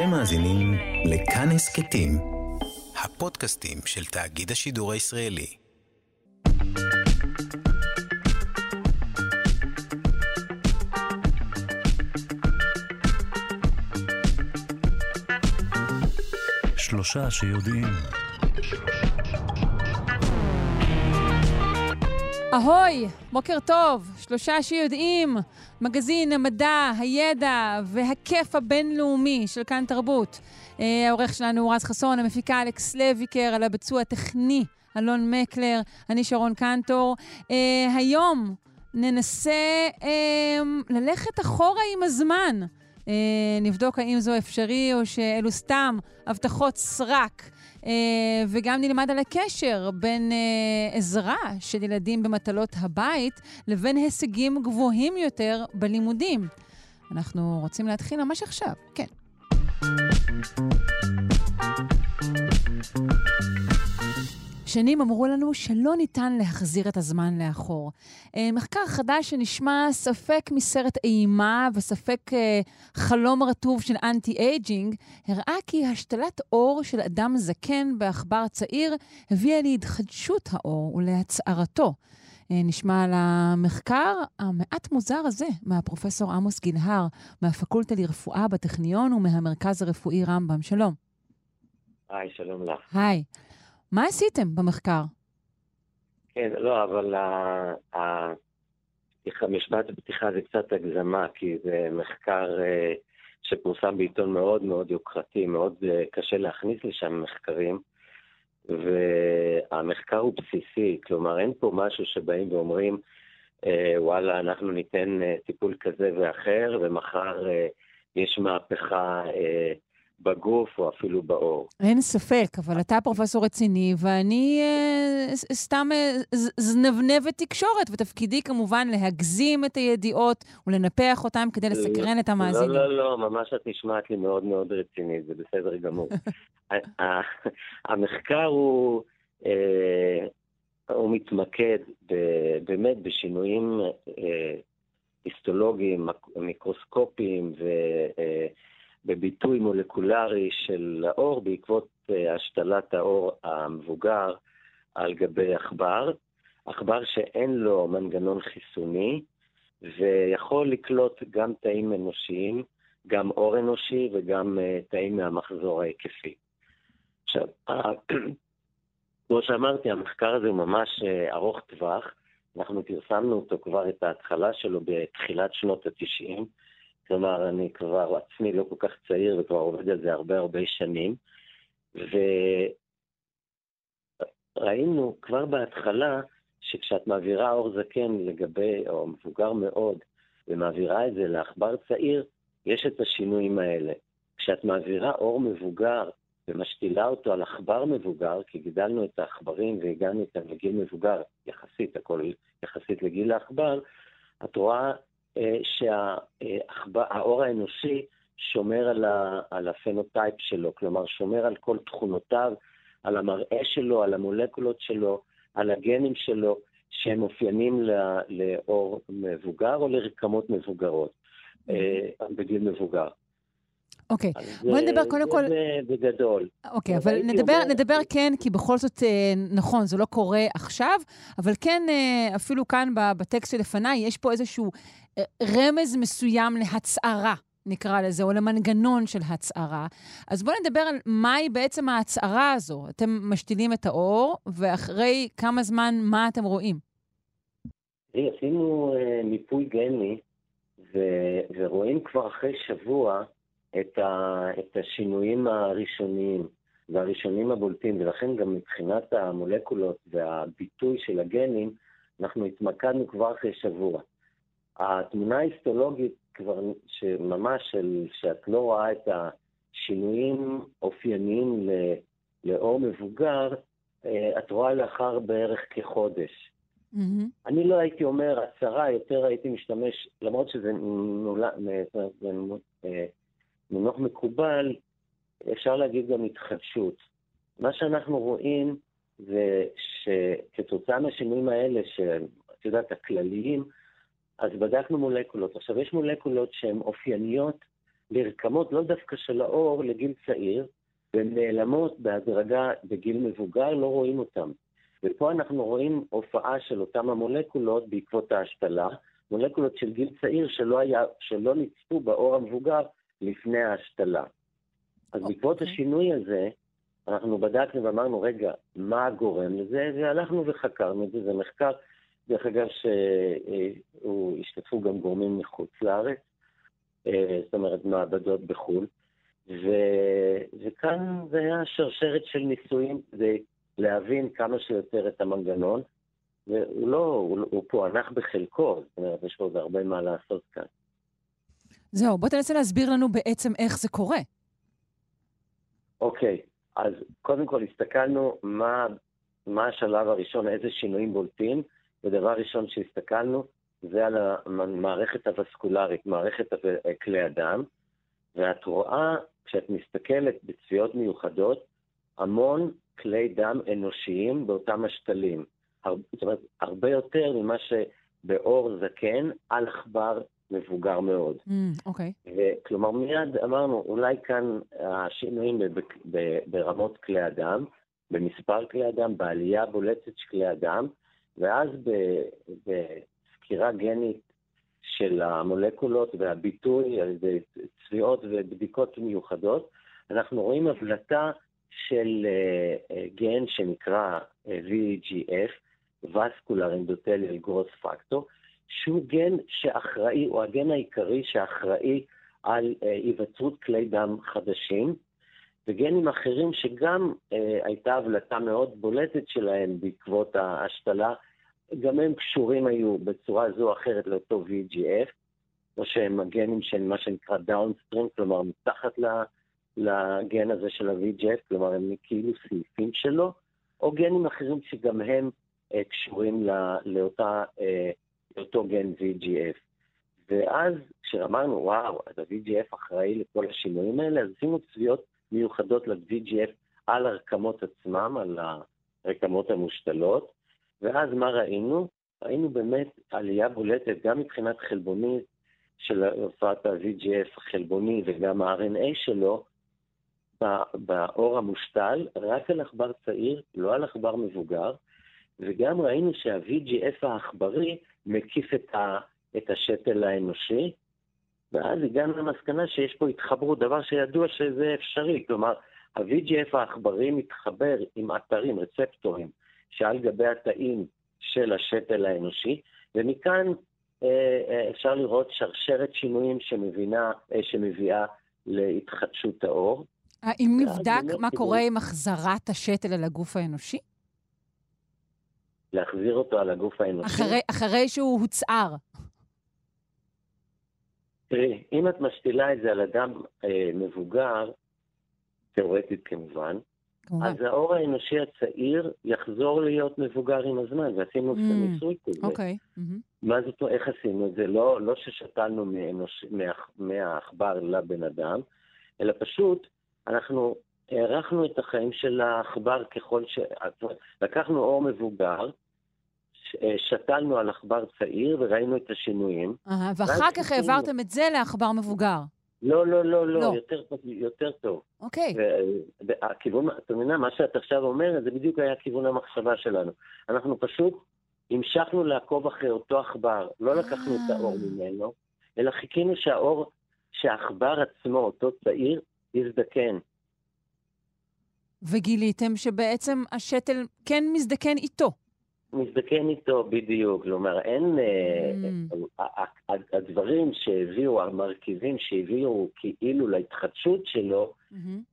אתם מאזינים לכאן הסכתים, הפודקאסטים של תאגיד השידור הישראלי. שלושה שיודעים. אהוי, בוקר טוב, שלושה שיודעים, מגזין המדע, הידע והכיף הבינלאומי של כאן תרבות. העורך שלנו הוא רז חסון, המפיקה אלכס לויקר, על הביצוע הטכני אלון מקלר, אני שרון קנטור. היום ננסה ללכת אחורה עם הזמן. נבדוק האם זו אפשרי או שאלו סתם הבטחות סרק. וגם נלמד על הקשר בין עזרה של ילדים במטלות הבית לבין הישגים גבוהים יותר בלימודים. אנחנו רוצים להתחיל ממש עכשיו, כן. שנים אמרו לנו שלא ניתן להחזיר את הזמן לאחור. מחקר חדש שנשמע ספק מסרט אימה וספק חלום רטוב של אנטי-אייג'ינג, הראה כי השתלת אור של אדם זקן בעכבר צעיר הביאה להתחדשות האור ולהצערתו. נשמע על המחקר המעט מוזר הזה מהפרופסור עמוס גלהר, מהפקולטה לרפואה בטכניון ומהמרכז הרפואי רמב"ם. שלום. היי, שלום לך. היי. מה עשיתם במחקר? כן, לא, אבל המשפט הפתיחה זה קצת הגזמה, כי זה מחקר שפורסם בעיתון מאוד מאוד יוקרתי, מאוד קשה להכניס לשם מחקרים, והמחקר הוא בסיסי, כלומר אין פה משהו שבאים ואומרים, וואלה, אנחנו ניתן טיפול כזה ואחר, ומחר יש מהפכה בגוף או אפילו באור. אין ספק, אבל אתה פרופסור רציני, ואני סתם זנבנבת תקשורת, ותפקידי כמובן להגזים את הידיעות ולנפח אותם כדי לסקרן את המאזינים. לא, לא, לא, ממש את נשמעת לי מאוד מאוד רצינית, זה בסדר גמור. המחקר הוא מתמקד באמת בשינויים היסטולוגיים, מיקרוסקופיים בביטוי מולקולרי של האור בעקבות השתלת האור המבוגר על גבי עכבר. עכבר שאין לו מנגנון חיסוני ויכול לקלוט גם תאים אנושיים, גם אור אנושי וגם תאים מהמחזור ההיקפי. עכשיו, כמו שאמרתי, המחקר הזה הוא ממש ארוך טווח. אנחנו פרסמנו אותו כבר את ההתחלה שלו בתחילת שנות ה-90. כלומר, אני כבר עצמי לא כל כך צעיר וכבר עובד על זה הרבה הרבה שנים, וראינו כבר בהתחלה שכשאת מעבירה אור זקן לגבי, או מבוגר מאוד, ומעבירה את זה לעכבר צעיר, יש את השינויים האלה. כשאת מעבירה אור מבוגר ומשתילה אותו על עכבר מבוגר, כי גידלנו את העכברים והגענו איתם לגיל מבוגר, יחסית, הכל יחסית לגיל העכבר, את רואה שהאור האנושי שומר על הפנוטייפ שלו, כלומר שומר על כל תכונותיו, על המראה שלו, על המולקולות שלו, על הגנים שלו, שהם אופיינים לאור מבוגר או לרקמות מבוגרות, בגיל מבוגר. אוקיי, בוא נדבר קודם כל... זה בגדול. אוקיי, אבל נדבר כן, כי בכל זאת, נכון, זה לא קורה עכשיו, אבל כן, אפילו כאן בטקסט שלפניי, יש פה איזשהו רמז מסוים להצערה, נקרא לזה, או למנגנון של הצערה. אז בוא נדבר על מהי בעצם ההצערה הזו. אתם משתילים את האור, ואחרי כמה זמן, מה אתם רואים? עשינו מיפוי גני, ורואים כבר אחרי שבוע, את השינויים הראשוניים והראשונים הבולטים, ולכן גם מבחינת המולקולות והביטוי של הגנים אנחנו התמקדנו כבר אחרי שבוע. התמונה ההיסטולוגית כבר שממש שאת לא רואה את השינויים אופייניים לאור מבוגר, את רואה לאחר בערך כחודש. אני לא הייתי אומר הצהרה, יותר הייתי משתמש, למרות שזה מנוח מקובל, אפשר להגיד גם התחדשות. מה שאנחנו רואים זה שכתוצאה מהשינויים האלה, שאת יודעת, הכלליים, אז בדקנו מולקולות. עכשיו, יש מולקולות שהן אופייניות לרקמות לא דווקא של האור לגיל צעיר, והן נעלמות בהדרגה בגיל מבוגר, לא רואים אותן. ופה אנחנו רואים הופעה של אותם המולקולות בעקבות ההשתלה, מולקולות של גיל צעיר שלא נצפו באור המבוגר לפני ההשתלה. אז בעקבות השינוי הזה, אנחנו בדקנו ואמרנו, רגע, מה הגורם לזה? והלכנו וחקרנו את זה, זה מחקר, דרך אגב שהשתתפו גם גורמים מחוץ לארץ, זאת אומרת מעבדות בחול, וכאן זה היה שרשרת של ניסויים כדי להבין כמה שיותר את המנגנון, והוא פוענח בחלקו, זאת אומרת, יש עוד הרבה מה לעשות כאן. זהו, בוא תנסה להסביר לנו בעצם איך זה קורה. אוקיי, אז קודם כל הסתכלנו מה השלב הראשון, איזה שינויים בולטים, ודבר ראשון שהסתכלנו זה על המערכת הווסקולרית, מערכת כלי הדם, ואת רואה, כשאת מסתכלת בצפיות מיוחדות, המון כלי דם אנושיים באותם השתלים. זאת אומרת, הרבה יותר ממה שבאור זקן על עכבר מבוגר מאוד. אוקיי. וכלומר, מיד אמרנו, אולי כאן השינויים ברמות כלי הדם, במספר כלי הדם, בעלייה בולטת של כלי הדם, ואז בסקירה גנית של המולקולות והביטוי, צביעות ובדיקות מיוחדות, אנחנו רואים הבלטה של גן שנקרא VEGF, Vascular Endothelial Growth Factor, שהוא גן שאחראי, או הגן העיקרי שאחראי על היווצרות כלי דם חדשים, וגנים אחרים שגם הייתה הבלטה מאוד בולטת שלהם בעקבות ההשתלה, גם הם קשורים היו בצורה זו או אחרת לאותו VEGF, או שהם הגנים של מה שנקרא דאונסטרים, כלומר מתחת לגן הזה של ה-VEGF, כלומר הם כאילו סעיפים שלו, או גנים אחרים שגם הם קשורים לאותו גן VEGF. ואז כשאמרנו, וואו, אז ה-VEGF אחראי לכל השינויים האלה, אז עשינו צביעות מיוחדות ל-VEGF על הרקמות עצמם, על הרקמות המושתלות, ואז מה ראינו? ראינו באמת עלייה בולטת גם מבחינת חלבונית של הופעת ה-VEGF החלבוני וגם ה-RNA שלו באור המושתל, רק על עכבר צעיר, לא על עכבר מבוגר, וגם ראינו שה-VEGF העכברי מקיף את השתל האנושי, ואז הגענו למסקנה שיש פה התחברות, דבר שידוע שזה אפשרי, כלומר, ה-VEGF העכברי מתחבר עם אתרים, רצפטורים, שעל גבי התאים של השתל האנושי, ומכאן אפשר לראות שרשרת שינויים שמביאה להתחדשות האור. האם נבדק מה קורה עם החזרת השתל על הגוף האנושי? להחזיר אותו על הגוף האנושי? אחרי שהוא הוצער. תראי, אם את משתילה את זה על אדם מבוגר, תיאורטית כמובן, אז האור האנושי הצעיר יחזור להיות מבוגר עם הזמן, ועשינו ניסוי כזה. אוקיי. מה זאת אומרת, איך עשינו את זה? לא ששתלנו מהעכבר לבן אדם, אלא פשוט אנחנו הערכנו את החיים של העכבר ככל ש... לקחנו אור מבוגר, שתלנו על עכבר צעיר וראינו את השינויים. ואחר כך העברתם את זה לעכבר מבוגר. לא, יותר טוב. אוקיי. הכיוון, אתה מבינה, מה שאת עכשיו אומרת, זה בדיוק היה כיוון המחשבה שלנו. אנחנו פשוט המשכנו לעקוב אחרי אותו עכבר, לא לקחנו את האור ממנו, אלא חיכינו שהאור, שהעכבר עצמו, אותו צעיר, יזדקן. וגיליתם שבעצם השתל כן מזדקן איתו. מזדקן איתו בדיוק, כלומר, אין הדברים שהביאו, המרכיבים שהביאו כאילו להתחדשות שלו,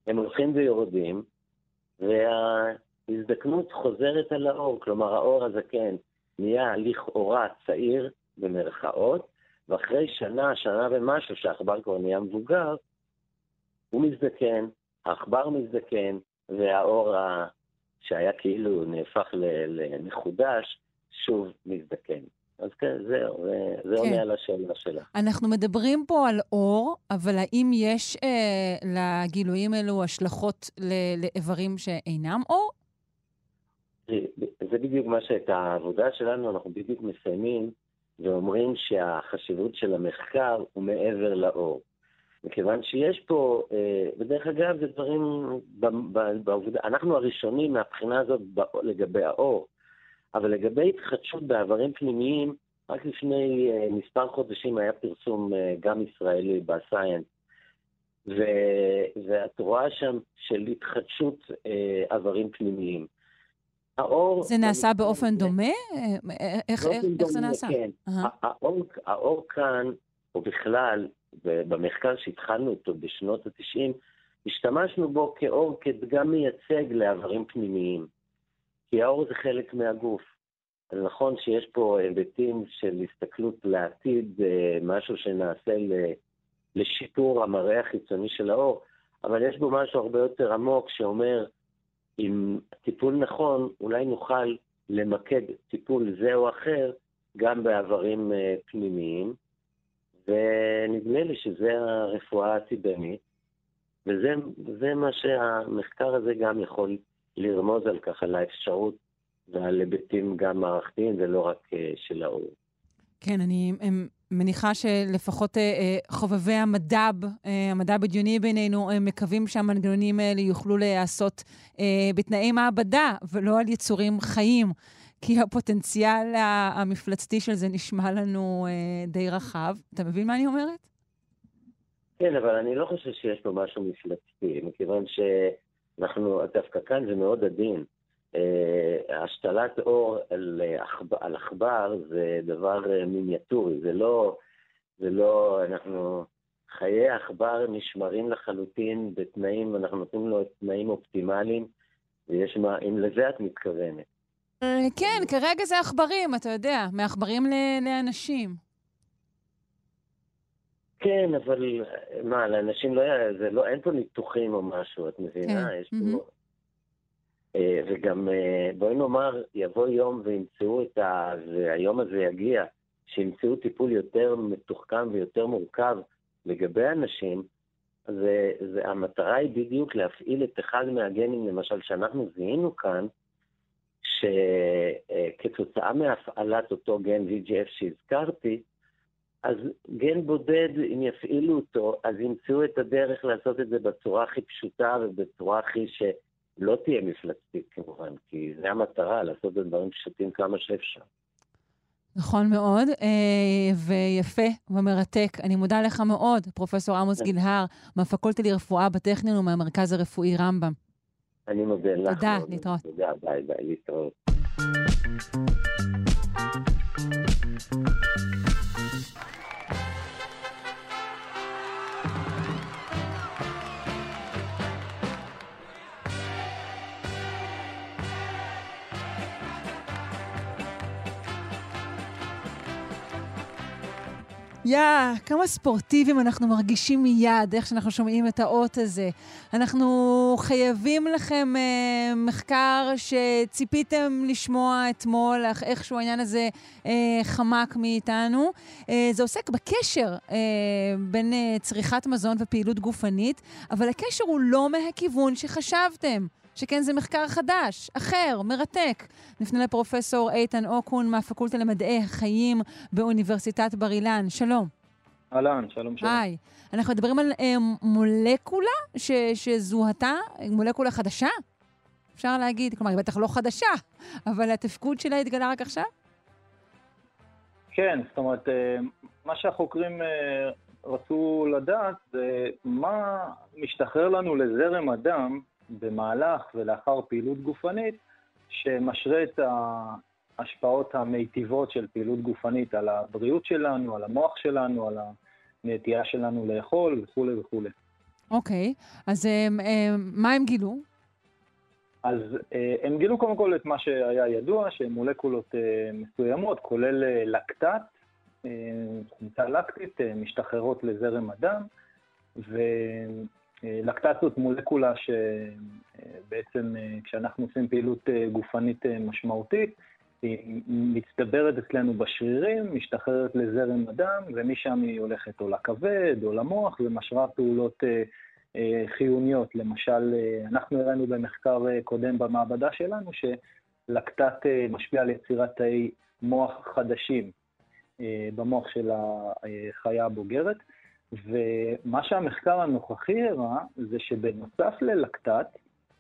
הם הולכים ויורדים, וההזדקנות חוזרת על האור, כלומר, האור הזקן נהיה לכאורה צעיר במרכאות, ואחרי שנה ומשהו שהעכבר כבר נהיה מבוגר, הוא מזדקן, העכבר מזדקן, והאור שהיה כאילו נהפך למחודש, שוב מזדקן. אז כן, זהו, זה עונה על השאלה שלה. אנחנו מדברים פה על אור, אבל האם יש לגילויים אלו השלכות לאיברים שאינם אור? זה בדיוק מה שאת העבודה שלנו, אנחנו בדיוק מסיימים, ואומרים שהחשיבות של המחקר הוא מעבר לאור. מכיוון שיש פה, בדרך אגב, זה דברים, אנחנו הראשונים מהבחינה הזאת לגבי האור, אבל לגבי התחדשות בעברים פנימיים, רק לפני מספר חודשים היה פרסום גם ישראלי בסייאנס, ואת רואה שם של התחדשות עברים פנימיים. זה נעשה באופן דומה? איך זה נעשה? כן. האור כאן, או בכלל, במחקר שהתחלנו אותו בשנות ה-90, השתמשנו בו כאור כדגם מייצג לעברים פנימיים. כי האור זה חלק מהגוף. אז נכון שיש פה היבטים של הסתכלות לעתיד, משהו שנעשה לשיפור המראה החיצוני של האור, אבל יש בו משהו הרבה יותר עמוק שאומר, עם טיפול נכון, אולי נוכל למקד טיפול זה או אחר, גם בעברים פנימיים, ונדמה לי שזה הרפואה הציבנית, וזה מה שהמחקר הזה גם יכול לרמוז על כך, על האפשרות ועל היבטים גם מערכתיים, ולא רק של האור. כן, אני מניחה שלפחות חובבי המדע בדיוני בינינו, מקווים שהמנגנונים האלה יוכלו להיעשות בתנאי מעבדה, ולא על יצורים חיים, כי הפוטנציאל המפלצתי של זה נשמע לנו די רחב. אתה מבין מה אני אומרת? כן, אבל אני לא חושב שיש פה משהו מפלצתי, מכיוון שאנחנו, דווקא כאן זה מאוד עדין. השתלת אור על עכבר זה דבר מיניאטורי, זה לא, אנחנו, חיי העכבר נשמרים לחלוטין בתנאים, אנחנו נותנים לו תנאים אופטימליים, ויש מה, אם לזה את מתכוונת. כן, כרגע זה עכברים, אתה יודע, מעכברים לאנשים. כן, אבל מה, לאנשים לא, זה לא, אין פה ניתוחים או משהו, את מבינה? יש פה... וגם, בואי נאמר, יבוא יום וימצאו והיום הזה יגיע, שימצאו טיפול יותר מתוחכם ויותר מורכב לגבי אנשים, המטרה היא בדיוק להפעיל את אחד מהגנים, למשל, שאנחנו זיהינו כאן, שכתוצאה מהפעלת אותו גן VGF שהזכרתי, אז גן בודד, אם יפעילו אותו, אז ימצאו את הדרך לעשות את זה בצורה הכי פשוטה ובצורה הכי לא תהיה מפלצתית כמובן, כי זה המטרה, לעשות דברים פשוטים כמה שאפשר. נכון מאוד, ויפה ומרתק. אני מודה לך מאוד, פרופסור עמוס גלהר, מהפקולטה לרפואה בטכניון ומהמרכז הרפואי רמב"ם. אני מודה לך. תודה, להתראות. תודה, ביי, להתראות. כמה ספורטיביים אנחנו מרגישים מיד, איך שאנחנו שומעים את האות הזה. אנחנו חייבים לכם מחקר שציפיתם לשמוע אתמול, איכשהו העניין הזה חמק מאיתנו. זה עוסק בקשר בין צריכת מזון ופעילות גופנית, אבל הקשר הוא לא מהכיוון שחשבתם. שכן זה מחקר חדש, אחר, מרתק. נפנה לפרופסור איתן אוקון מהפקולטה למדעי החיים באוניברסיטת בר אילן. שלום. אהלן, שלום. היי. אנחנו מדברים על מולקולה שזוהתה, מולקולה חדשה, אפשר להגיד, כלומר, היא בטח לא חדשה, אבל התפקוד שלה התגלה רק עכשיו? כן, זאת אומרת, מה שהחוקרים רצו לדעת זה מה משתחרר לנו לזרם הדם, במהלך ולאחר פעילות גופנית שמשרה את ההשפעות המיטיבות של פעילות גופנית על הבריאות שלנו, על המוח שלנו, על הנטייה שלנו לאכול וכו' וכו'. אוקיי, אז מה הם גילו? אז הם גילו קודם כל את מה שהיה ידוע, שמולקולות מסוימות, כולל לקטט, חומצה לקטית, משתחררות לזרם הדם, לקטט זאת מולקולה שבעצם כשאנחנו עושים פעילות גופנית משמעותית, היא מצטברת אצלנו בשרירים, משתחררת לזרם הדם, ומשם היא הולכת או לכבד או למוח, ומשרה פעולות חיוניות. למשל, אנחנו הראינו במחקר קודם במעבדה שלנו, שלקטט משפיע על יצירת תאי מוח חדשים במוח של החיה הבוגרת, ומה שהמחקר הנוכחי הראה, זה שבנוסף ללקטט,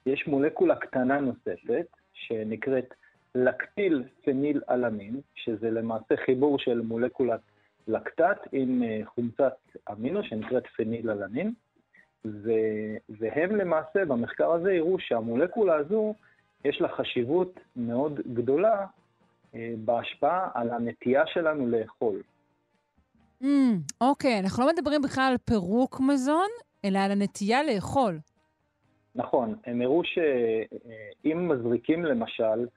יש מולקולה קטנה נוספת, שנקראת לקטיל פניל אלמין, שזה למעשה חיבור של מולקולת לקטט עם חומצת אמינו, שנקראת פניל אלמין, והם למעשה במחקר הזה הראו שהמולקולה הזו, יש לה חשיבות מאוד גדולה בהשפעה על הנטייה שלנו לאכול. אוקיי, אנחנו לא מדברים בכלל על פירוק מזון, אלא על הנטייה לאכול. נכון, הם הראו שאם מזריקים למשל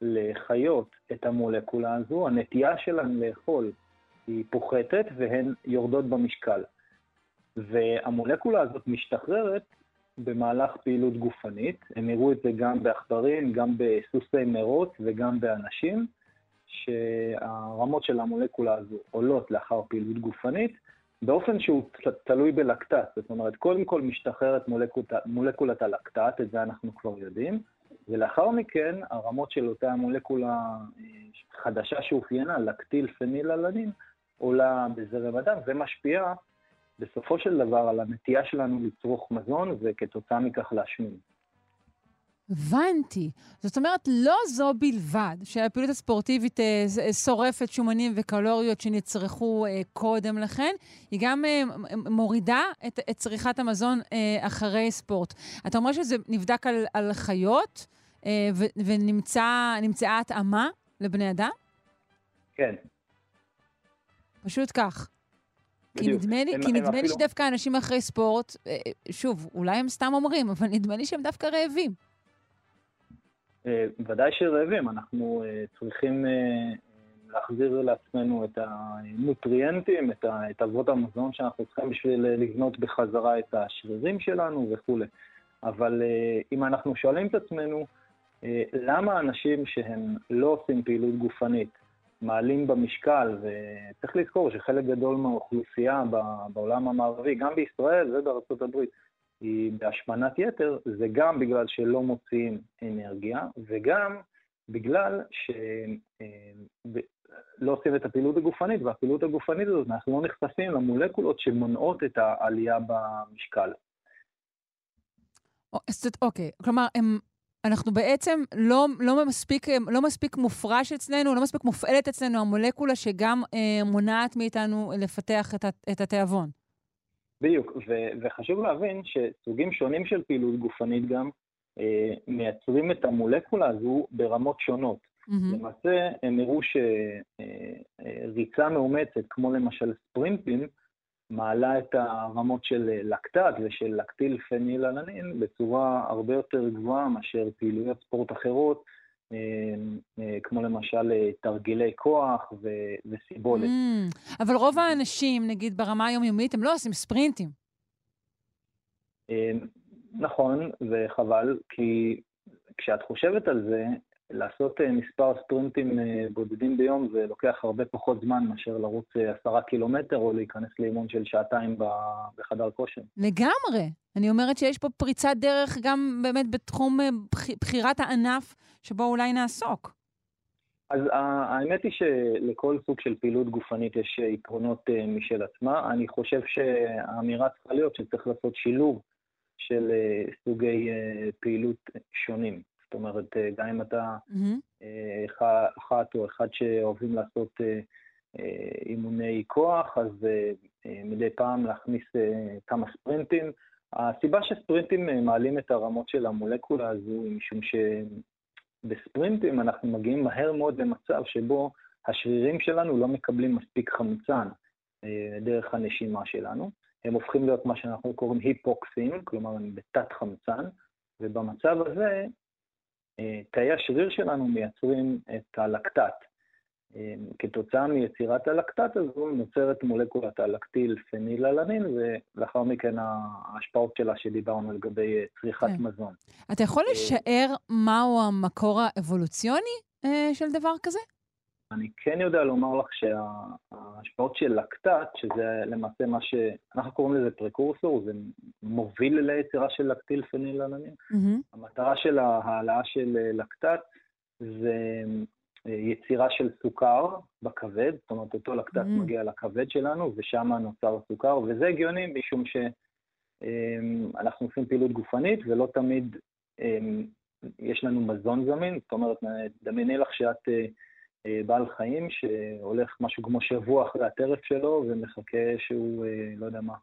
לחיות את המולקולה הזו, הנטייה שלהם לאכול היא פוחתת והן יורדות במשקל. והמולקולה הזאת משתחררת במהלך פעילות גופנית, הם הראו את זה גם בעכברים, גם בסוסי מרוץ וגם באנשים, שהרמות של המולקולה הזו עולות לאחר פעילות גופנית, באופן שהוא תלוי בלקטט, זאת אומרת, קודם כל משתחררת מולקולת הלקטט, את זה אנחנו כבר יודעים, ולאחר מכן הרמות של אותה המולקולה חדשה שאופיינה, לקטיל פניל אלנין, עולה בזרם הדם, זה משפיע בסופו של דבר על הנטייה שלנו לצרוך מזון, וכתוצאה מכך להשמין. הבנתי. זאת אומרת, לא זו בלבד שהפעילות הספורטיבית שורפת שומנים וקלוריות שנצרכו קודם לכן, היא גם מורידה את צריכת המזון אחרי ספורט. אתה אומר שזה נבדק על חיות, ונמצאה התאמה לבני אדם? כן. פשוט כך. כי נדמה לי שדווקא אנשים אחרי ספורט, שוב, אולי הם סתם אומרים, אבל נדמה לי שהם דווקא רעבים. ודאי שרעבים, אנחנו צריכים להחזיר לעצמנו את הנוטריאנטים, את אבות המזון שאנחנו צריכים בשביל לבנות בחזרה את השרירים שלנו וכו'. אבל אם אנחנו שואלים את עצמנו, למה אנשים שהם לא עושים פעילות גופנית, מעלים במשקל, וצריך לזכור שחלק גדול מהאוכלוסייה בעולם המערבי, גם בישראל ובארצות הברית, היא בהשמנת יתר, זה גם בגלל שלא מוציאים אנרגיה, וגם בגלל שלא עושים את הפעילות הגופנית, והפעילות הגופנית הזאת, אנחנו לא נחשפים למולקולות שמונעות את העלייה במשקל. אוקיי, כלומר, אנחנו בעצם לא מספיק מופרש אצלנו, לא מספיק מופעלת אצלנו המולקולה שגם מונעת מאיתנו לפתח את התיאבון. בדיוק, וחשוב להבין שסוגים שונים של פעילות גופנית גם מייצרים את המולקולה הזו ברמות שונות. למעשה הם הראו שריצה מאומצת, כמו למשל ספרינטים, מעלה את הרמות של לקטט ושל לקטיל פניל אלנין בצורה הרבה יותר גבוהה מאשר פעילויות ספורט אחרות, כמו למשל תרגילי כוח וסיבולת. אבל רוב האנשים, נגיד ברמה היומיומית, הם לא עושים ספרינטים. נכון, וחבל, כי כשאת חושבת על זה, לעשות מספר ספרינטים בודדים ביום זה לוקח הרבה פחות זמן מאשר לרוץ 10 קילומטר או להיכנס לאימון של שעתיים בחדר כושר. לגמרי. אני אומרת שיש פה פריצת דרך גם באמת בתחום בחירת הענף שבו אולי נעסוק. אז האמת היא שלכל סוג של פעילות גופנית יש עקרונות משל עצמה. אני חושב שהאמירה צריכה להיות שצריך לעשות שילוב של סוגי פעילות שונים. זאת אומרת, גם אם אתה אחת או אחד שאוהבים לעשות אימוני כוח, אז מדי פעם להכניס כמה ספרינטים. הסיבה שספרינטים מעלים את הרמות של המולקולה הזו, משום שבספרינטים אנחנו מגיעים מהר מאוד למצב שבו השרירים שלנו לא מקבלים מספיק חמצן דרך הנשימה שלנו. הם הופכים להיות מה שאנחנו קוראים היפוקסים, כלומר הם בתת חמצן, ובמצב הזה, תאי השריר שלנו מייצרים את הלקטט. כתוצאה מיצירת הלקטט הזו נוצרת מולקולת הלקטיל פניל אלנין, ולאחר מכן ההשפעות שלה שדיברנו לגבי צריכת מזון. אתה יכול לשער מהו המקור האבולוציוני של דבר כזה? אני כן יודע לומר לך שההשפעות של לקטט, שזה למעשה מה שאנחנו קוראים לזה פרקורסור, זה מוביל ליצירה של לקטיל פניל אלנין. המטרה של ההעלאה של לקטט זה יצירה של סוכר בכבד, זאת אומרת אותו לקטט מגיע לכבד שלנו, ושם נוצר סוכר, וזה הגיוני משום שאנחנו עושים פעילות גופנית, ולא תמיד יש לנו מזון זמין, זאת אומרת, דמייני לך שאת בעל חיים שהולך משהו כמו שבוע אחרי הטרף שלו, ומחכה שהוא, לא יודע מה,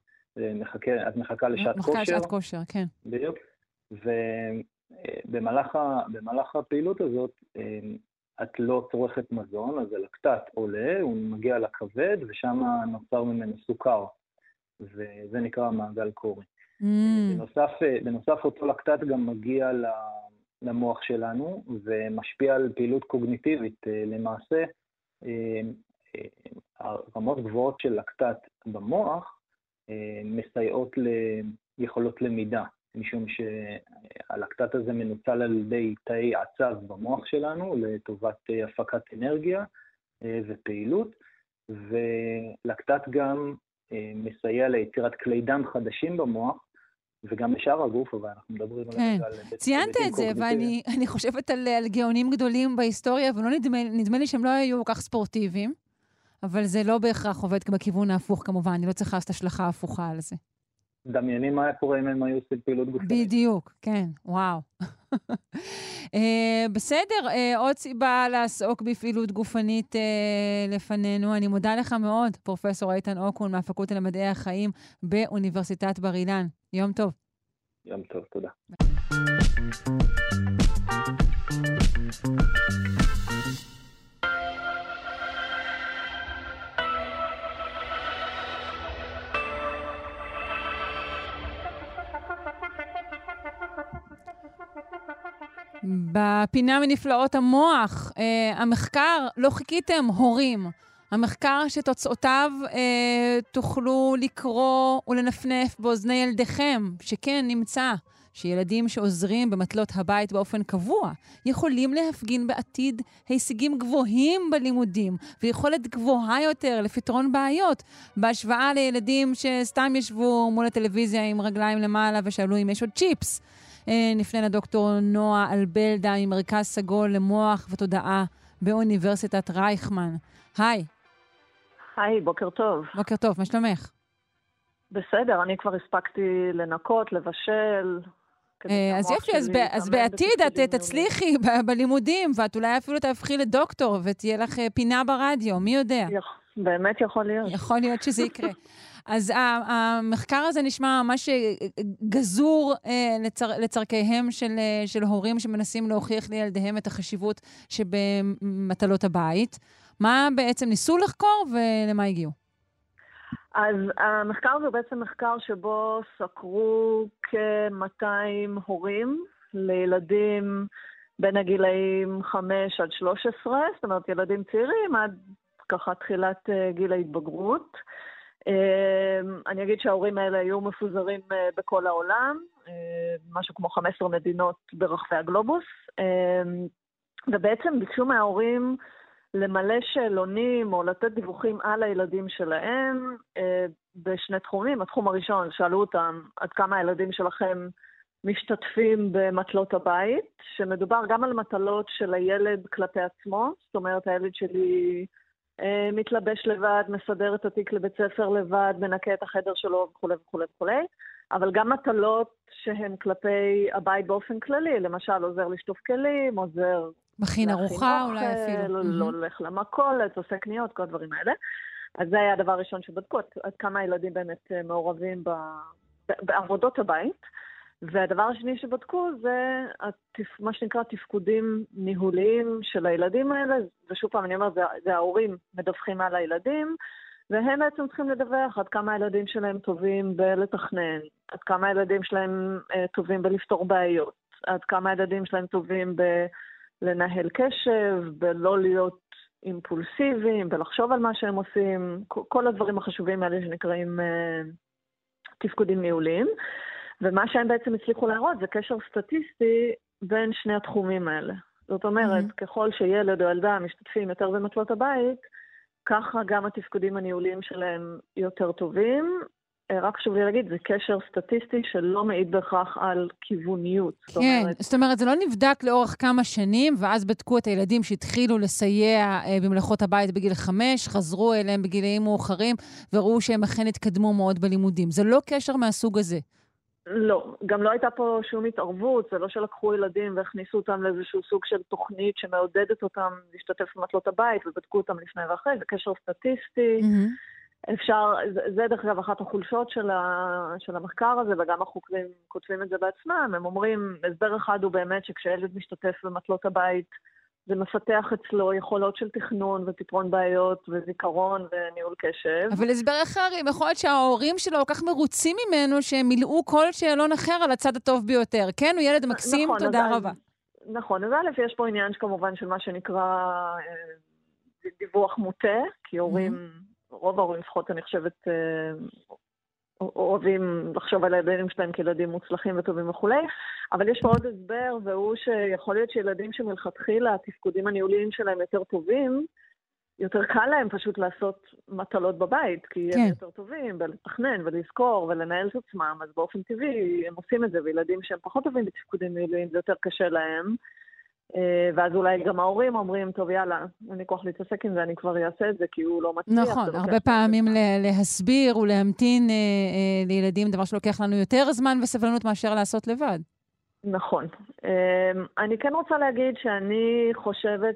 את מחכה לשעת כושר. מחכה לשעת כושר, כן. בדיוק. ובמהלך הפעילות הזאת, את לא צורכת מזון, אז הלקטט עולה, הוא מגיע לכבד, ושם נוצר ממנו סוכר, וזה נקרא מעגל קורי. בנוסף, אותו לקטט גם מגיע למוח שלנו, ומשפיע על פעילות קוגניטיבית. למעשה, הרמות גבוהות של לקטט במוח, מסייעות ליכולות למידה, משום שהלקטט הזה מנוצל על ידי תאי עצב במוח שלנו לטובת הפקת אנרגיה ופעילות, ולקטט גם מסייע ליצירת כלי דם חדשים במוח, וגם בשאר הגוף, אבל אנחנו מדברים על... ציינת את זה, ואני חושבת על גאונים גדולים בהיסטוריה, ולא נדמה לי שהם לא היו כך ספורטיביים, אבל זה לא בהכרח עובד בכיוון ההפוך כמובן, אני לא צריכה לעשות השלכה הפוכה על זה. דמייני מה קורה אם הם היו עושים פעילות גופנית. בדיוק, כן, וואו. בסדר, עוד סיבה לעסוק בפעילות גופנית לפנינו. אני מודה לך מאוד, פרופסור איתן אוקון, מהפקולטה למדעי החיים באוניברסיטת בר אילן. יום טוב. יום טוב, תודה. בפינה מנפלאות המוח, המחקר לא חיכיתם הורים, המחקר שתוצאותיו תוכלו לקרוא ולנפנף באוזני ילדיכם, שכן נמצא שילדים שעוזרים במטלות הבית באופן קבוע, יכולים להפגין בעתיד הישגים גבוהים בלימודים, ויכולת גבוהה יותר לפתרון בעיות, בהשוואה לילדים שסתם ישבו מול הטלוויזיה עם רגליים למעלה ושאלו אם יש עוד צ'יפס. נפנה לדוקטור נועה אלבלדה ממרכז סגול למוח ותודעה באוניברסיטת רייכמן. היי. היי, בוקר טוב. בוקר טוב, מה שלומך? בסדר, אני כבר הספקתי לנקות, לבשל. אז יפי, אז בעתיד את תצליחי בלימודים, ואת אולי אפילו תהפכי לדוקטור ותהיה לך פינה ברדיו, מי יודע? באמת יכול להיות. יכול להיות שזה יקרה. אז המחקר הזה נשמע ממש גזור לצרכיהם של הורים שמנסים להוכיח לילדיהם את החשיבות שבמטלות הבית. מה בעצם ניסו לחקור ולמה הגיעו? אז המחקר הזה הוא בעצם מחקר שבו סקרו כ-200 הורים לילדים בין הגילאים 5 עד 13, זאת אומרת ילדים צעירים עד ככה תחילת גיל ההתבגרות. אני אגיד שההורים האלה היו מפוזרים בכל העולם, משהו כמו 15 מדינות ברחבי הגלובוס, ובעצם ביקשו מההורים למלא שאלונים או לתת דיווחים על הילדים שלהם בשני תחומים. התחום הראשון, שאלו אותם עד כמה הילדים שלכם משתתפים במטלות הבית, שמדובר גם על מטלות של הילד כלפי עצמו, זאת אומרת הילד שלי... מתלבש לבד, מסדר את התיק לבית ספר לבד, מנקה את החדר שלו וכו' וכו' וכו'. אבל גם מטלות שהן כלפי הבית באופן כללי, למשל עוזר לשטוף כלים, עוזר... מכין ארוחה אולי אפילו. לא הולך למכולת, עושה קניות, כל הדברים האלה. אז זה היה הדבר הראשון שבדקו, עד כמה הילדים באמת מעורבים בעבודות הבית. והדבר השני שבדקו זה מה שנקרא תפקודים ניהוליים של הילדים האלה, ושוב פעם אני אומרת, זה ההורים מדווחים על הילדים, והם בעצם צריכים לדווח עד כמה הילדים שלהם טובים בלתכנן, עד כמה הילדים שלהם טובים בלפתור בעיות, עד כמה הילדים שלהם טובים בלנהל קשב, בלא להיות אימפולסיביים, בלחשוב על מה שהם עושים, כל הדברים החשובים האלה שנקראים תפקודים ניהוליים. ומה שהם בעצם הצליחו להראות זה קשר סטטיסטי בין שני התחומים האלה. זאת אומרת, ככל שילד או ילדה משתתפים יותר במטלות הבית, ככה גם התפקודים הניהוליים שלהם יותר טובים, רק שוב לי להגיד, זה קשר סטטיסטי שלא מעיד בכך על כיווניות. כן, זאת אומרת, זה לא נבדק לאורך כמה שנים, ואז בדקו את הילדים שהתחילו לסייע במלאכות הבית בגיל 5, חזרו אליהם בגילאים מאוחרים, וראו שהם אכן התקדמו מאוד בלימודים. זה לא קשר מהסוג הזה. לא, גם לא הייתה פה שום התערבות, זה לא שלקחו ילדים והכניסו אותם לאיזשהו סוג של תוכנית שמעודדת אותם להשתתף במטלות הבית, ובדקו אותם לפני ואחרי, זה קשר סטטיסטי. אפשר, זה דרך אגב אחת החולשות של המחקר הזה, וגם החוקרים כותבים את זה בעצמם, הם אומרים, הסבר אחד הוא באמת שכשילד משתתף במטלות הבית, זה מפתח אצלו יכולות של תכנון ופתרון בעיות וזיכרון וניהול קשב. אבל הסבר אחר, אם יכול להיות שההורים שלו כל כך מרוצים ממנו, שהם מילאו כל שאלון אחר על הצד הטוב ביותר. כן, הוא ילד מקסים, נכון, תודה רבה. נכון, אז א', יש פה עניין שכמובן של מה שנקרא דיווח מוטה, כי הורים... רוב ההורים לפחות, אני חושבת, אוהבים לחשוב על הילדים שלהם כילדים מוצלחים וטובים וכולי, אבל יש פה עוד הסבר, והוא שיכול להיות שילדים שמלכתחילה, התפקודים הניהוליים שלהם יותר טובים, יותר קל להם פשוט לעשות מטלות בבית, כי הם יותר טובים, ולתכנן ולזכור ולנהל את עצמם, אז באופן טבעי הם עושים את זה, וילדים שהם פחות טובים בתפקודים ניהוליים, זה יותר קשה להם, ואז אולי גם ההורים אומרים, טוב יאללה, אין לי כוח להתעסק עם זה, אני כבר אעשה את זה, כי הוא לא מצליח. נכון, הרבה פעמים להסביר ולהמתין לילדים, דבר שלוקח לנו יותר זמן וסבלנות מאשר לעשות לבד. נכון. אני כן רוצה להגיד שאני חושבת,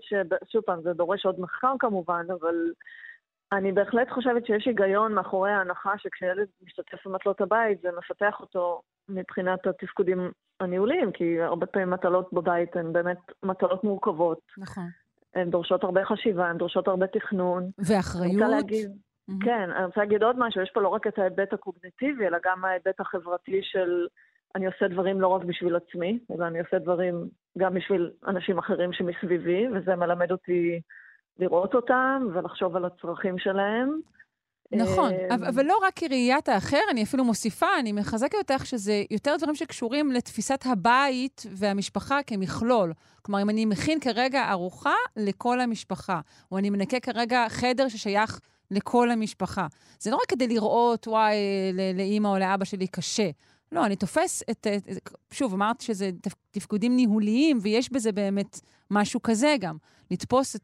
שוב פעם, זה דורש עוד מחקר כמובן, אבל אני בהחלט חושבת שיש היגיון מאחורי ההנחה שכשילד משתתף במטלות הבית, זה מפתח אותו מבחינת התפקודים הניהוליים, כי הרבה פעמים מטלות בבית הן באמת מטלות מורכבות. נכון. הן דורשות הרבה חשיבה, הן דורשות הרבה תכנון. ואחריות. כן, אני רוצה להגיד עוד משהו, יש פה לא רק את ההיבט הקוגניטיבי, אלא גם ההיבט החברתי של אני עושה דברים לא רק בשביל עצמי, אלא אני עושה דברים גם בשביל אנשים אחרים שמסביבי, וזה מלמד אותי לראות אותם ולחשוב על הצרכים שלהם. נכון, אבל לא רק ראיית האחר, אני אפילו מוסיפה, אני מחזקת אותך שזה יותר דברים שקשורים לתפיסת הבית והמשפחה כמכלול. כלומר, אם אני מכין כרגע ארוחה לכל המשפחה, או אני מנקה כרגע חדר ששייך לכל המשפחה. זה לא רק כדי לראות, וואי, לאמא או לאבא שלי קשה. לא, אני תופס את... שוב, אמרת שזה תפקודים ניהוליים, ויש בזה באמת משהו כזה גם. לתפוס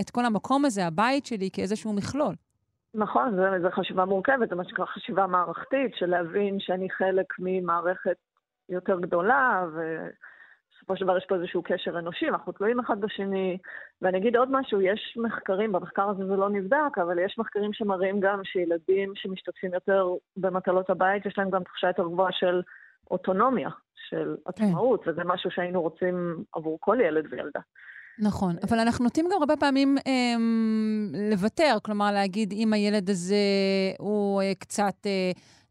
את כל המקום הזה, הבית שלי, כאיזשהו מכלול. נכון, זו חשיבה מורכבת, זה מה שקרה חשיבה מערכתית, של להבין שאני חלק ממערכת יותר גדולה, ובסופו של דבר יש פה איזשהו קשר אנושי, אנחנו תלויים אחד בשני, ואני אגיד עוד משהו, יש מחקרים, במחקר הזה זה לא נבדק, אבל יש מחקרים שמראים גם שילדים שמשתתפים יותר במטלות הבית, יש להם גם תחושה יותר גבוהה של אוטונומיה, של עצמאות, וזה משהו שהיינו רוצים עבור כל ילד וילדה. נכון, אבל אנחנו נוטים גם הרבה פעמים לוותר, כלומר להגיד אם הילד הזה הוא קצת,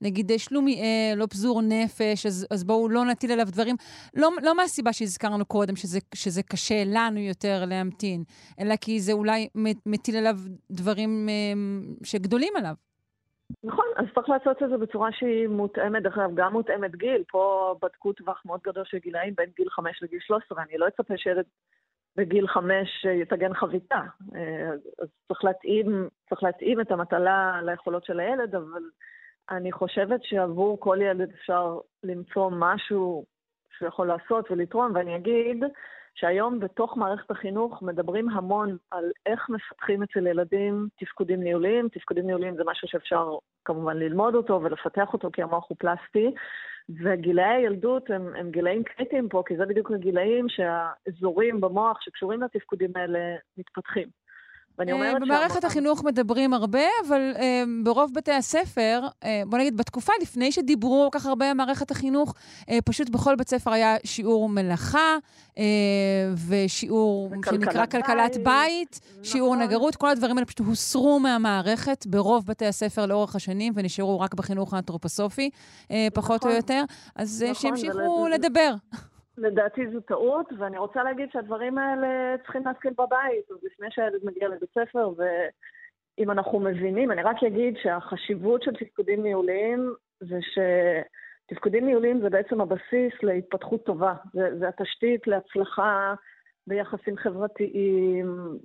נגיד שלומי, לא פזור נפש, אז בואו לא נטיל עליו דברים, לא מהסיבה שהזכרנו קודם שזה קשה לנו יותר להמתין, אלא כי זה אולי מטיל עליו דברים שגדולים עליו. נכון, אז צריך לעשות את זה בצורה שהיא מותאמת, אחריו גם מותאמת גיל, פה בדקו טווח מאוד גדול של גילאים, בין גיל 5 לגיל 13, אני לא אצפה שילד בגיל 5 יתגן חביתה, אז צריך להתאים את המטלה ליכולות של הילד, אבל אני חושבת שעבור כל ילד אפשר למצוא משהו שיכול לעשות ולתרום, ואני אגיד שהיום בתוך מערכת החינוך מדברים המון על איך מפתחים אצל ילדים תפקודים ניהוליים, תפקודים ניהוליים זה משהו שאפשר כמובן ללמוד אותו ולפתח אותו כי המוח הוא פלסטי, וגילי הילדות הם גילאים קריטיים פה, כי זה בדיוק הגילאים שהאזורים במוח שקשורים לתפקודים האלה מתפתחים. במערכת החינוך מדברים הרבה, אבל ברוב בתי הספר, בוא נגיד, בתקופה לפני שדיברו כך הרבה במערכת החינוך, פשוט בכל בית ספר היה שיעור מלאכה, ושיעור שנקרא כלכלת בית, שיעור נגרות, כל הדברים האלה פשוט הוסרו מהמערכת ברוב בתי הספר לאורך השנים, ונשארו רק בחינוך האנתרופוסופי, פחות או יותר, אז שימשיכו לדבר. לדעתי זו טעות, ואני רוצה להגיד שהדברים האלה צריכים להתחיל בבית, אז לפני שהילד מגיע לבית ספר, ואם אנחנו מבינים, אני רק אגיד שהחשיבות של תפקודים ניהוליים, זה שתפקודים ניהוליים זה בעצם הבסיס להתפתחות טובה, זה התשתית להצלחה ביחסים חברתיים,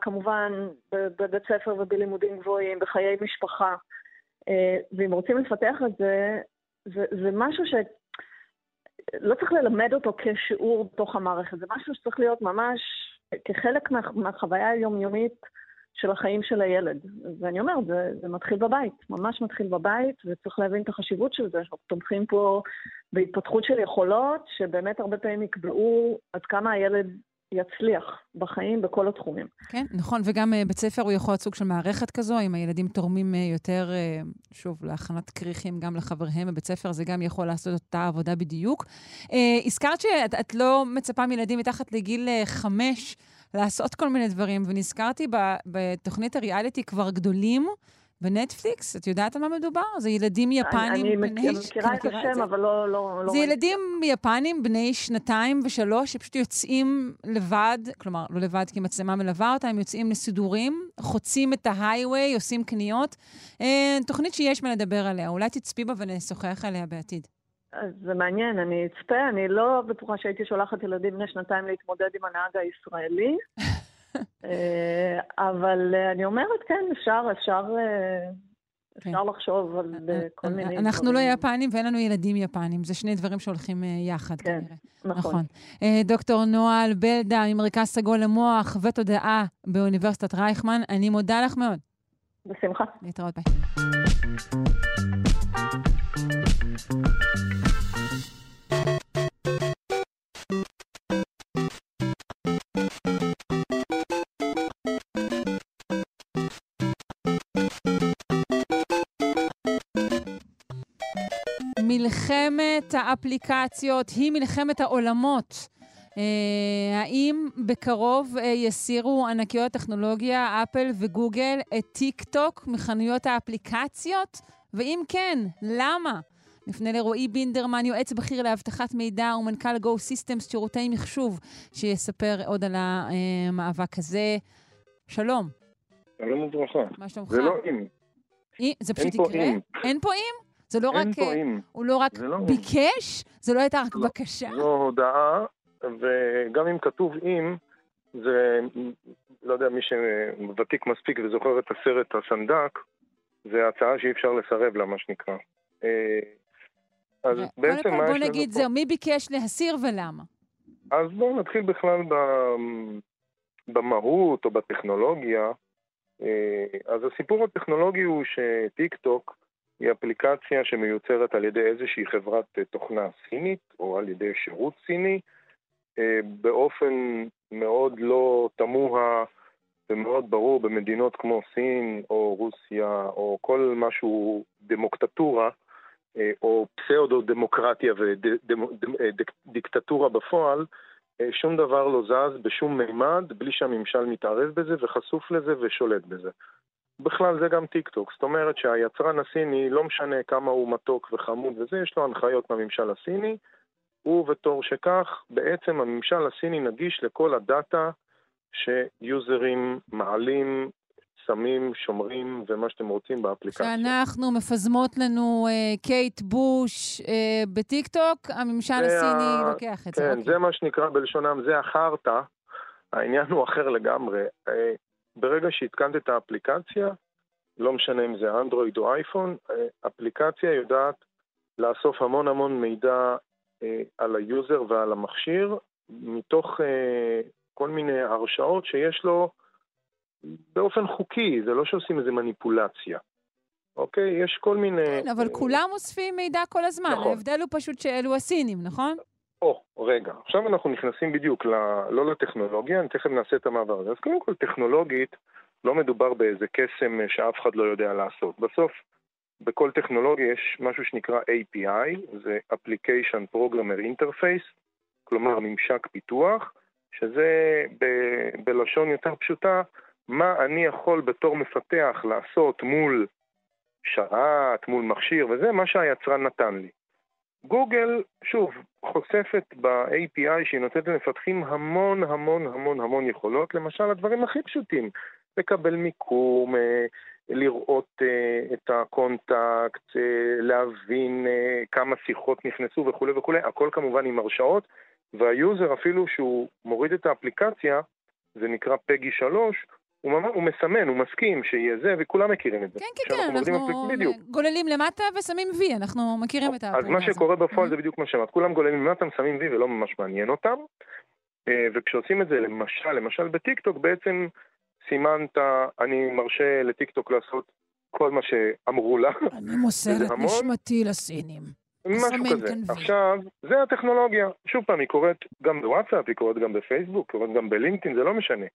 כמובן בבית ספר ובלימודים גבוהים, בחיי משפחה. ואם רוצים לפתח את זה, זה משהו שלא צריך ללמד אותו כשיעור בתוך המערכת, זה משהו שצריך להיות ממש כחלק מהחוויה היומיומית של החיים של הילד. ואני אומרת, זה מתחיל בבית, ממש מתחיל בבית, וצריך להבין את החשיבות של זה, שאנחנו תומכים פה בהתפתחות של יכולות, שבאמת הרבה פעמים יקבעו עד כמה הילד יצליח בחיים בכל התחומים. כן, נכון, וגם בית ספר הוא יכול סוג של מערכת כזו, אם הילדים תורמים יותר, שוב, להכנת קריחים גם לחבריהם בבית ספר, זה גם יכול לעשות אותה עבודה בדיוק. הזכרת שאת לא מצפה מילדים מתחת לגיל 5, לעשות כל מיני דברים, ונזכרתי בתוכנית הריאליטי כבר גדולים, בנטפליקס, את יודעת על מה מדובר? זה ילדים יפנים, אני מכירה את השם, אבל לא... זה ילדים יפנים, בני 2 ו3, שפשוט יוצאים לבד, כלומר, לא לבד, כי מצלמה מלווה אותם, יוצאים לסידורים, חוצים את ההייווי, עושים קניות. תוכנית שיש מה לדבר עליה, אולי תצפי בה ונשוחח עליה בעתיד. אז זה מעניין, אני אצפה, אני לא בטוחה שהייתי שולחת ילדים בני 2 להתמודד עם הנהג הישראלי, אבל אני אומרת, כן, אפשר לחשוב על כל מיני... אנחנו לא יפנים ואין לנו ילדים יפנים, זה שני דברים שהולכים יחד כנראה. נכון. דוקטור נועה אלבלדה, ממרכז סגול למוח ותודעה באוניברסיטת רייכמן, אני מודה לך מאוד. בשמחה. להתראות, ביי. מלחמת האפליקציות היא מלחמת העולמות. האם בקרוב יסירו ענקיות טכנולוגיה, אפל וגוגל, את טיק טוק מחנויות האפליקציות? ואם כן, למה? נפנה לרועי בינדרמן, יועץ בכיר להבטחת מידע ומנכ"ל גו סיסטמס, שירותי מחשוב, שיספר עוד על המאבק הזה. שלום. שלום וברכה. מה שלומך? זה לא אם. זה פשוט יקרה? אין פה אם? זה לא רק, הוא לא רק ביקש, זה לא הייתה רק בקשה. זו הודעה, וגם אם כתוב אם, זה, לא יודע, מי שוותיק מספיק וזוכר את הסרט הסנדק, זה הצעה שאי אפשר לסרב לה, מה שנקרא. אז בעצם מה יש לנו פה? בוא נגיד זהו, מי ביקש להסיר ולמה? אז בואו נתחיל בכלל במהות או בטכנולוגיה. אז הסיפור הטכנולוגי הוא שטיק טוק, היא אפליקציה שמיוצרת על ידי איזושהי חברת תוכנה סינית, או על ידי שירות סיני, באופן מאוד לא תמוה ומאוד ברור במדינות כמו סין או רוסיה, או כל משהו דמוקטטורה, או פסאודו-דמוקרטיה ודיקטטורה בפועל, שום דבר לא זז בשום מימד, בלי שהממשל מתערב בזה וחשוף לזה ושולט בזה. בכלל זה גם טיק טוק, זאת אומרת שהיצרן הסיני לא משנה כמה הוא מתוק וחמוד וזה, יש לו הנחיות מהממשל הסיני, ובתור שכך בעצם הממשל הסיני נגיש לכל הדאטה שיוזרים מעלים, שמים, שומרים ומה שאתם רוצים באפליקציה. שאנחנו מפזמות לנו קייט בוש בטיק טוק, הממשל הסיני לוקח את זה. כן, זה מה שנקרא בלשונם, זה החרטה, העניין הוא אחר לגמרי. ברגע שהתקנת את האפליקציה, לא משנה אם זה אנדרואיד או אייפון, אפליקציה יודעת לאסוף המון המון מידע על היוזר ועל המכשיר, מתוך כל מיני הרשאות שיש לו באופן חוקי, זה לא שעושים איזה מניפולציה. אוקיי? יש כל מיני... כן, אבל כולם אוספים מידע כל הזמן, נכון. ההבדל הוא פשוט שאלו הסינים, נכון? רגע, עכשיו אנחנו נכנסים בדיוק לא לטכנולוגיה, אני תכף נעשה את המעבר הזה. אז קודם כל, טכנולוגית לא מדובר באיזה קסם שאף אחד לא יודע לעשות. בסוף, בכל טכנולוגיה יש משהו שנקרא API, זה Application Programmer Interface, כלומר ממשק פיתוח, שזה בלשון יותר פשוטה, מה אני יכול בתור מפתח לעשות מול שרת, מול מכשיר, וזה מה שהיצרן נתן לי. גוגל, שוב, חושפת ב-API שהיא נותנת למפתחים המון המון המון המון יכולות, למשל הדברים הכי פשוטים, לקבל מיקום, לראות את הקונטקט, להבין כמה שיחות נכנסו וכו' וכו', הכל כמובן עם הרשאות, והיוזר אפילו שהוא מוריד את האפליקציה, זה נקרא פגי 3, הוא מסמן, הוא מסכים שיהיה זה, וכולם מכירים את זה. כן, כן, אנחנו גוללים למטה ושמים V, אנחנו מכירים את זה. אז מה שקורה בפועל זה בדיוק מה שאמרת, כולם גוללים למטה, שמים V ולא ממש מעניין אותם, וכשעושים את זה, למשל בטיקטוק, בעצם סימנת, אני מרשה לטיקטוק לעשות כל מה שאמרו לה. אני מוסרת נשמתי לסינים. משהו כזה. עכשיו, זה הטכנולוגיה. שוב פעם, היא קוראת גם בוואטסאפ, היא קוראת גם בפייסבוק, קוראת גם בלינקדאין, זה לא משנה.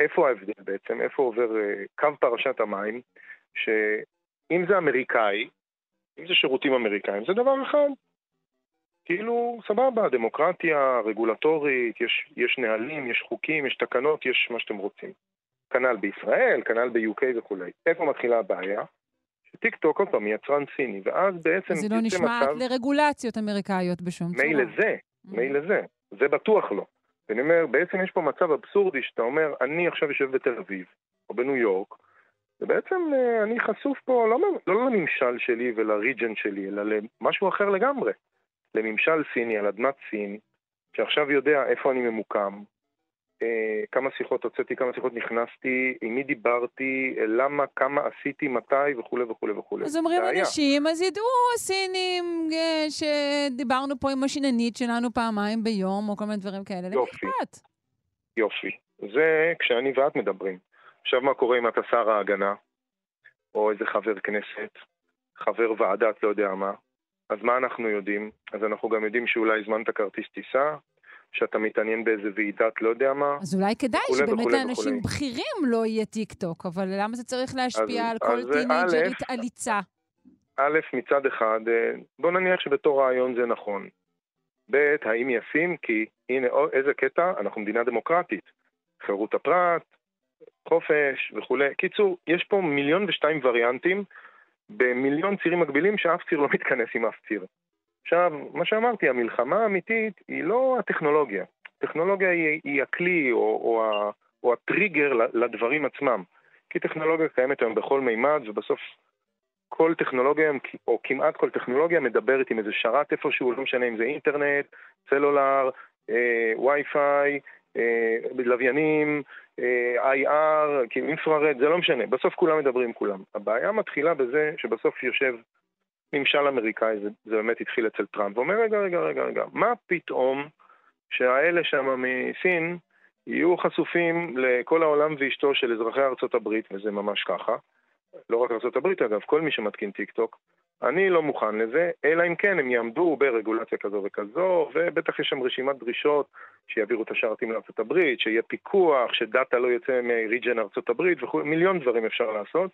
איפה ההבדל בעצם? איפה עובר קו פרשת המים? שאם זה אמריקאי, אם זה שירותים אמריקאים, זה דבר אחד. כאילו, סבבה, דמוקרטיה, רגולטורית, יש נהלים, יש חוקים, יש תקנות, יש מה שאתם רוצים. כנ"ל בישראל, כנ"ל ב-UK וכו'. איפה מתחילה הבעיה? שטיק-טוק עוד פעם יצרן סיני, ואז בעצם... זה לא נשמע לרגולציות אמריקאיות בשום צורה. מילא זה, מילא זה. זה בטוח לא. ואני אומר, בעצם יש פה מצב אבסורדי שאתה אומר, אני עכשיו יושב בתל אביב, או בניו יורק, ובעצם אני חשוף פה לא לממשל שלי ולריג'ן שלי, אלא למשהו אחר לגמרי. לממשל סיני, על אדמת סין, שעכשיו יודע איפה אני ממוקם, כמה שיחות הוצאתי, כמה שיחות נכנסתי, עם מי דיברתי, למה, כמה עשיתי, מתי, וכו' וכו' וכו'. אז אומרים אנשים, אז ידעו הסינים שדיברנו פה עם השיננית שלנו פעמיים ביום, או כל מיני דברים כאלה. יופי. יופי. זה כשאני ואת מדברים. עכשיו מה קורה אם אתה שר ההגנה, או איזה חבר כנסת, חבר ועדת, לא יודע מה. אז מה אנחנו יודעים? אז אנחנו גם יודעים שאולי הזמנת כרטיס טיסה, שאתה מתעניין באיזה ועידת לא יודע מה. אז אולי כדאי שבאמת לאנשים בכירים לא יהיה טיקטוק, אבל למה זה צריך להשפיע על כל טינג'רית עליצה? א', מצד אחד, בוא נניח שבתור רעיון זה נכון. ב', האם יפים? כי הנה איזה קטע, אנחנו מדינה דמוקרטית. חירות הפרט, חופש וכו'. קיצור, יש פה 1,002,000 וריאנטים, ב1,000,000 צירים מקבילים שאף ציר לא מתכנס עם אף ציר. עכשיו, מה שאמרתי, המלחמה האמיתית היא לא הטכנולוגיה. הטכנולוגיה היא הכלי או הטריגר לדברים עצמם. כי טכנולוגיה קיימת היום בכל מימד, ובסוף כל טכנולוגיה, או כמעט כל טכנולוגיה, מדברת עם איזה שרת איפשהו, לא משנה אם זה אינטרנט, סלולר, וי-פיי, לוויינים, IR, אינפרארד, זה לא משנה. בסוף כולם מדברים, כולם. הבעיה מתחילה בזה שבסוף יושב ממשל אמריקאי, זה באמת התחיל אצל טראמפ, ואומר, רגע, מה פתאום שהאלה שם מסין יהיו חשופים לכל העולם ואשתו של אזרחי ארצות הברית, וזה ממש ככה, לא רק ארצות הברית אגב, כל מי שמתקין טיק טוק, אני לא מוכן לזה, אלא אם כן הם יעמדו ברגולציה כזו וכזו, ובטח יש שם רשימת דרישות שיעבירו את השרתים לארצות הברית, שיהיה פיקוח, שדאטה לא יוצא מריג'ן ארצות הברית, מיליון דברים אפשר לעשות.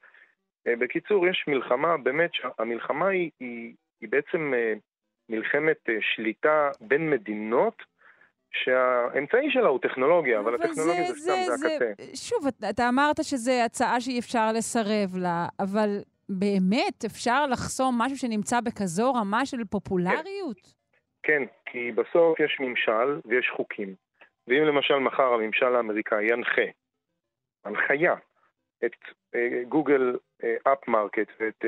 בקיצור, יש מלחמה, באמת שהמלחמה היא בעצם מלחמת שליטה בין מדינות, שהאמצעי שלה הוא טכנולוגיה, אבל הטכנולוגיה זה סתם, זה הקצה. שוב, אתה אמרת שזו הצעה שאי אפשר לסרב לה, אבל באמת אפשר לחסום משהו שנמצא בכזו רמה של פופולריות? כן, כי בסוף יש ממשל ויש חוקים. ואם למשל מחר הממשל האמריקאי ינחה, הנחיה, את גוגל אפ מרקט ואת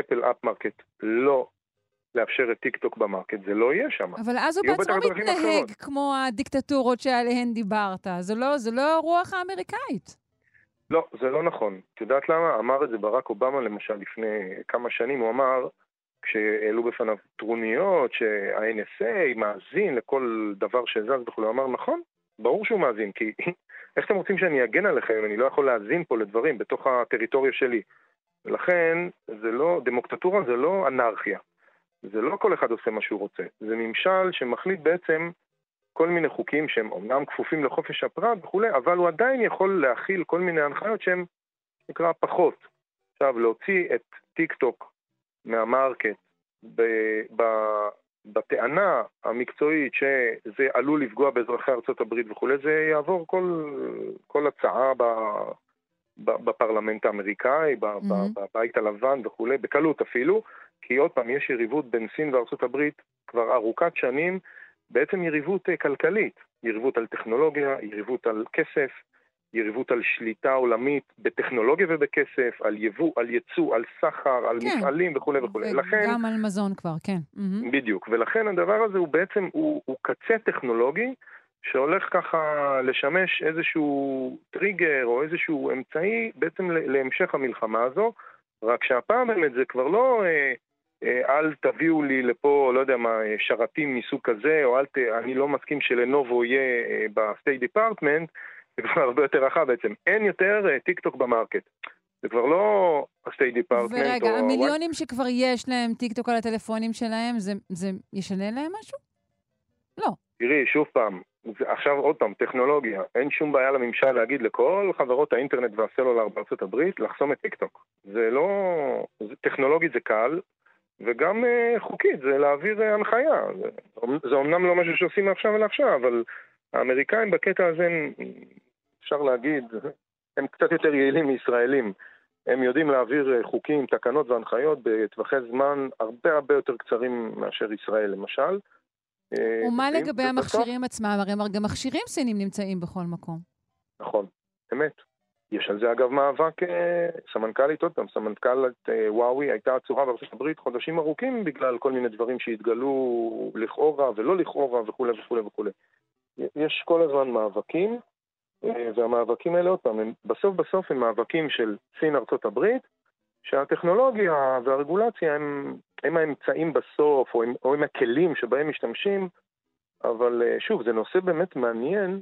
אפל אפ מרקט לא לאפשר את טיק טוק במרקט, זה לא יהיה שם. אבל אז הוא בעצמו מתנהג כמו הדיקטטורות שעליהן דיברת, זה לא הרוח האמריקאית. לא, זה לא נכון. את יודעת למה? אמר את זה ברק אובמה למשל לפני כמה שנים, הוא אמר, כשהעלו בפניו טרוניות, שה-NSA מאזין לכל דבר שזז וכו', הוא אמר נכון, ברור שהוא מאזין, כי איך אתם רוצים שאני אגן עליכם? אני לא יכול להאזין פה לדברים בתוך הטריטוריה שלי. ולכן, זה לא, דמוקטטורה זה לא אנרכיה. זה לא כל אחד עושה מה שהוא רוצה. זה ממשל שמחליט בעצם כל מיני חוקים שהם אומנם כפופים לחופש הפרט וכו', אבל הוא עדיין יכול להכיל כל מיני הנחיות שהם נקרא פחות. עכשיו, להוציא את טיק טוק מהמרקט בטענה המקצועית שזה עלול לפגוע באזרחי ארצות הברית וכו', זה יעבור כל הצעה בפרלמנט האמריקאי, בבית הלבן וכו', בקלות אפילו, כי עוד פעם יש יריבות בין סין וארצות הברית כבר ארוכת שנים, בעצם יריבות כלכלית, יריבות על טכנולוגיה, יריבות על כסף, יריבות על שליטה עולמית בטכנולוגיה ובכסף, על יבוא, על יצוא, על סחר, על מפעלים וכו' וכו'. גם על מזון כבר, כן. בדיוק. ולכן הדבר הזה הוא בעצם, הוא קצה טכנולוגי שהולך ככה לשמש איזשהו טריגר או איזשהו אמצעי בעצם להמשך המלחמה הזו, רק שהפעם באמת זה כבר לא אל תביאו לי לפה, לא יודע מה, שרתים מסוג כזה, או אני לא מסכים שלנובו יהיה בסטייט דיפרטמנט, זה כבר הרבה יותר רחב בעצם. אין יותר טיק טוק במרקט. זה כבר לא הסטייט דיפרטמנט. ורגע, המיליונים שכבר יש להם טיק טוק על הטלפונים שלהם, זה ישנה להם משהו? לא. תראי, שוב פעם, עכשיו עוד פעם, טכנולוגיה. אין שום בעיה לממשל להגיד לכל חברות האינטרנט והסלולר בארצות הברית לחסום את טיק טוק. זה לא... טכנולוגית זה קל, וגם חוקית, זה להעביר הנחיה. זה אומנם לא משהו שעושים מעכשיו ולעכשיו, אבל האמריקאים בקטע הזה הם, אפשר להגיד, הם קצת יותר יעילים מישראלים. הם יודעים להעביר חוקים, תקנות והנחיות בטווחי זמן הרבה הרבה יותר קצרים מאשר ישראל, למשל. ומה לגבי המכשירים עצמם? הרי גם מכשירים סינים נמצאים בכל מקום. נכון, אמת. יש על זה אגב מאבק, סמנכ"לית עוד פעם, סמנכ"לית וואוי הייתה עצורה בארצות הברית חודשים ארוכים בגלל כל מיני דברים שהתגלו לכאורה ולא לכאורה וכו' וכו' וכו'. יש כל הזמן מאבקים, והמאבקים האלה עוד פעם, הם, בסוף הם מאבקים של סין ארצות הברית, שהטכנולוגיה והרגולציה הם האמצעים בסוף, או הם הכלים שבהם משתמשים, אבל שוב, זה נושא באמת מעניין,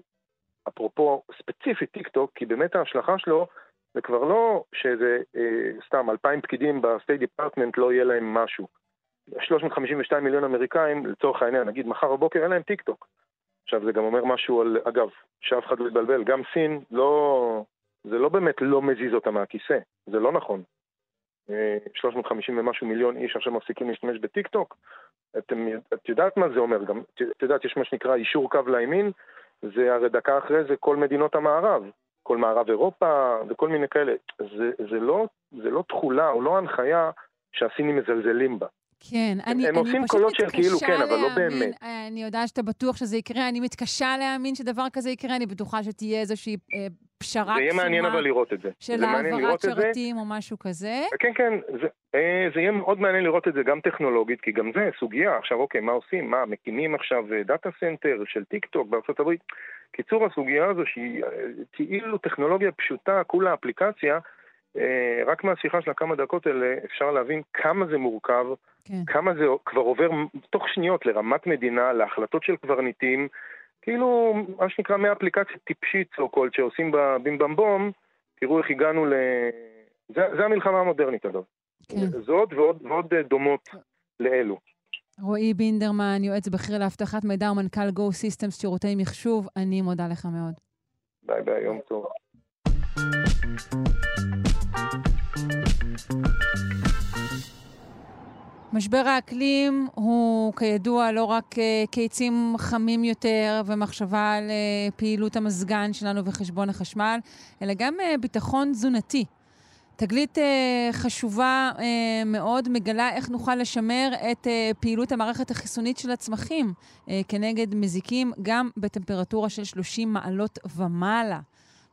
אפרופו ספציפית טיק טוק, כי באמת ההשלכה שלו זה כבר לא שזה סתם 2,000 פקידים בסטייט דיפרטמנט לא יהיה להם משהו. 352 מיליון אמריקאים, לצורך העניין, נגיד מחר הבוקר, אין להם טיק טוק. עכשיו זה גם אומר משהו על, אגב, שאף אחד לא יתבלבל, גם סין לא, זה לא באמת לא מזיז אותה מהכיסא, זה לא נכון. 350 ומשהו מיליון איש עכשיו מפסיקים להשתמש בטיק טוק, את יודעת מה זה אומר, גם, את יודעת יש מה שנקרא אישור קו לימין, זה הרי דקה אחרי זה כל מדינות המערב, כל מערב אירופה וכל מיני כאלה. זה לא תחולה או לא הנחיה שהסינים מזלזלים בה. כן, הם עושים קולות של כאילו כן, אבל לא באמת. אני יודעת שאתה בטוח שזה יקרה, אני מתקשה להאמין שדבר כזה יקרה, אני בטוחה שתהיה איזושהי פשרה קסומה. זה יהיה מעניין אבל לראות את זה. של העברת שרתים או משהו כזה. כן, כן, זה יהיה מאוד מעניין לראות את זה גם טכנולוגית, כי גם זה סוגיה. עכשיו, אוקיי, מה עושים? מה, מקימים עכשיו דאטה סנטר של טיק טוק בארצות הברית? קיצור, הסוגיה הזו שהיא כאילו טכנולוגיה פשוטה, כולה אפליקציה, רק מהשיחה שלה כמה דקות אלה אפשר להבין כמה זה מורכב, כמה זה כבר עובר תוך שניות לרמת מדינה, להחלטות של קברניטים, כאילו מה שנקרא מאפליקציה טיפשית או כל שעושים בבימבמבום, תראו איך הגענו ל... זה המלחמה המודרנית הזאת. זאת ועוד דומות לאלו. רועי בינדרמן, יועץ בכיר להבטחת מידע ומנכ"ל גו סיסטמס שירותי מחשוב, אני מודה לך מאוד. ביי ביי, יום טוב. משבר האקלים הוא כידוע לא רק קיצים חמים יותר ומחשבה על פעילות המזגן שלנו וחשבון החשמל, אלא גם ביטחון תזונתי. תגלית חשובה מאוד מגלה איך נוכל לשמר את פעילות המערכת החיסונית של הצמחים כנגד מזיקים גם בטמפרטורה של 30 מעלות ומעלה.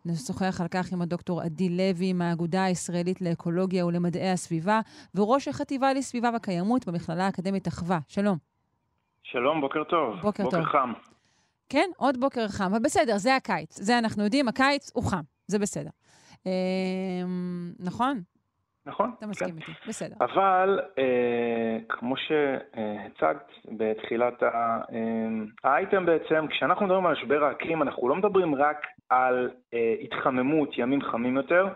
נשוחח על כך עם הדוקטור עדי לוי מהאגודה הישראלית לאקולוגיה ולמדעי הסביבה, וראש החטיבה לסביבה וקיימות במכללה האקדמית אחווה. שלום. שלום, בוקר טוב. בוקר חם. כן, עוד בוקר חם. אבל בסדר, זה הקיץ. זה אנחנו יודעים, הקיץ הוא חם. זה בסדר. נכון? נכון. אתה מסכים איתי, בסדר. אבל כמו שהצגת בתחילת האייטם בעצם, כשאנחנו מדברים על משבר האקלים, אנחנו לא מדברים רק על התחממות, ימים חמים יותר,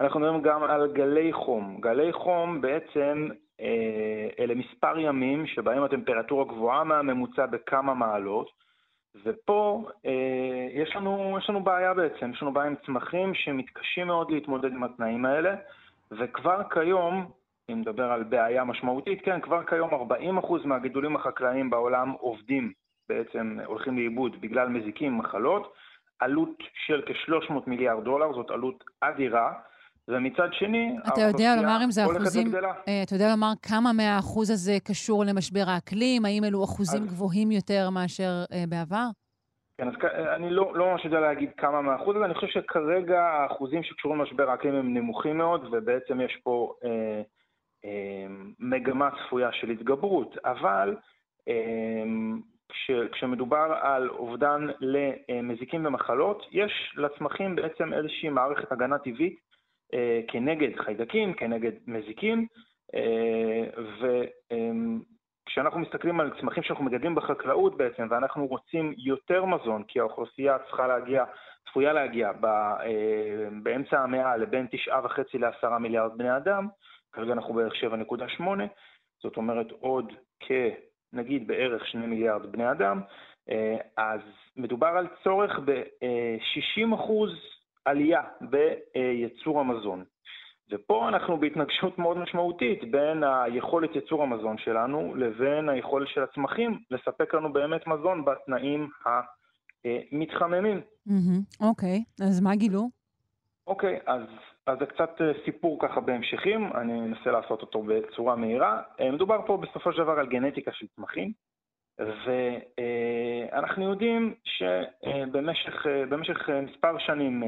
אנחנו מדברים גם על גלי חום. גלי חום בעצם אלה מספר ימים שבהם הטמפרטורה גבוהה מהממוצע בכמה מעלות, ופה יש לנו בעיה בעצם, יש לנו בעיה עם צמחים שמתקשים מאוד להתמודד עם התנאים האלה, וכבר כיום, אם נדבר על בעיה משמעותית, כן, כבר כיום 40% מהגידולים החקלאיים בעולם עובדים, בעצם הולכים לאיבוד בגלל מזיקים מחלות, עלות של $300 מיליארד, זאת עלות אדירה, ומצד שני, אתה יודע לומר אם זה אחוזים, אתה יודע לומר כמה מה% הזה קשור למשבר האקלים, האם אלו אחוזים גבוהים יותר מאשר בעבר? כן, אז אני לא ממש יודע להגיד כמה מהאחוז, אבל אני חושב שכרגע האחוזים שקשורים למשבר האקלים הם נמוכים מאוד, ובעצם יש פה מגמה צפויה של התגברות, אבל שכשמדובר על אובדן למזיקים ומחלות, יש לצמחים בעצם איזושהי מערכת הגנה טבעית כנגד חיידקים, כנגד מזיקים, וכשאנחנו מסתכלים על צמחים שאנחנו מגדלים בחקלאות בעצם, ואנחנו רוצים יותר מזון, כי האוכלוסייה צפויה להגיע באמצע המאה לבין 9.5 ל-10 מיליארד בני אדם, כרגע אנחנו בערך 7.8, זאת אומרת עוד נגיד בערך 2 מיליארד בני אדם, אז מדובר על צורך ב-60% עלייה בייצור המזון. ופה אנחנו בהתנגשות מאוד משמעותית בין היכולת ייצור המזון שלנו לבין היכולת של הצמחים לספק לנו באמת מזון בתנאים המתחממים. אוקיי, אז מה גילו? אוקיי, אז זה קצת סיפור ככה בהמשכים, אני אנסה לעשות אותו בצורה מהירה. מדובר פה בסופו של דבר על גנטיקה של צמחים, ואנחנו יודעים שבמשך מספר שנים,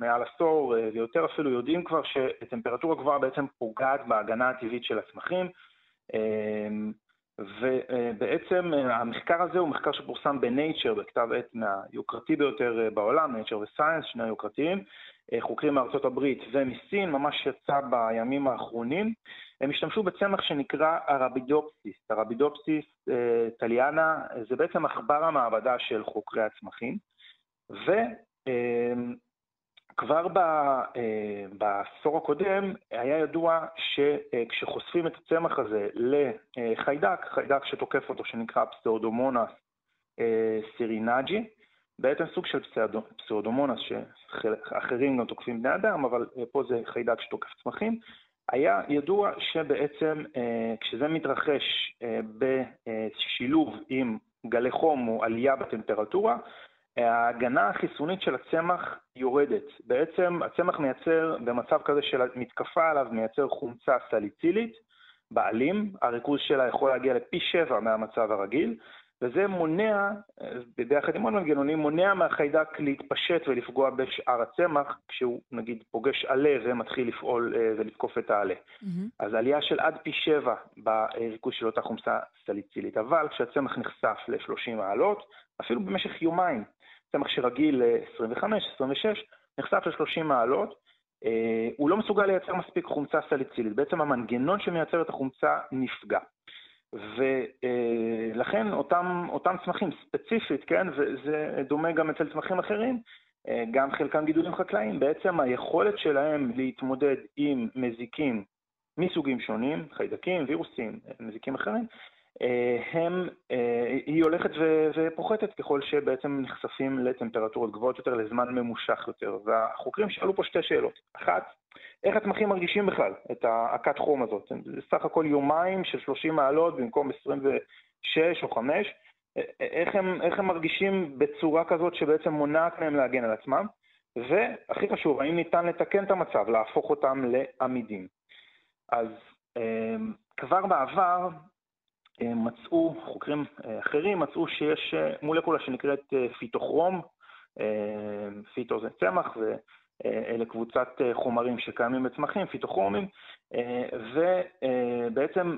מעל עשור ויותר אפילו, יודעים כבר שטמפרטורה גבוהה בעצם פוגעת בהגנה הטבעית של הצמחים, ובעצם המחקר הזה הוא מחקר שפורסם בנייצ'ר, בכתב עת מהיוקרתי ביותר בעולם, נייצ'ר וסיינס, שני היוקרתיים, חוקרים מארצות הברית ומסין, ממש יצא בימים האחרונים. הם השתמשו בצמח שנקרא ארבידופסיס. ארבידופסיס טליאנה, זה בעצם מחבר המעבדה של חוקרי הצמחים, וכבר בעשור הקודם היה ידוע שכשחושפים את הצמח הזה לחיידק, חיידק שתוקף אותו שנקרא פסאודומונס סירינג'י, בעצם סוג של פסאודומונס שאחרים גם תוקפים בני אדם, אבל פה זה חיידק שתוקף צמחים, היה ידוע שבעצם כשזה מתרחש בשילוב עם גלי חום או עלייה בטמפרטורה, ההגנה החיסונית של הצמח יורדת. בעצם הצמח מייצר במצב כזה של מתקפה עליו, מייצר חומצה סליצילית בעלים, הריכוז שלה יכול להגיע לפי 7 מהמצב הרגיל, וזה מונע, ביחד עם עוד מנגנונים, מונע מהחיידק להתפשט ולפגוע בשאר הצמח, כשהוא נגיד פוגש עלה ומתחיל לפעול ולתקוף את העלה. אז עלייה של עד פי 7 בריכוז של אותה חומצה סליצילית, אבל כשהצמח נחשף ל-30 מעלות, אפילו במשך יומיים, צמח שרגיל ל-25-26, נחשף ל-30 מעלות, הוא לא מסוגל לייצר מספיק חומצה סליצילית, בעצם המנגנון שמייצר את החומצה נפגע. ולכן אותם צמחים ספציפית, כן, וזה דומה גם אצל צמחים אחרים, גם חלקם גידולים חקלאיים, בעצם היכולת שלהם להתמודד עם מזיקים מסוגים שונים, חיידקים, וירוסים, מזיקים אחרים, היא הולכת ופוחתת ככל שבעצם נחשפים לטמפרטורות גבוהות יותר לזמן ממושך יותר. והחוקרים שאלו פה שתי שאלות. אחת, איך הצמחים מרגישים בכלל את ההקת חום הזאת? זה סך הכל יומיים של 30 מעלות במקום 26 או 5. איך הם מרגישים בצורה כזאת שבעצם מונעת מהם להגן על עצמם? והכי חשוב, האם ניתן לתקן את המצב, להפוך אותם לעמידים? אז כבר בעבר חוקרים אחרים מצאו שיש מולקולה שנקראת פיטוכרום, פיטו זה צמח, ואלה קבוצת חומרים שקיימים בצמחים, פיטוכרומים, ובעצם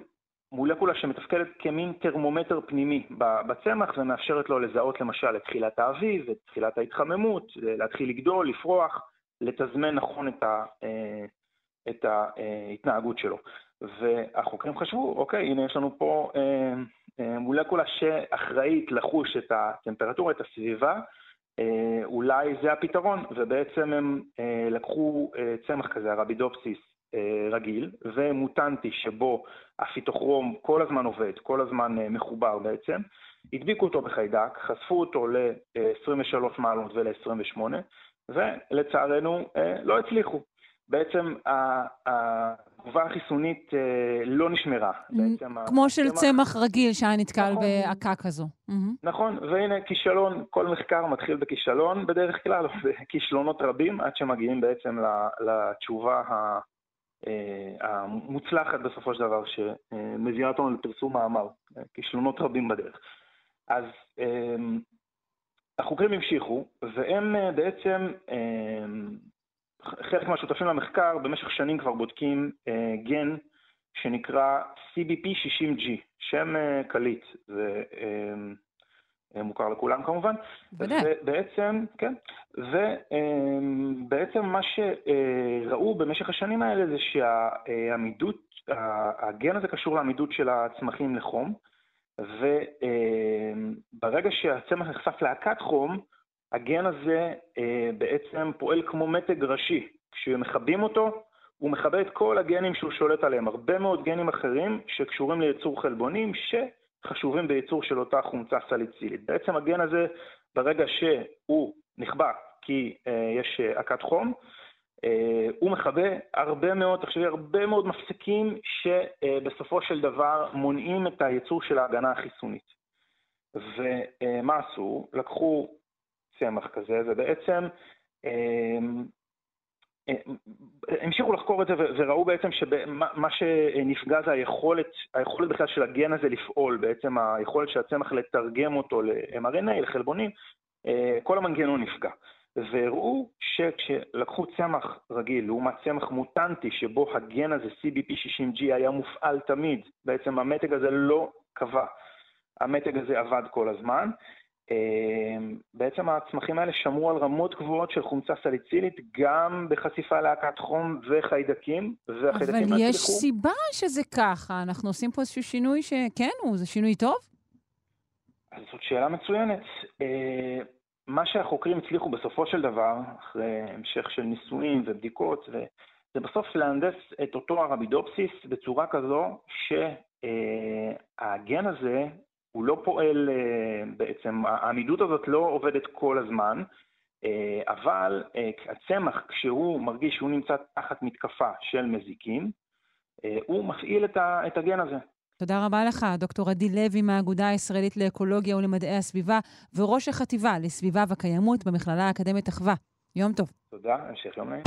מולקולה שמתפקדת כמין תרמומטר פנימי בצמח, ומאפשרת לו לזהות למשל את תחילת האביב, את תחילת ההתחממות, להתחיל לגדול, לפרוח, לתזמן נכון את ההתנהגות שלו. והחוקרים חשבו, אוקיי, הנה יש לנו פה מולקולה שאחראית לחוש את הטמפרטורה, את הסביבה, אולי זה הפתרון, ובעצם הם לקחו צמח כזה, הרבידופסיס רגיל, ומוטנטי שבו הפיתוכרום כל הזמן עובד, כל הזמן מחובר בעצם, הדביקו אותו בחיידק, חשפו אותו ל-23 מעלות ול-28, ולצערנו לא הצליחו. בעצם התגובה החיסונית לא נשמרה. כמו של צמח רגיל שהיה נתקל בעקה כזו. נכון, והנה כישלון, כל מחקר מתחיל בכישלון, בדרך כלל כישלונות רבים, עד שמגיעים בעצם לתשובה המוצלחת בסופו של דבר, שמביאה אותנו לפרסום מאמר, כישלונות רבים בדרך. אז החוקרים המשיכו, והם בעצם... חלק מהשותפים למחקר במשך שנים כבר בודקים גן שנקרא CBP60G, שם קליט, זה מוכר לכולם כמובן. ובעצם, כן, ובעצם מה שראו במשך השנים האלה זה שהעמידות, הגן הזה קשור לעמידות של הצמחים לחום, וברגע שהצמח נחשף להקת חום, הגן הזה בעצם פועל כמו מתג ראשי. כשמכבים אותו, הוא מכבה את כל הגנים שהוא שולט עליהם, הרבה מאוד גנים אחרים שקשורים לייצור חלבונים, שחשובים בייצור של אותה חומצה סליצילית. בעצם הגן הזה, ברגע שהוא נכבה, כי יש הקת חום, הוא מכבה הרבה מאוד, תחשבי, הרבה מאוד מפסקים שבסופו של דבר מונעים את הייצור של ההגנה החיסונית. ומה עשו? לקחו צמח כזה, ובעצם המשיכו לחקור את זה וראו בעצם שמה שנפגע זה היכולת בכלל של הגן הזה לפעול, בעצם היכולת של הצמח לתרגם אותו ל-mRNA, לחלבונים, כל המנגנון נפגע. והראו שכשלקחו צמח רגיל לעומת צמח מוטנטי שבו הגן הזה CBP60G היה מופעל תמיד, בעצם המתג הזה לא קבע, המתג הזה עבד כל הזמן, בעצם הצמחים האלה שמרו על רמות גבוהות של חומצה סליצילית גם בחשיפה להקת חום וחיידקים, אבל יש סיבה שזה ככה, אנחנו עושים פה איזשהו שינוי שכן הוא, זה שינוי טוב? אז זאת שאלה מצוינת. מה שהחוקרים הצליחו בסופו של דבר, אחרי המשך של ניסויים ובדיקות, זה בסוף להנדס את אותו הרבידופסיס בצורה כזו שהגן הזה הוא לא פועל, בעצם העמידות הזאת לא עובדת כל הזמן, אבל הצמח כשהוא מרגיש שהוא נמצא תחת מתקפה של מזיקים, הוא מפעיל את הגן הזה. תודה רבה לך, דוקטור עדי לוי מהאגודה הישראלית לאקולוגיה ולמדעי הסביבה, וראש החטיבה לסביבה וקיימות במכללה האקדמית אחווה. יום טוב. תודה, המשך יום נעים.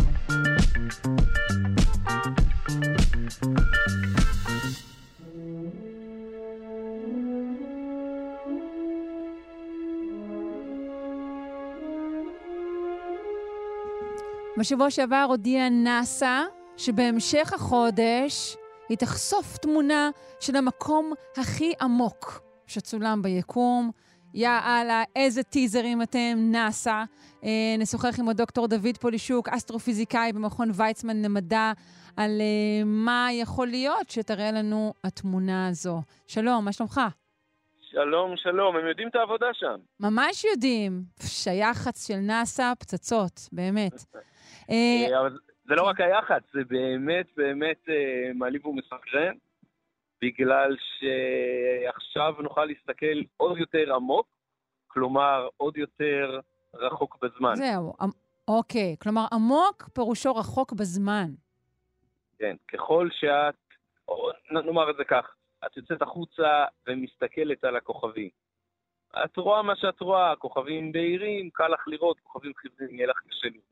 בשבוע שעבר הודיע נאס"א שבהמשך החודש היא תחשוף תמונה של המקום הכי עמוק שצולם ביקום. יאללה, איזה טיזרים אתם, נאס"א. נשוחח עם הדוקטור דוד פולישוק, אסטרופיזיקאי במכון ויצמן למדע, על מה יכול להיות שתראה לנו התמונה הזו. שלום, מה שלומך? שלום, שלום. הם יודעים את העבודה שם. ממש יודעים. היח"צ של נאס"א, פצצות, באמת. אבל זה לא רק היח"צ, זה באמת באמת מעליב ומסקרן, בגלל שעכשיו נוכל להסתכל עוד יותר עמוק, כלומר עוד יותר רחוק בזמן. זהו, אוקיי, כלומר עמוק פירושו רחוק בזמן. כן, ככל שאת, נאמר את זה כך, את יוצאת החוצה ומסתכלת על הכוכבים. את רואה מה שאת רואה, כוכבים בהירים, קל לך לראות, כוכבים חיוורים יהיה לך קשה לראות.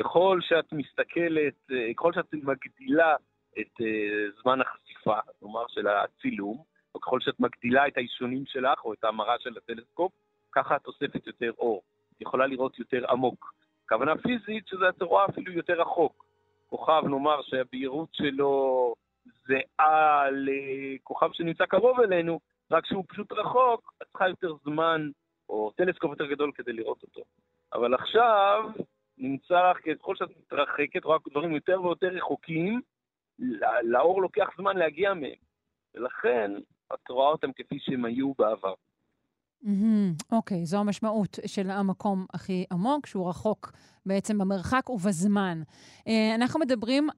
ככל שאת מסתכלת, ככל שאת מגדילה את זמן החשיפה, כלומר של הצילום, או ככל שאת מגדילה את האישונים שלך או את המראה של הטלסקופ, ככה את אוספת יותר אור. את יכולה לראות יותר עמוק. כוונה פיזית שזה את רואה אפילו יותר רחוק. כוכב נאמר שהבהירות שלו זהה לכוכב שנמצא קרוב אלינו, רק שהוא פשוט רחוק, את צריכה יותר זמן או טלסקופ יותר גדול כדי לראות אותו. אבל עכשיו נמצא לך, ככל שאת מתרחקת, רואה דברים יותר ויותר רחוקים, לאור לוקח זמן להגיע מהם. ולכן, את רואה אותם כפי שהם היו בעבר. אוקיי, זו המשמעות של המקום הכי עמוק, שהוא רחוק בעצם במרחק ובזמן. אנחנו מדברים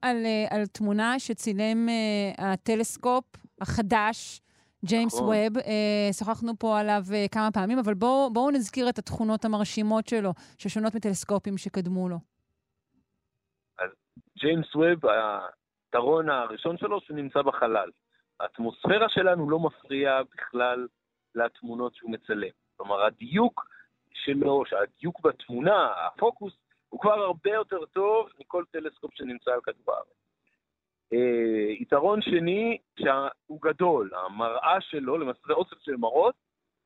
על תמונה שצילם הטלסקופ החדש, ג'יימס ווב, שוחחנו פה עליו כמה פעמים, אבל בואו נזכיר את התכונות המרשימות שלו, ששונות מטלסקופים שקדמו לו. אז ג'יימס ווב, היתרון הראשון שלו, שנמצא בחלל. האטמוספירה שלנו לא מפריעה בכלל לתמונות שהוא מצלם. כלומר, הדיוק שלו, הדיוק בתמונה, הפוקוס, הוא כבר הרבה יותר טוב מכל טלסקופ שנמצא על כדור הארץ. יתרון שני, שהוא גדול, המראה שלו, למעשה זה אוסף של מראות,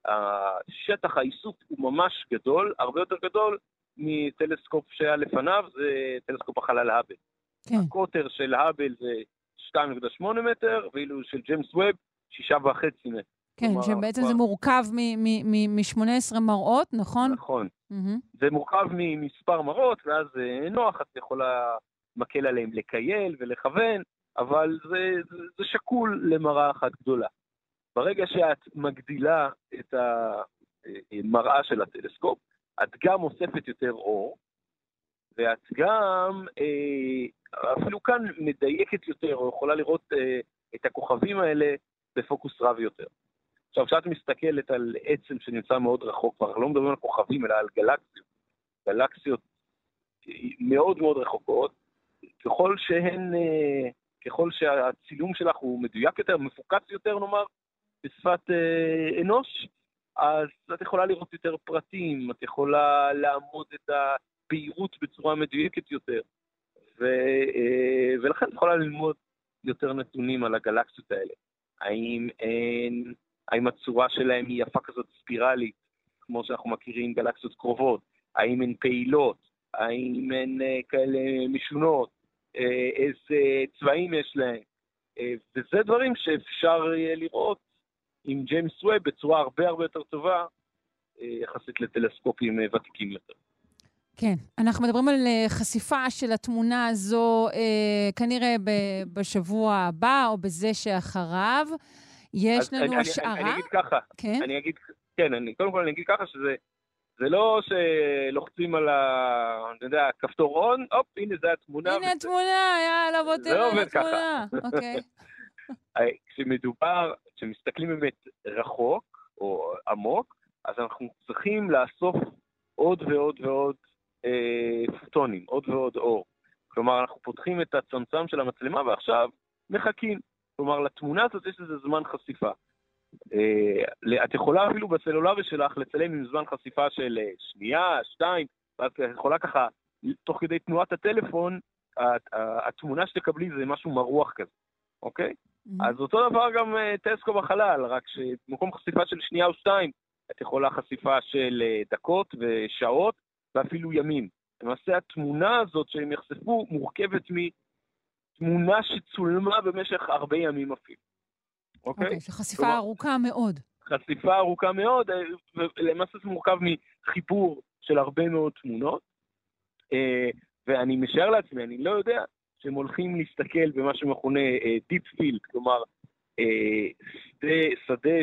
השטח האיסוף הוא ממש גדול, הרבה יותר גדול מטלסקופ שהיה לפניו, זה טלסקופ החלל האבל. כן. הקוטר של האבל זה 2.8 מטר, ואילו של ג'יימס ווב 6.5 מטר. כן, שבעצם זה מורכב מ-18 מראות, נכון? נכון. זה מורכב ממספר מראות, ואז נוח, את יכולה מקל עליהם לקייל ולכוון, אבל זה שקול למראה אחת גדולה. ברגע שאת מגדילה את המראה של הטלסקופ, את גם אוספת יותר אור, ואת גם, אפילו כאן מדייקת יותר, או יכולה לראות את הכוכבים האלה בפוקוס רב יותר. עכשיו, כשאת מסתכלת על עצם שנמצא מאוד רחוק, ואנחנו לא מדברים על כוכבים, אלא על גלקסיות. גלקסיות מאוד מאוד רחוקות, ככל שהצילום שלך הוא מדויק יותר, מפוקס יותר, נאמר, בשפת אנוש, אז את יכולה לראות יותר פרטים, את יכולה לעמוד את הבהירות בצורה מדויקת יותר, ולכן את יכולה ללמוד יותר נתונים על הגלקסיות האלה. האם הצורה שלהם היא יפה כזאת ספירלית, כמו שאנחנו מכירים גלקסיות קרובות, האם הן פעילות, האם הן כאלה משונות, איזה צבעים יש להם, וזה דברים שאפשר לראות עם ג'יימס ווב בצורה הרבה הרבה יותר טובה, יחסית לטלסקופים ותיקים יותר. כן, אנחנו מדברים על חשיפה של התמונה הזו כנראה בשבוע הבא או בזה שאחריו. יש לנו השערה? אני אגיד ככה. כן? קודם כל אני אגיד ככה שזה לא שלוחצים על הכפתור און, הופ, הנה זה התמונה. הנה התמונה, יאללה, בוא תראה את התמונה. אוקיי. כשמסתכלים באמת רחוק או עמוק, אז אנחנו צריכים לאסוף עוד ועוד ועוד פוטונים, עוד ועוד אור. כלומר, אנחנו פותחים את הצמצם של המצלמה ועכשיו מחכים. כלומר, לתמונה הזאת יש לזה זמן חשיפה. את יכולה אפילו בסלולרי שלך לצלם עם זמן חשיפה של שנייה, שתיים, ואת יכולה ככה, תוך כדי תנועת הטלפון, התמונה שתקבלי זה משהו מרוח כזה, אוקיי? אז אותו דבר גם טלסקופ בחלל, רק שבמקום חשיפה של שנייה או שתיים, את יכולה חשיפה של דקות ושעות ואפילו ימים. למעשה התמונה הזאת שהם יחשפו מורכבת מתמונה שצולמה במשך הרבה ימים אפילו. אוקיי? חשיפה ארוכה מאוד. חשיפה ארוכה מאוד, ולמעשה זה מורכב מחיבור של הרבה מאוד תמונות, ואני משער לעצמי, אני לא יודע, שהם הולכים להסתכל במה שמכונה דיפ פילד, כלומר, שדה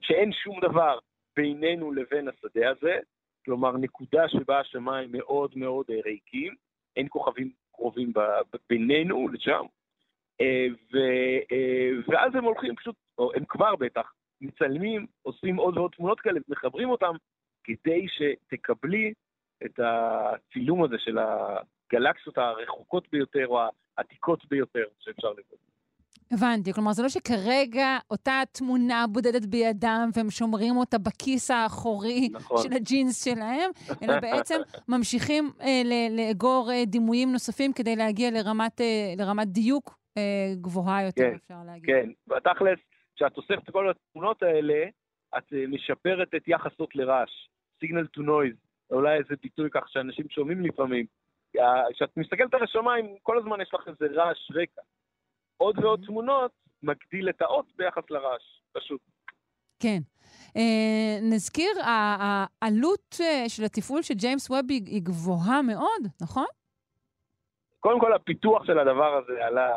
שאין שום דבר בינינו לבין השדה הזה, כלומר נקודה שבה השמיים מאוד מאוד ריקים, אין כוכבים קרובים בינינו לשם, ואז הם הולכים פשוט, או הם כבר בטח, מצלמים, עושים עוד ועוד תמונות כאלה, מחברים אותם כדי שתקבלי את הצילום הזה של הגלקסיות הרחוקות ביותר או העתיקות ביותר שאפשר לראות. הבנתי, כלומר זה לא שכרגע אותה תמונה בודדת בידם והם שומרים אותה בכיס האחורי של הג'ינס שלהם, אלא בעצם ממשיכים לאגור דימויים נוספים כדי להגיע לרמת דיוק גבוהה יותר, אפשר להגיד. כן, בתכלס, כשאת אוספת כל התמונות האלה, את משפרת את יחסות לרעש, סיגנל טו נויז, אולי איזה ביטוי כך שאנשים שומעים לפעמים. כשאת מסתכלת על השמיים, כל הזמן יש לך איזה רעש רקע. עוד ועוד תמונות מגדיל את האות ביחס לרעש, פשוט. כן. נזכיר, העלות של התפעול של ג'יימס ווב היא גבוהה מאוד, נכון? קודם כל, הפיתוח של הדבר הזה עלה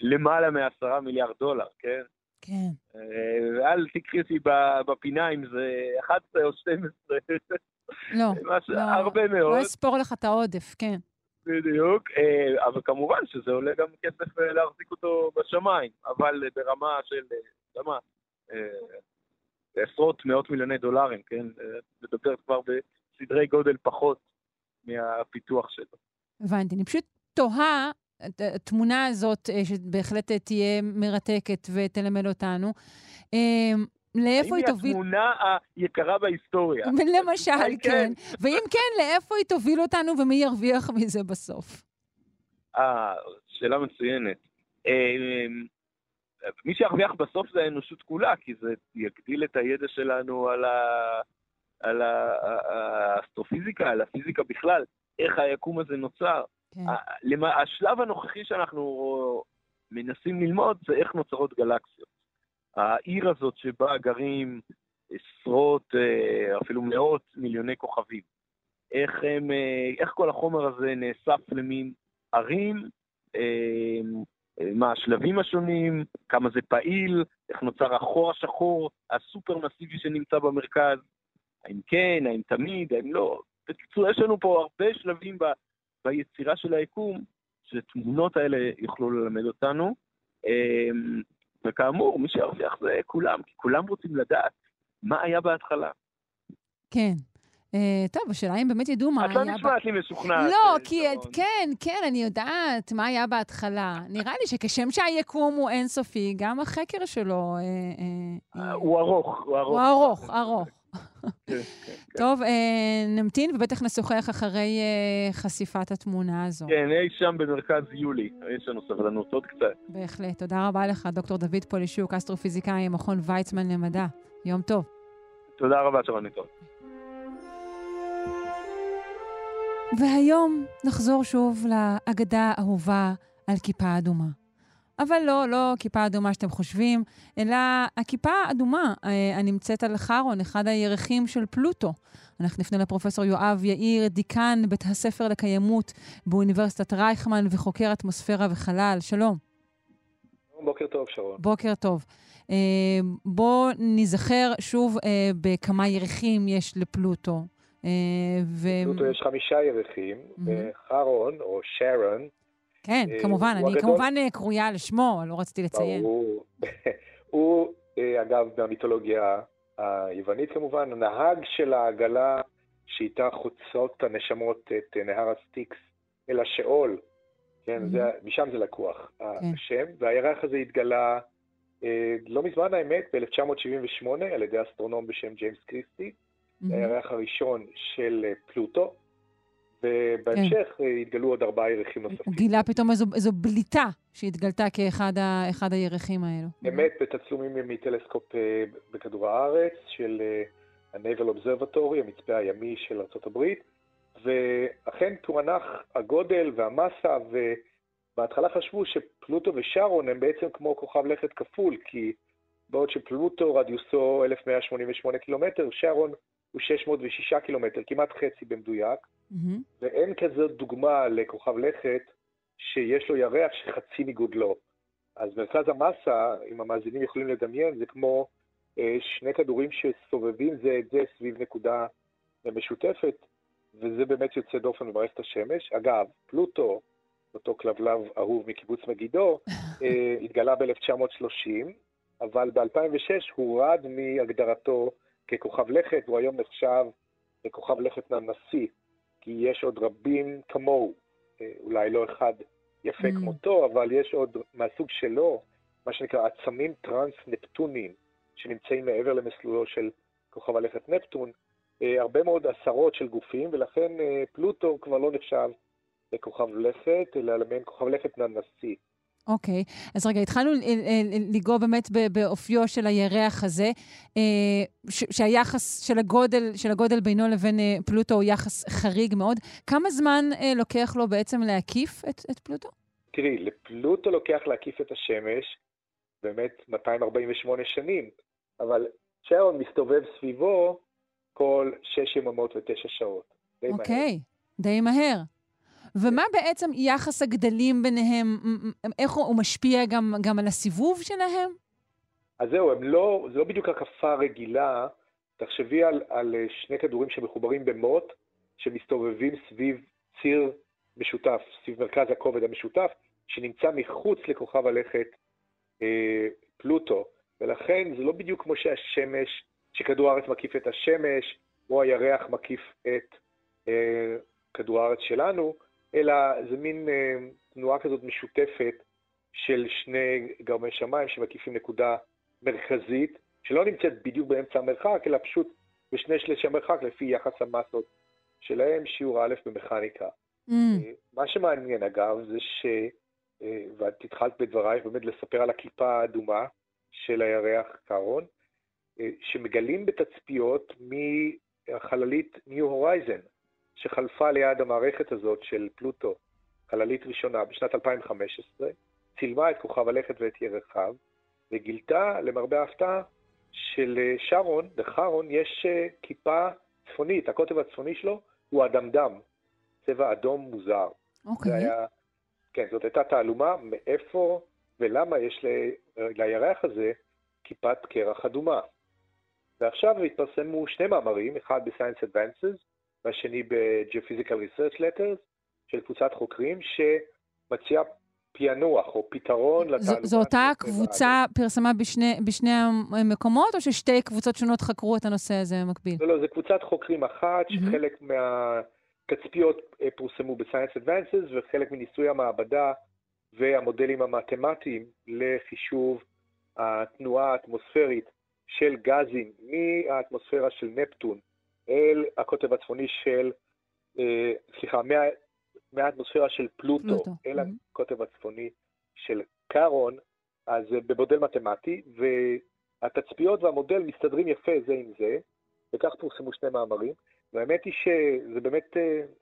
למעלה $10 מיליארד, כן? כן. ואל תקחי אותי בפינה אם זה 11 או 12. לא. הרבה מאוד. לא אספור לך את העודף, כן. בדיוק, אבל כמובן שזה עולה גם כסף להחזיק אותו בשמיים, אבל ברמה של עשרות מאות מיליוני $, כן? מדבר כבר בסדרי גודל פחות מהפיתוח שלו. הבנתי, אני פשוט תוהה, התמונה הזאת שבהחלט תהיה מרתקת ותלמד אותנו, לאיפה היא תוביל? האם היא התמונה היקרה בהיסטוריה? למשל, כן. ואם כן, לאיפה היא תוביל אותנו ומי ירוויח מזה בסוף? שאלה מצוינת. מי שירוויח בסוף זה האנושות כולה, כי זה יגדיל את הידע שלנו על האסטרופיזיקה, על הפיזיקה בכלל, איך היקום הזה נוצר. השלב הנוכחי שאנחנו מנסים ללמוד זה איך נוצרות גלקסיות. העיר הזאת שבה גרים עשרות, אפילו מאות מיליוני כוכבים. איך כל החומר הזה נאסף למין ערים, מה השלבים השונים, כמה זה פעיל, איך נוצר החור השחור, הסופר מסיבי שנמצא במרכז, האם כן, האם תמיד, האם לא. בקיצור, יש לנו פה הרבה שלבים ביצירה של היקום, שתמונות האלה יוכלו ללמד אותנו, וכאמור, מי שירוויח זה כולם, כי כולם רוצים לדעת מה היה בהתחלה. כן. טוב, השאלה אם באמת ידעו מה היה... את לא נשמעת לי משוכנעת. לא, כי כן, אני יודעת מה היה בהתחלה. נראה לי שכשם שהיקום הוא אינסופי, גם החקר שלו... הוא ארוך, הוא ארוך. הוא ארוך, ארוך. טוב, נמתין ובטח נשוחח אחרי חשיפת התמונה הזו. כן, אי שם במרכז יולי. יש לנו סבלנות עוד קצת. בהחלט. תודה רבה לך, דוקטור דוד פולישוק, אסטרופיזיקאי, מכון ויצמן למדע. יום טוב. תודה רבה, שרון נתראות. והיום נחזור שוב לאגדה האהובה על כיפה אדומה. אבל לא כיפה אדומה שאתם חושבים, אלא הכיפה האדומה הנמצאת על כארון, אחד הירחים של פלוטו. אנחנו נפנה לפרופסור יואב יאיר, דיקן בית הספר לקיימות באוניברסיטת רייכמן וחוקר אטמוספירה וחלל. שלום. בוקר טוב, שרון. בוקר טוב. בוא נזכר שוב בכמה ירחים יש לפלוטו. בפלוטו יש 5 ירחים, וכארון, או שרון. כן, כמובן, אני כמובן קרויה לשמו, לא רציתי לציין. הוא, אגב, במיתולוגיה היוונית כמובן, הנהג של העגלה שאיתה חוצות הנשמות את נהר הסטיקס אל השאול, משם זה לקוח השם, והירח הזה התגלה לא מזמן האמת, ב-1978, על ידי אסטרונום בשם ג'יימס קריסטי, הירח הראשון של פלוטו, ובהמשך התגלו עוד 4 ירחים נוספים. גילה פתאום איזו בליטה שהתגלתה כאחד הירחים האלו. אמת, בתצלומים מטלסקופ בכדור הארץ, של ה-Naval Observatory, המצפה הימי של ארצות הברית, ואכן תורנח הגודל והמסה, ובהתחלה חשבו שפלוטו ושרון הם בעצם כמו כוכב לכת כפול, כי בעוד שפלוטו רדיוסו 1188 קילומטר, שרון הוא 606 קילומטר, כמעט חצי במדויק, ואין כזאת דוגמה לכוכב לכת שיש לו ירח שחצי מגודלו. אז מרכז המסה, אם המאזינים יכולים לדמיין, זה כמו 2 כדורים שסובבים זה את זה סביב נקודה משותפת, וזה באמת יוצא דופן במערכת השמש. אגב, פלוטו, אותו כלבלב אהוב מקיבוץ מגידו, התגלה ב-1930, אבל ב-2006 הוא רד מהגדרתו ככוכב לכת, הוא היום נחשב לכוכב לכת ננסי, כי יש עוד רבים כמוהו, אולי לא אחד יפה כמותו, אבל יש עוד מהסוג שלו, מה שנקרא עצמים טרנס-נפטוניים, שנמצאים מעבר למסלולו של כוכב הלכת נפטון, הרבה מאוד עשרות של גופים, ולכן פלוטו כבר לא נחשב לכוכב לכת, אלא למעין כוכב לכת ננסי. אוקיי, אז רגע, התחלנו לגוע באמת באופיו של הירח הזה, שהיחס של הגודל בינו לבין פלוטו הוא יחס חריג מאוד. כמה זמן לוקח לו בעצם להקיף את פלוטו? תראי, לפלוטו לוקח להקיף את השמש באמת 248 שנים, אבל שארון מסתובב סביבו כל 6 יממות ו9 שעות. אוקיי, די מהר. ומה בעצם יחס הגדלים ביניהם, איך הוא משפיע גם על הסיבוב שלהם? אז זהו, זה לא בדיוק הקפה רגילה, תחשבי על 2 כדורים שמחוברים במוט, שמסתובבים סביב ציר משותף, סביב מרכז הכובד המשותף, שנמצא מחוץ לכוכב הלכת פלוטו, ולכן זה לא בדיוק כמו שהשמש, שכדור הארץ מקיף את השמש, או הירח מקיף את כדור הארץ שלנו, אלא זה מין תנועה כזאת משותפת של 2 גרמי שמיים שמקיפים נקודה מרכזית, שלא נמצאת בדיוק באמצע המרחק, אלא פשוט ב2/3 המרחק לפי יחס המסות שלהם, שיעור א' במכניקה. מה שמעניין אגב זה ואת התחלת בדברייך באמת לספר על הכיפה האדומה של הירח כארון, שמגלים בתצפיות מהחללית ניו הורייזן, שחלפה ליד המערכת הזאת של פלוטו, חללית ראשונה, בשנת 2015, צילמה את כוכב הלכת ואת ירחיו, וגילתה למרבה ההפתעה שלשרון, לכארון, יש כיפה צפונית, הקוטב הצפוני שלו הוא אדמדם, צבע אדום מוזר. אוקיי. כן, זאת הייתה תעלומה מאיפה ולמה יש לירח הזה כיפת קרח אדומה. ועכשיו התפרסמו שני מאמרים, אחד ב-Science Advances והשני ב-Geophysical Research Letters של קבוצת חוקרים שמציעה פיענוח או פתרון לתעלומה. זו אותה קבוצה פרסמה בשני המקומות, או ששתי קבוצות שונות חקרו את הנושא הזה במקביל? לא, זו קבוצת חוקרים אחת שחלק מהתצפיות פורסמו ב-Science Advances וחלק מניסוי המעבדה והמודלים המתמטיים לחישוב התנועה האטמוספרית של גזים מהאטמוספירה של נפטון אל הקוטב הצפוני של מהאטמוספירה של פלוטו. אל הקוטב הצפוני של כארון, אז במודל מתמטי, והתצפיות והמודל מסתדרים יפה זה עם זה, וכך פורסמו שני מאמרים, והאמת היא שזה באמת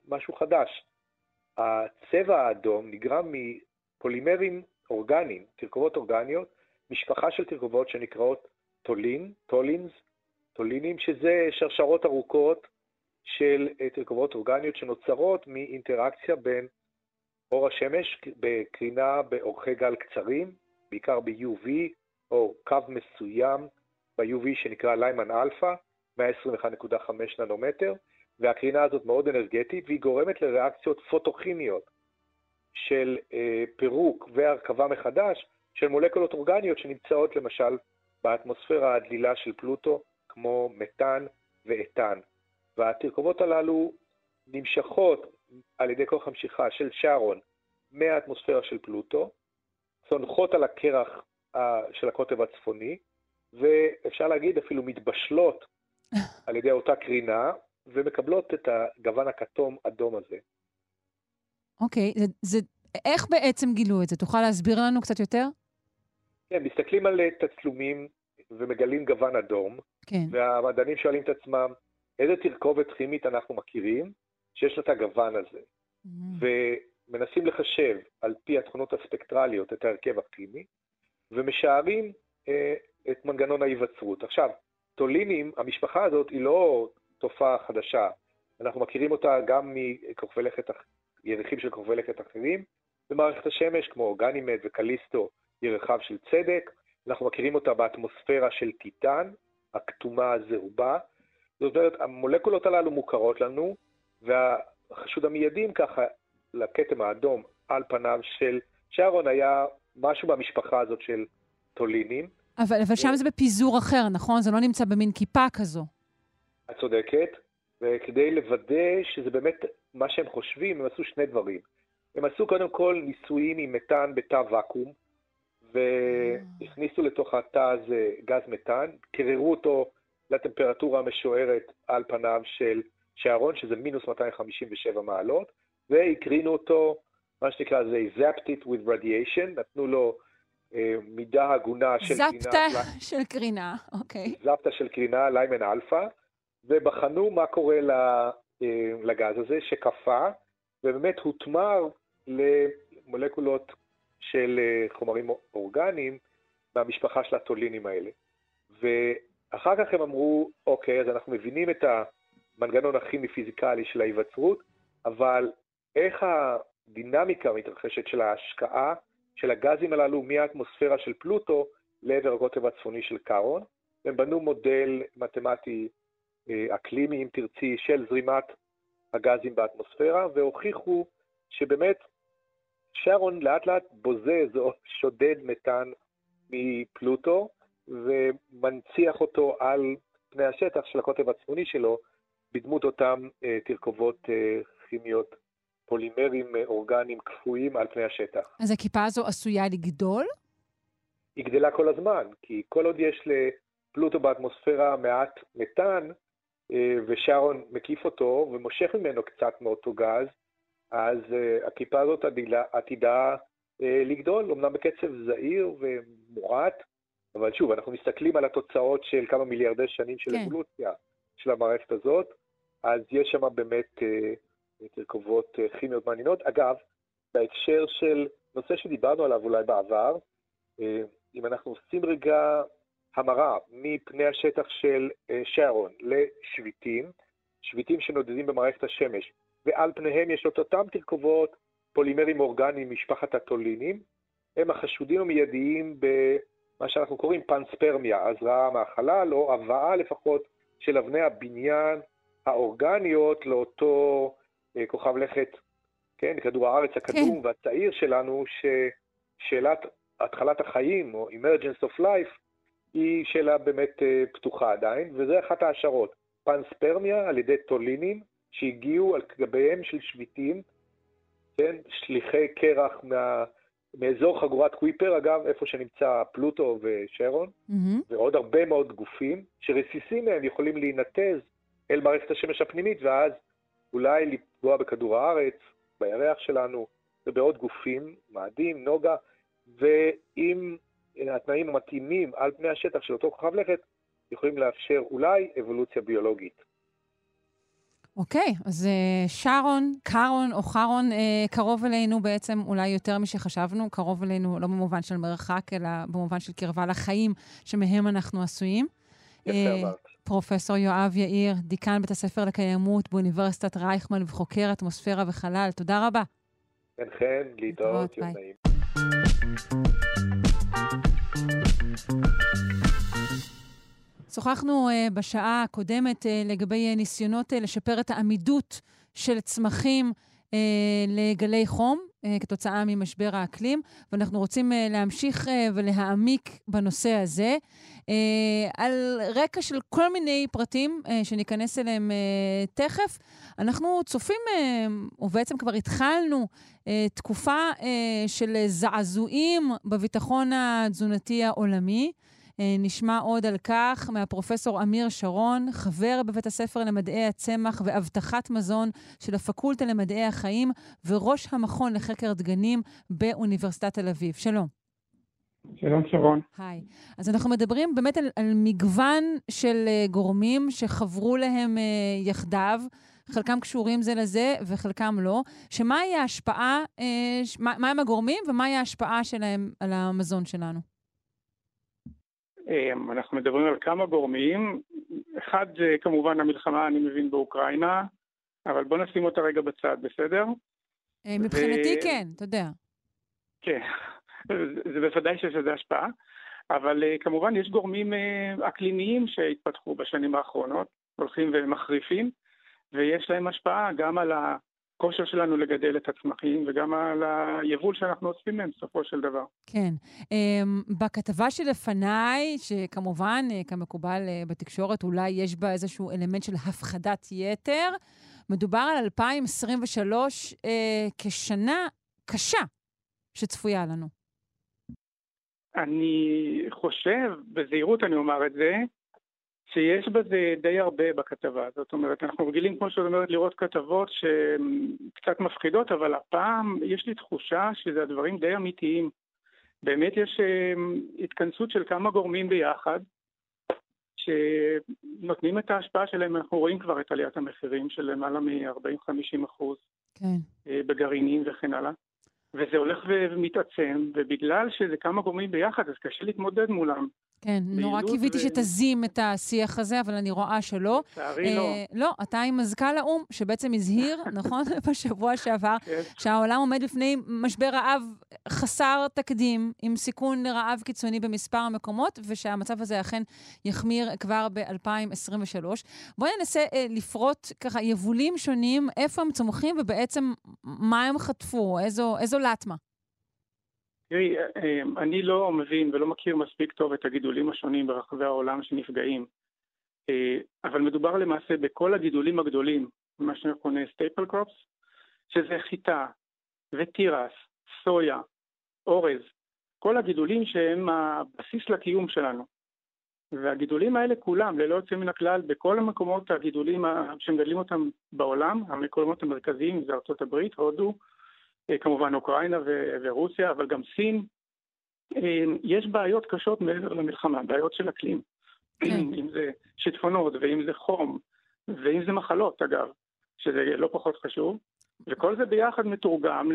משהו חדש. הצבע האדום נגרם מפולימרים אורגניים, תרכובות אורגניות, משפחה של תרכובות שנקראות תולין, תולינים, שזה שרשרות ארוכות של תרכובות אורגניות שנוצרות מאינטראקציה בין אור השמש בקרינה באורכי גל קצרים, בעיקר ב-UV, או קו מסוים ב-UV שנקרא ליימן אלפא, 121.5 ננומטר, והקרינה הזאת מאוד אנרגטית, והיא גורמת לריאקציות פוטוכימיות של פירוק והרכבה מחדש של מולקולות אורגניות שנמצאות למשל באטמוספירה הדלילה של פלוטו, כמו מתאן ואתן. והתרכובות הללו נמשכות על ידי כוח המשיכה של שארון מהאטמוספירה של פלוטו, צונחות על הקרח של הקוטב הצפוני, ואפשר להגיד אפילו מתבשלות על ידי אותה קרינה, ומקבלות את הגוון הכתום אדום הזה. אוקיי, איך בעצם גילו את זה? תוכל להסביר לנו קצת יותר? כן, מסתכלים על תצלומים ומגלים גוון אדום, כן. והמדענים שואלים את עצמם, איזה תרכובת כימית אנחנו מכירים שיש לה את הגוון הזה? ומנסים לחשב על פי התכונות הספקטרליות את ההרכב הכימי, ומשערים את מנגנון ההיווצרות. עכשיו, תולינים, המשפחה הזאת היא לא תופעה חדשה. אנחנו מכירים אותה גם מכוכבי לכת, ירחים של כוכבי לכת אחרים, במערכת השמש כמו גנימד וקליסטו, ירחיו של צדק, אנחנו מכירים אותה באטמוספירה של טיטן, הכתומה הזהובה, זאת אומרת, המולקולות הללו מוכרות לנו, והחשוד המיידים ככה, לכתם האדום על פניו של שארון, היה משהו במשפחה הזאת של תולינים. אבל שם זה בפיזור אחר, נכון? זה לא נמצא במין כיפה כזו. את צודקת, וכדי לוודא שזה באמת מה שהם חושבים, הם עשו שני דברים. הם עשו קודם כל ניסויים עם מתאן בתא וקום, והכניסו לתוך התא הזה גז מתאן, קררו אותו לטמפרטורה המשוערת על פניו של שארון, שזה מינוס 257 מעלות, והקרינו אותו, מה שנקרא זה zapped it with radiation, נתנו לו מידה הגונה של קרינה. זפתה של קרינה, אוקיי. זפתה של קרינה, ליימן אלפא, ובחנו מה קורה לגז הזה שקפה, ובאמת הותמר למולקולות של חומרים אורגניים במשפחה של התולינים האלה. ואחר כך הם אמרו, אוקיי, אז אנחנו מבינים את המנגנון הכימי-פיזיקלי של ההיווצרות, אבל איך הדינמיקה מתרחשת של ההשקעה של הגזים הללו מהאטמוספירה של פלוטו לעבר הקוטב הצפוני של כארון. הם בנו מודל מתמטי אקלימי, אם תרצי, של זרימת הגזים באטמוספירה, והוכיחו שבאמת שארון לאט לאט בוזז או שודד מתאן מפלוטו ומנציח אותו על פני השטח של הקוטב הצפוני שלו בדמות אותם תרכובות כימיות, פולימרים אורגניים קפואים על פני השטח. אז הכיפה הזו עשויה לגדול? היא גדלה כל הזמן, כי כל עוד יש לפלוטו באטמוספירה מעט מתאן ושארון מקיף אותו ומושך ממנו קצת מאותו גז, אז הכיפה הזאת עתידה לגדול, אמנם בקצב זהיר ומועט, אבל שוב, אנחנו מסתכלים על התוצאות של כמה מיליארדי שנים של אבולוציה של המערכת הזאת, אז יש שם באמת תרכובות כימיות מעניינות. אגב, בהקשר של נושא שדיברנו עליו אולי בעבר, אם אנחנו עושים רגע המראה מפני השטח של שארון לשביטים, שביטים שנודדים במערכת השמש, ועל פניהם יש את אותם תרכובות פולימרים אורגניים משפחת הטולינים, הם החשודים המיידיים במה שאנחנו קוראים פנספרמיה, הזרעה מהחלל או הבאה לפחות של אבני הבניין האורגניות לאותו כוכב לכת, כן, כדור הארץ הקדום והצעיר שלנו, ששאלת התחלת החיים או emergence of life היא שאלה באמת פתוחה עדיין, וזה אחת ההשערות, פנספרמיה על ידי טולינים שהגיעו על גביהם של שביטים, כן, שליחי קרח מאזור חגורת קויפר, אגב, איפה שנמצא פלוטו ושרון, ועוד הרבה מאוד גופים שרסיסים מהם יכולים להינתז אל מערכת השמש הפנימית, ואז אולי לפגוע בכדור הארץ, בירח שלנו, ובעוד גופים, מאדים, נוגה, ואם התנאים המתאימים על פני השטח של אותו כוכב לכת, יכולים לאפשר אולי אבולוציה ביולוגית. אוקיי, אז שרון, כארון או כארון קרוב אלינו בעצם אולי יותר משחשבנו, קרוב אלינו לא במובן של מרחק, אלא במובן של קרבה לחיים שמהם אנחנו עשויים. פרופסור יואב יאיר, דיקן בית הספר לקיימות באוניברסיטת רייכמן וחוקר אטמוספירה וחלל, תודה רבה. אתכן, להתראות, יום נעים. שוחחנו בשעה הקודמת לגבי ניסיונות לשפר את העמידות של צמחים לגלי חום כתוצאה ממשבר האקלים, ואנחנו רוצים להמשיך ולהעמיק בנושא הזה, על רקע של כל מיני פרטים שניכנס אליהם תכף. אנחנו צופים, או בעצם כבר התחלנו, תקופה של זעזועים בביטחון התזונתי העולמי. נשמע עוד על כך מהפרופסור אמיר שרון, חבר בבית הספר למדעי הצמח והבטחת מזון של הפקולטה למדעי החיים, וראש המכון לחקר דגנים באוניברסיטת תל אביב. שלום. שלום שרון. היי. אז אנחנו מדברים באמת על מגוון של גורמים שחברו להם יחדיו, חלקם קשורים זה לזה וחלקם לא, שמה היא ההשפעה, מה הם הגורמים ומה היא ההשפעה שלהם על המזון שלנו? אנחנו מדברים על כמה גורמים, אחד זה כמובן המלחמה, אני מבין, באוקראינה, אבל בוא נשים אותה רגע בצד, בסדר? מבחינתי כן, אתה יודע. כן, זה בוודאי שיש לזה השפעה, אבל כמובן יש גורמים אקלימיים שהתפתחו בשנים האחרונות, הולכים ומחריפים, ויש להם השפעה גם על הכושר שלנו לגדל את הצמחים, וגם על היבול שאנחנו עושים מהם, בסופו של דבר. כן. בכתבה שלפניי, שכמובן, כמקובל בתקשורת, אולי יש בה איזשהו אלמנט של הפחדת יתר, מדובר על 2023 כשנה קשה שצפויה לנו. אני חושב, בזהירות אני אומר את זה, שיש בזה די הרבה בכתבה. זאת אומרת, אנחנו רגילים, כמו שאת אומרת, לראות כתבות שקצת מפחידות, אבל הפעם יש לי תחושה שזה הדברים די אמיתיים. באמת יש התכנסות של כמה גורמים ביחד, שנותנים את ההשפעה שלהם. אנחנו רואים כבר את עליית המחירים של למעלה מ-40-50% כן. בגרעינים וכן הלאה. וזה הולך ומתעצם, ובגלל שזה כמה גורמים ביחד, אז קשה להתמודד מולם. כן, נורא קיוויתי שתזים את השיח הזה, אבל אני רואה שלא. תארי לא. לא, אתה עם מזכ"ל האום, שבעצם הזהיר, נכון, בשבוע שעבר, שהעולם עומד לפני משבר רעב חסר תקדים, עם סיכון לרעב קיצוני במספר המקומות, ושהמצב הזה אכן יחמיר כבר ב-2023. בואי ננסה לפרוט ככה יבולים שונים, איפה הם צומחים, ובעצם מה הם חטפו, איזו לטמה. תראי, אני לא מבין ולא מכיר מספיק טוב את הגידולים השונים ברחבי העולם שנפגעים, אבל מדובר למעשה בכל הגידולים הגדולים, מה שמכונה סטייפל קרופס, שזה חיטה וטירס, סויה, אורז, כל הגידולים שהם הבסיס לקיום שלנו. והגידולים האלה כולם, ללא יוצא מן הכלל, בכל המקומות הגידולים שמגדלים אותם בעולם, המקומות המרכזיים זה ארצות הברית, הודו, כמובן אוקראינה ורוסיה, אבל גם סין. יש בעיות קשות מעבר למלחמה, בעיות של אקלים. אם זה שטפונות, ואם זה חום, ואם זה מחלות, אגב, שזה לא פחות חשוב. וכל זה ביחד מתורגם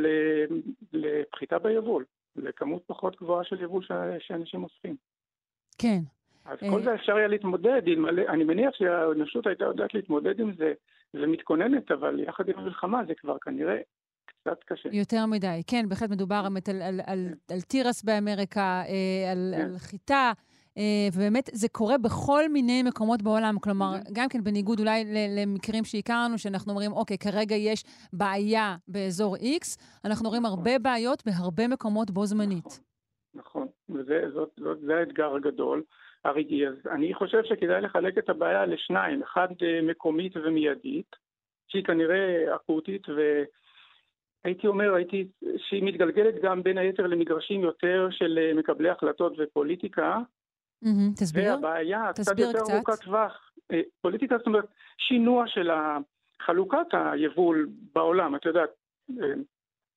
לפחיתה ביבול, לכמות פחות גבוהה של יבול שאנשים עושים. כן. אז כל זה אפשר היה להתמודד עם, אני מניח שהאנושות הייתה יודעת להתמודד עם זה, ומתכוננת, אבל יחד עם המלחמה זה כבר כנראה קצת קשה. יותר מדי, כן, בהחלט מדובר על טירס באמריקה, על חיטה, ובאמת זה קורה בכל מיני מקומות בעולם, כלומר, גם כן בניגוד אולי למקרים שהכרנו, שאנחנו אומרים, אוקיי, כרגע יש בעיה באזור X, אנחנו רואים הרבה בעיות בהרבה מקומות בו זמנית. נכון, וזה האתגר הגדול. הרגעי, אז אני חושב שכדאי לחלק את הבעיה לשניים, אחד מקומית ומיידית, שהיא כנראה אקוטית, והייתי אומר, שהיא מתגלגלת גם בין היתר למגרשים יותר של מקבלי החלטות ופוליטיקה, תסביר? והבעיה קצת יותר ארוכת טווח, פוליטיקה, זאת אומרת, שינוע של חלוקת היבול בעולם, את יודעת,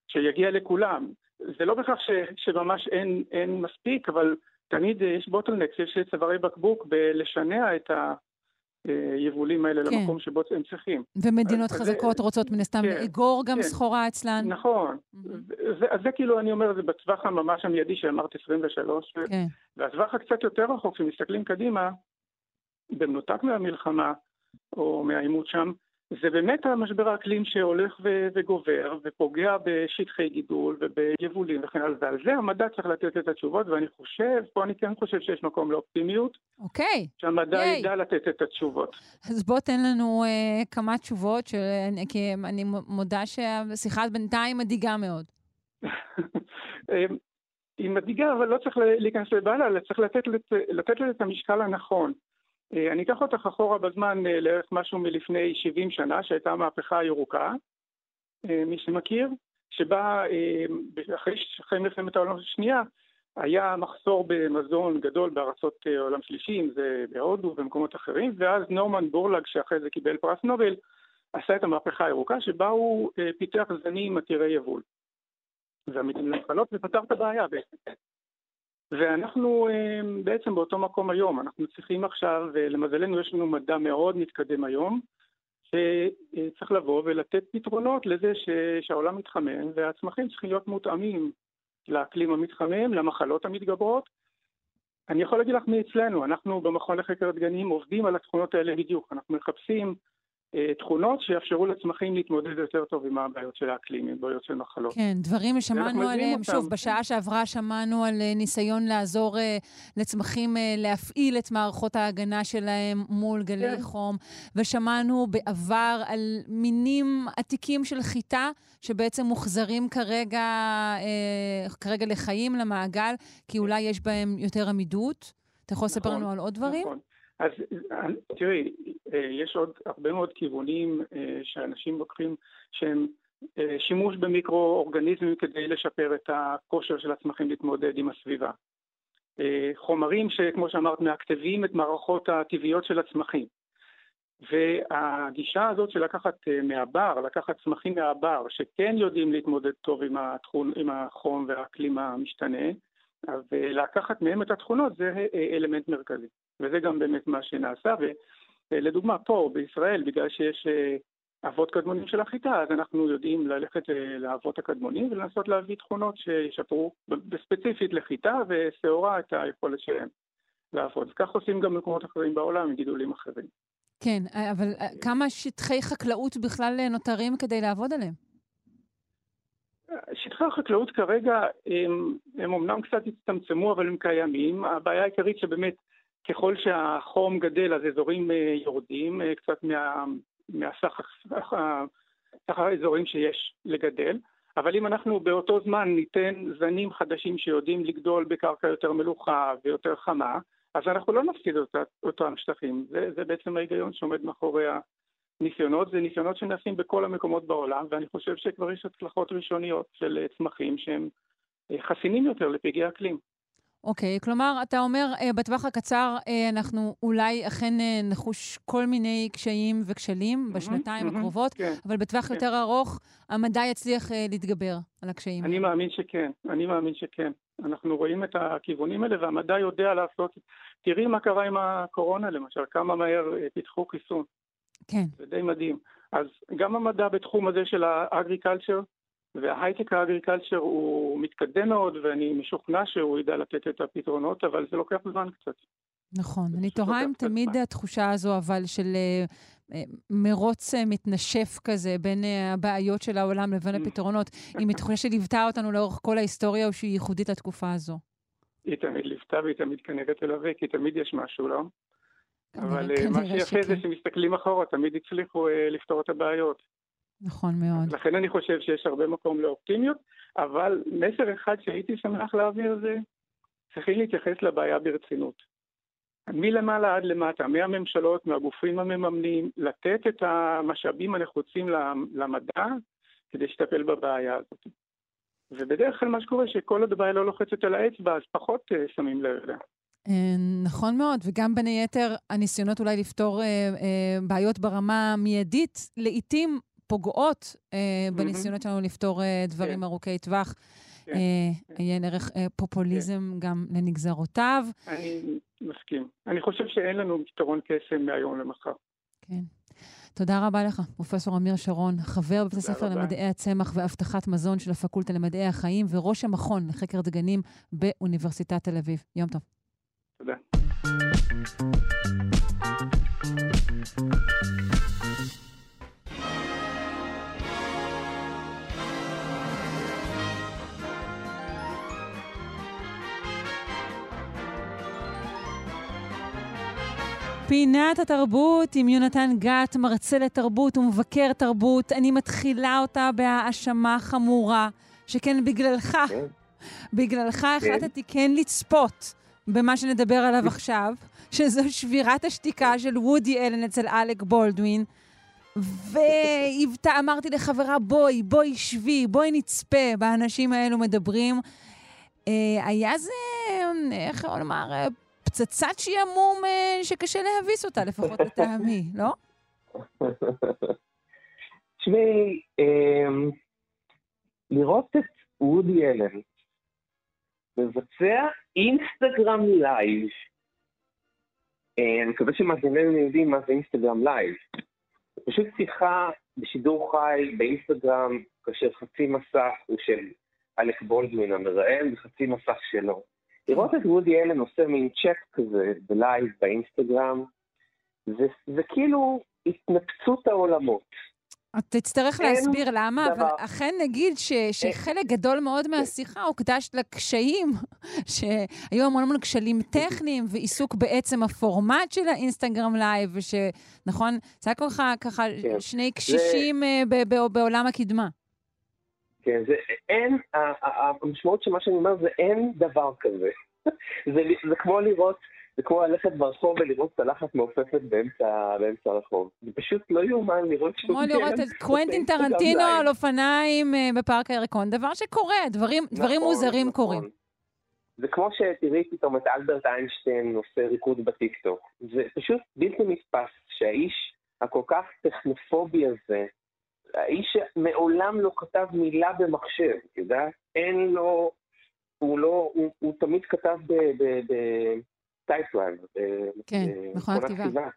שיגיע לכולם, זה לא בכך שממש אין מספיק, אבל תמיד יש בוטלנק, יש צווארי בקבוק בלשנע את היבולים האלה למקום שבו הם צריכים. ומדינות חזקות רוצות מן הסתם לאגור גם סחורה אצלן. נכון. אז זה כאילו אני אומר, זה בטווח הממש המיידי שאמרת 23, והטווח הקצת יותר רחוק, שמסתכלים קדימה, במנותק מהמלחמה או מהאימות שם, זה באמת המשבר האקלים שהולך וגובר ופוגע בשטחי גידול וביבולים וכן הלאה. ועל זה המדע צריך לתת את התשובות, ואני חושב, פה אני כן חושב שיש מקום לאופטימיות. אוקיי. שהמדע ידע לתת את התשובות. אז בוא תן לנו כמה תשובות, כי אני מודה שהשיחה בינתיים מדאיגה מאוד. היא מדאיגה, אבל לא צריך להיכנס לבעלה, אלא צריך לתת את המשקל הנכון. אני אקח אותך אחורה בזמן לערך משהו מלפני 70 שנה, שהייתה המהפכה הירוקה, מי שמכיר, שבה אחרי מלחמת העולם השנייה, היה מחסור במזון גדול בארצות העולם שלישי, זה בהודו ובמקומות אחרים, ואז נורמן בורלג, שאחרי זה קיבל פרס נובל, עשה את המהפכה הירוקה, שבה הוא פיתח זנים עתירי יבול. והמדינה התחלות ופתר את הבעיה בעצם. ואנחנו בעצם באותו מקום היום, אנחנו צריכים עכשיו, למזלנו יש לנו מדע מאוד מתקדם היום, שצריך לבוא ולתת פתרונות לזה שהעולם מתחמם, והצמחים צריכים להיות מותאמים לאקלים המתחמם, למחלות המתגברות. אני יכול להגיד לך מאצלנו, אנחנו במכון לחקר דגנים עובדים על התכונות האלה בדיוק, אנחנו מחפשים תכונות שיאפשרו לצמחים להתמודד יותר טוב עם הבעיות של האקלים, עם בעיות של מחלות. כן, דברים ששמענו עליהם, שוב, בשעה שעברה שמענו על ניסיון לעזור לצמחים להפעיל את מערכות ההגנה שלהם מול גלי חום, ושמענו בעבר על מינים עתיקים של חיטה, שבעצם מוחזרים כרגע לחיים, למעגל, כי אולי יש בהם יותר עמידות. אתה יכול לספר לנו על עוד דברים? נכון. אז תראי, יש עוד הרבה מאוד כיוונים שאנשים לוקחים שהם שימוש במיקרואורגניזמים כדי לשפר את הכושר של הצמחים להתמודד עם הסביבה. חומרים שכמו שאמרת מעכתבים את מערכות הטבעיות של הצמחים. והגישה הזאת של לקחת צמחים מהבר שכן יודעים להתמודד טוב עם החום והאקלים המשתנה, אז לקחת מהם את התכונות זה אלמנט מרכזי. וזה גם באמת מה שנעשה, ולדוגמה פה בישראל, בגלל שיש אבות קדמונים של החיטה, אז אנחנו יודעים ללכת לאבות הקדמונים ולנסות להביא תכונות שישפרו בספציפית לחיטה ושעורה את היכולת שלהם לעבוד. כך עושים גם במקומות אחרים בעולם, גידולים אחרים. כן, אבל כמה שטחי חקלאות בכלל נותרים כדי לעבוד עליהם? שטחי החקלאות כרגע הם אמנם קצת הצטמצמו, אבל הם קיימים. הבעיה העיקרית שבאמת ככל שהחום גדל, אז אזורים יורדים קצת מהסך האזורים שיש לגדל. אבל אם אנחנו באותו זמן ניתן זנים חדשים שיודעים לגדול בקרקע יותר מלוכה ויותר חמה, אז אנחנו לא נפסיד אותם שטחים. זה בעצם ההיגיון שעומד מאחורי ניסיונות, זה ניסיונות שנעשים בכל המקומות בעולם, ואני חושב שכבר יש הצלחות ראשוניות של צמחים שהם חסינים יותר לפגעי אקלים. אוקיי, כלומר, אתה אומר, בטווח הקצר אנחנו אולי אכן נחוש כל מיני קשיים וכשלים בשנתיים הקרובות, אבל בטווח יותר ארוך המדע יצליח להתגבר על הקשיים. אני מאמין שכן. אנחנו רואים את הכיוונים האלה והמדע יודע לעשות. תראי מה קרה עם הקורונה, למשל, כמה מהר פיתחו חיסון. כן. זה די מדהים. אז גם המדע בתחום הזה של האגריקלצ'ר וההייטק האגריקלצ'ר הוא מתקדם מאוד, ואני משוכנע שהוא ידע לתת את הפתרונות, אבל זה לוקח זמן קצת. נכון, אני תוהה אם תמיד התחושה הזו אבל של מרוץ מתנשף כזה בין הבעיות של העולם לבין הפתרונות, אם התחושה שליוותה אותנו לאורך כל ההיסטוריה או שהיא ייחודית לתקופה הזו. היא תמיד ליוותה והיא תמיד כנראה תלווה, כי תמיד יש משהו, לא? אבל מה שיפה זה שמסתכלים אחורה, תמיד הצליחו לפתור את הבעיות. נכון מאוד. לכן אני חושב שיש הרבה מקום לאופטימיות, אבל מסר אחד שהייתי שמח להעביר זה, צריכים להתייחס לבעיה ברצינות. מלמעלה עד למטה, מהממשלות, מהגופים המממנים, לתת את המשאבים הנחוצים למדע, כדי שתטפל בבעיה הזאת. ובדרך כלל מה שקורה, שכל עוד הבעיה לא לוחצת על האצבע, אז פחות שמים לב. נכון מאוד, וגם בין היתר, הניסיונות אולי לפתור בעיות ברמה מיידית, לעתים פוגעות בניסיונות שלנו לפתור דברים ארוכי טווח. אין ערך פופוליזם גם לנגזרותיו. אני מסכים. אני חושב שאין לנו פתרון קסם מהיום למחר. כן. תודה רבה לך, פרופסור אמיר שרון, חבר בבית הספר למדעי הצמח והבטחת מזון של הפקולטה למדעי החיים וראש המכון לחקר דגנים באוניברסיטת תל אביב. יום טוב. תודה. פינת התרבות עם יונתן גת, מרצה לתרבות ומבקר תרבות. אני מתחילה אותה בהאשמה חמורה, שכן בגללך, החלטתי כן לצפות במה שנדבר עליו עכשיו, שזו שבירת השתיקה של וודי אלן אצל אלק בולדווין, ואמרתי לחברה, בואי שבי, בואי נצפה, באנשים האלו מדברים. היה זה, איך הוא אמר, פצצת שימום שקשה להביס אותה, לפחות לטעמי, לא? תשמעי, לראות את וודי אלן מבצע אינסטגרם לייב. אני מקווה שמאזינים יודעים מה זה אינסטגרם לייב. פשוט שיחה בשידור חי באינסטגרם, כאשר חצי מסך הוא של אלק בולדווין המראיין וחצי מסך שלו. לראות את וודי אלן עושה מין צ'ק כזה בלייב באינסטגרם, זה כאילו התנפצות העולמות. אתה תצטרך להסביר למה, אבל אכן נגיד שחלק גדול מאוד מהשיחה הוקדש לקשיים, שהיו המון המון כשלים טכניים ועיסוק בעצם הפורמט של האינסטגרם לייב, ושנכון, זה היה ככה שני קשישים בעולם הקדמה. כן, זה אין, המשמעות של מה שאני אומר זה אין דבר כזה. זה כמו לראות, זה כמו ללכת ברחוב ולראות צלחת מעופפת באמצע הרחוב. זה פשוט לא יאומן לראות שום דבר. כמו לראות את קוונטין טרנטינו על אופניים בפארק הירקון, דבר שקורה, דברים מוזרים קורים. זה כמו שתראי פתאום את אלברט איינשטיין עושה ריקוד בטיקטוק. זה פשוט בלתי נתפס שהאיש הכל כך טכנופובי הזה, האיש מעולם לא כתב מילה במחשב, יודע? אין לו, הוא תמיד כתב בטייפרייטר, מכונת כתיבה.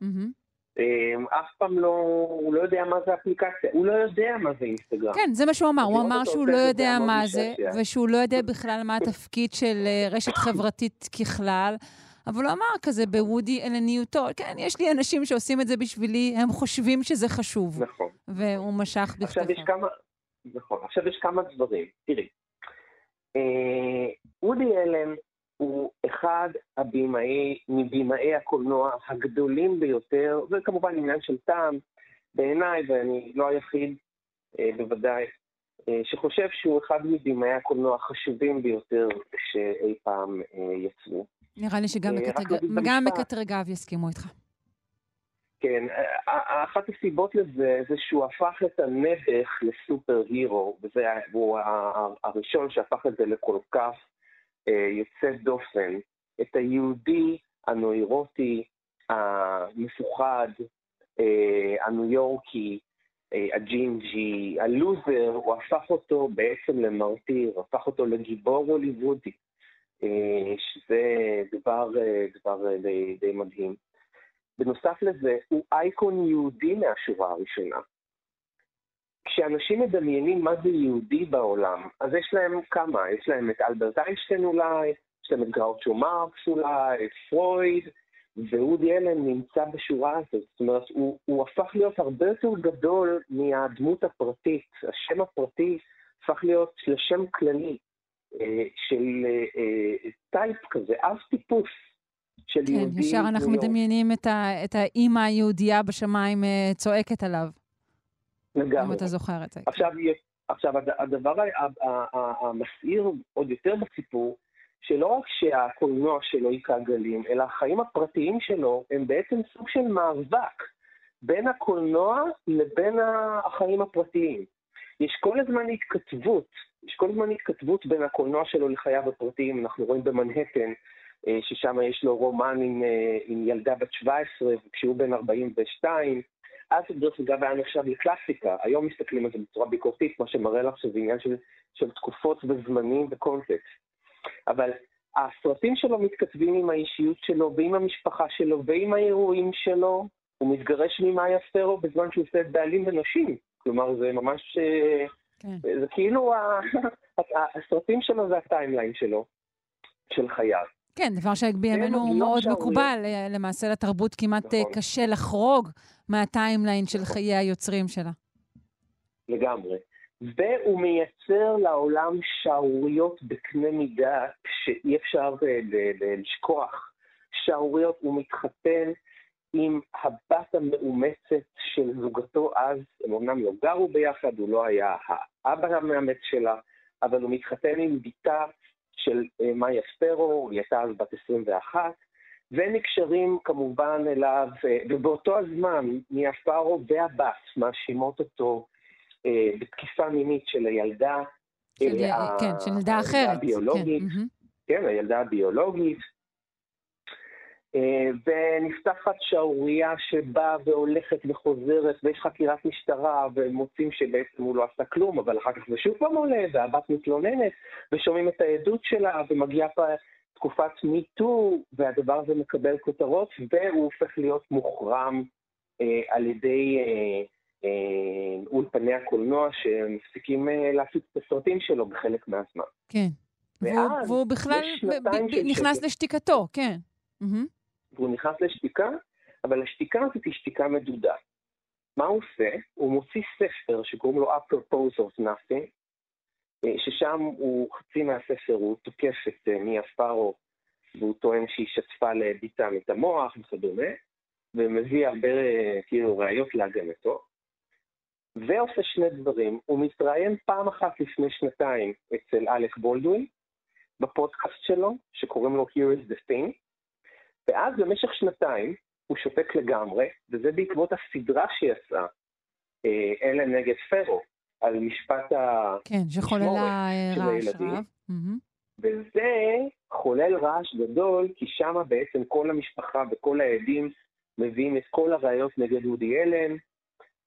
אף פעם לא, הוא לא יודע מה זה אפליקציה, הוא לא יודע מה זה אינסטגרם. כן, זה מה שהוא אמר, הוא אמר שהוא לא יודע מה זה, ושהוא לא יודע בכלל מה התפקיד של רשת חברתית ככלל, אבל הוא אמר כזה בוודי אלניותו, כן, יש לי אנשים שעושים את זה בשבילי, הם חושבים שזה חשוב. נכון. והוא משך בכתפה. נכון, עכשיו יש כמה דברים. תראי, וודי אלן הוא אחד מבימאי הקולנוע הגדולים ביותר, זה כמובן עניין של טעם בעיניי, ואני לא היחיד בוודאי, שחושב שהוא אחד מבימאי הקולנוע החשובים ביותר שאי פעם יצרו. נראה לי שגם מקטרגיו יסכימו איתך. כן, אחת הסיבות לזה זה שהוא הפך את הנבח לסופר הירו, וזה הוא הראשון שהפך את זה לכל כך יוצא דופן, את היהודי הנוירוטי, המפוחד, הניו יורקי, הג'ינג'י, הלוזר, הוא הפך אותו בעצם למרטיר, הפך אותו לגיבור הוליוודי. שזה דבר די מדהים. בנוסף לזה, הוא אייקון יהודי מהשורה הראשונה. כשאנשים מדמיינים מה זה יהודי בעולם, אז יש להם כמה, יש להם את אלברט איינשטיין אולי, יש להם את גראוצ'ו מרקס אולי, את פרויד, ואודי אלן נמצא בשורה הזאת. זאת אומרת, הוא הפך להיות הרבה יותר גדול מהדמות הפרטית, השם הפרטי הפך להיות לשם כללי, של טייפ כזה, אף טיפוס של כן, יהודי. ישר אנחנו מדמיינים את האימא היהודייה בשמיים צועקת עליו. לגמרי. אם אתה זוכר את זה. עכשיו, הדבר המסעיר עוד יותר בסיפור, שלא רק שהקולנוע שלו יקע גלים, אלא החיים הפרטיים שלו הם בעצם סוג של מאבק בין הקולנוע לבין החיים הפרטיים. יש כל הזמן התכתבות בין הקולנוע שלו לחייו הפרטיים. אנחנו רואים במנהטן, ששם יש לו רומן עם ילדה בת 17, כשהוא בן 42, אז דרך אגב היה נחשב לקלאסיקה, היום מסתכלים על זה בצורה ביקורתית, מה שמראה לך שזה עניין של תקופות וזמנים וקונטקסט. אבל הסרטים שלו מתכתבים עם האישיות שלו ועם המשפחה שלו ועם האירועים שלו. הוא מתגרש ממאיה סטרו בזמן שהוא עושה את בעלים ונשים, כלומר זה ממש, זה כאילו הסרטים שלו זה הטיימליין שלו, של חייו. כן, דבר שבימינו הוא מאוד מקובל, למעשה לתרבות כמעט קשה לחרוג מהטיימליין של חיי היוצרים שלה. לגמרי. והוא מייצר לעולם שערוריות בקנה מידה שאי אפשר לשכוח. שערוריות, הוא מתחתן עם הבת המאומצת של זוגתו אז, הם אמנם לא גרו ביחד, הוא לא היה האבא המאמץ שלה, אבל הוא מתחתן עם ביתה של מאיה ספרו, היא הייתה אז בת 21, ונקשרים כמובן אליו, ובאותו הזמן מאיה ספרו והבת מאשימות אותו בתקיפה מינית של הילדה, של ילדה אחרת, כן, הילדה הביולוגית, ונפתחת שעוריה שבאה והולכת וחוזרת, ויש חקירת משטרה, ומוצאים שבעצם הוא לא עשה כלום, אבל אחר כך זה שוב פעם עולה, והבת מתלוננת, ושומעים את העדות שלה, ומגיעה פה תקופת מיטו, והדבר הזה מקבל כותרות, והוא הופך להיות מוחרם על ידי אולפני הקולנוע, שמפסיקים להפיץ את הסרטים שלו בחלק מהזמן. כן, והוא בכלל נכנס לשתיקתו, כן. והוא נכנס לשתיקה, אבל השתיקה הזאת היא שתיקה מדודה. מה הוא עושה? הוא מוציא ספר שקוראים לו Upper Pose of Nothing, ששם הוא חצי מהספר, הוא תוקף את מיה ספארו, והוא טוען שהיא שצפה לביתם את המוח וכדומה, ומביא הרבה כאילו ראיות להגנתו, ועושה שני דברים. הוא מתראיין פעם אחת לפני שנתיים אצל אלק בולדווין, בפודקאסט שלו, שקוראים לו Here is the Thing, ואז במשך שנתיים הוא שותק לגמרי, וזה בעקבות הסדרה שיצאה, אלן נגד פרו, על משפט שחוללה רעש רב. וזה חולל רעש גדול, כי שם בעצם כל המשפחה וכל העדים מביאים את כל הראיות נגד וודי אלן,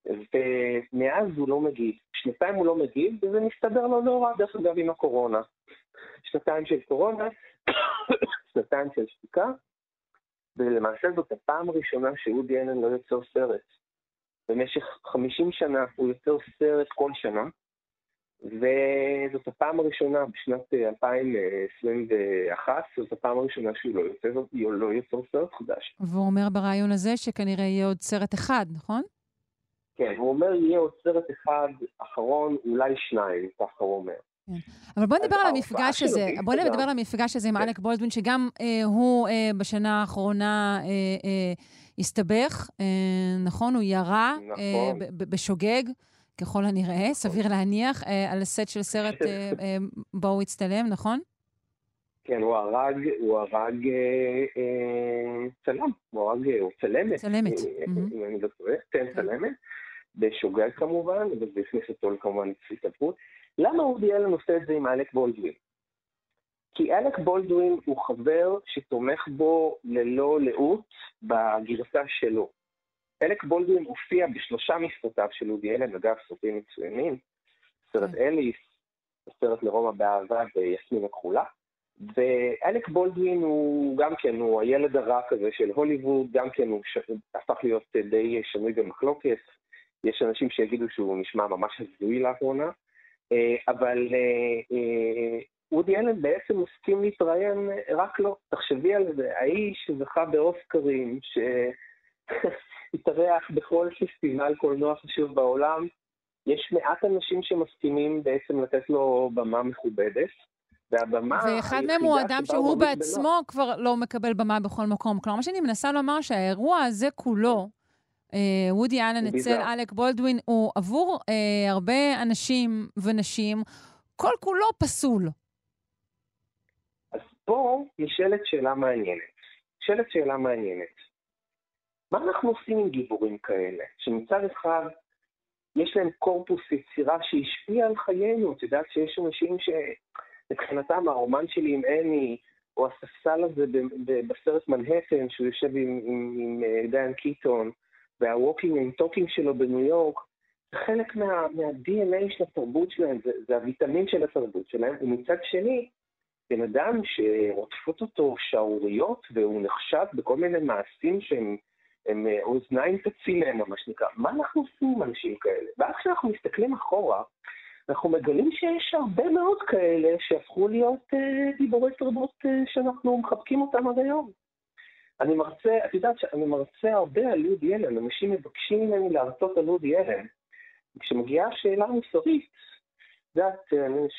ומאז הוא לא מגיב. שנתיים הוא לא מגיב, וזה מסתדר לו נורא, דרך אגב עם הקורונה. שנתיים של קורונה, שנתיים של שתיקה, ולמעשה זאת הפעם הראשונה שאודי אלן לא יוצר סרט. במשך 50 שנה הוא יוצר סרט כל שנה, וזאת הפעם הראשונה בשנת 2021, זאת הפעם הראשונה שהוא לא יוצר סרט חדש. והוא אומר ברעיון הזה שכנראה יהיה עוד סרט אחד, נכון? כן, הוא אומר יהיה עוד סרט אחד, אחרון, אולי שניים, כך הוא אומר. אבל בוא נדבר על המפגש הזה, עם אלק בולדווין, שגם הוא בשנה האחרונה הסתבך, נכון? הוא ירה בשוגג, ככל הנראה, סביר להניח, על הסט של סרט בו הוא הצטלם, נכון? כן, הוא הרג צלם, או צלמת. צלמת. אם אני לא טועה, כן, צלמת. בשוגג כמובן, וזה הכניס אותו כמובן להסתבכות. למה וודי אלן עושה את זה עם אלק בולדווין? כי אלק בולדווין הוא חבר שתומך בו ללא לאות בגרסה שלו. אלק בולדווין הופיע בשלושה מסרטיו של וודי אלן, אגב סרטים מצוינים, סרט אליס, סרט לרומא באהבה ויסמין הכחולה, ואלק בולדווין הוא גם כן, הוא הילד הרע כזה של הוליווד, גם כן הוא הפך להיות די שנוי במחלוקת, יש אנשים שיגידו שהוא נשמע ממש הזוי לאחרונה, אבל וודי אלן בעצם מסכים להתראיין רק לו. תחשבי על זה, האיש שזכה באוסקרים, שהתארח בכל פסטיבל קולנוע חשוב בעולם, יש מעט אנשים שמסכימים בעצם לתת לו במה מכובדת, ואחד מהם הוא אדם שהוא בעצמו כבר לא מקבל במה בכל מקום. כלומר, מה שאני מנסה לומר שהאירוע הזה כולו, וודי אלן אצל אלק בולדווין, הוא עבור הרבה אנשים ונשים, כל כולו פסול. אז פה נשאלת שאלה מעניינת. מה אנחנו עושים עם גיבורים כאלה? שמצד אחד, יש להם קורפוס יצירה שהשפיע על חיינו. את יודעת שיש אנשים מבחינתם, הרומן שלי עם אני, או הספסל הזה בסרט מנהטן, שהוא יושב עם דיין קיטון, והווקינג עם טוקינג שלו בניו יורק, זה חלק מה-DNA של התרבות שלהם, זה הוויטמין של התרבות שלהם, ומצד שני, בן אדם שרודפות אותו שעוריות, והוא נחשב בכל מיני מעשים שהם אוזניים תצילם, מה שנקרא. מה אנחנו עושים עם אנשים כאלה? ואז כשאנחנו מסתכלים אחורה, אנחנו מגלים שיש הרבה מאוד כאלה שהפכו להיות גיבורי תרבות שאנחנו מחבקים אותם עד היום. אני מרצה, את יודעת שאני מרצה הרבה על וודי אלן, אנשים מבקשים ממני להרצות על וודי אלן. כשמגיעה שאלה מוסרית,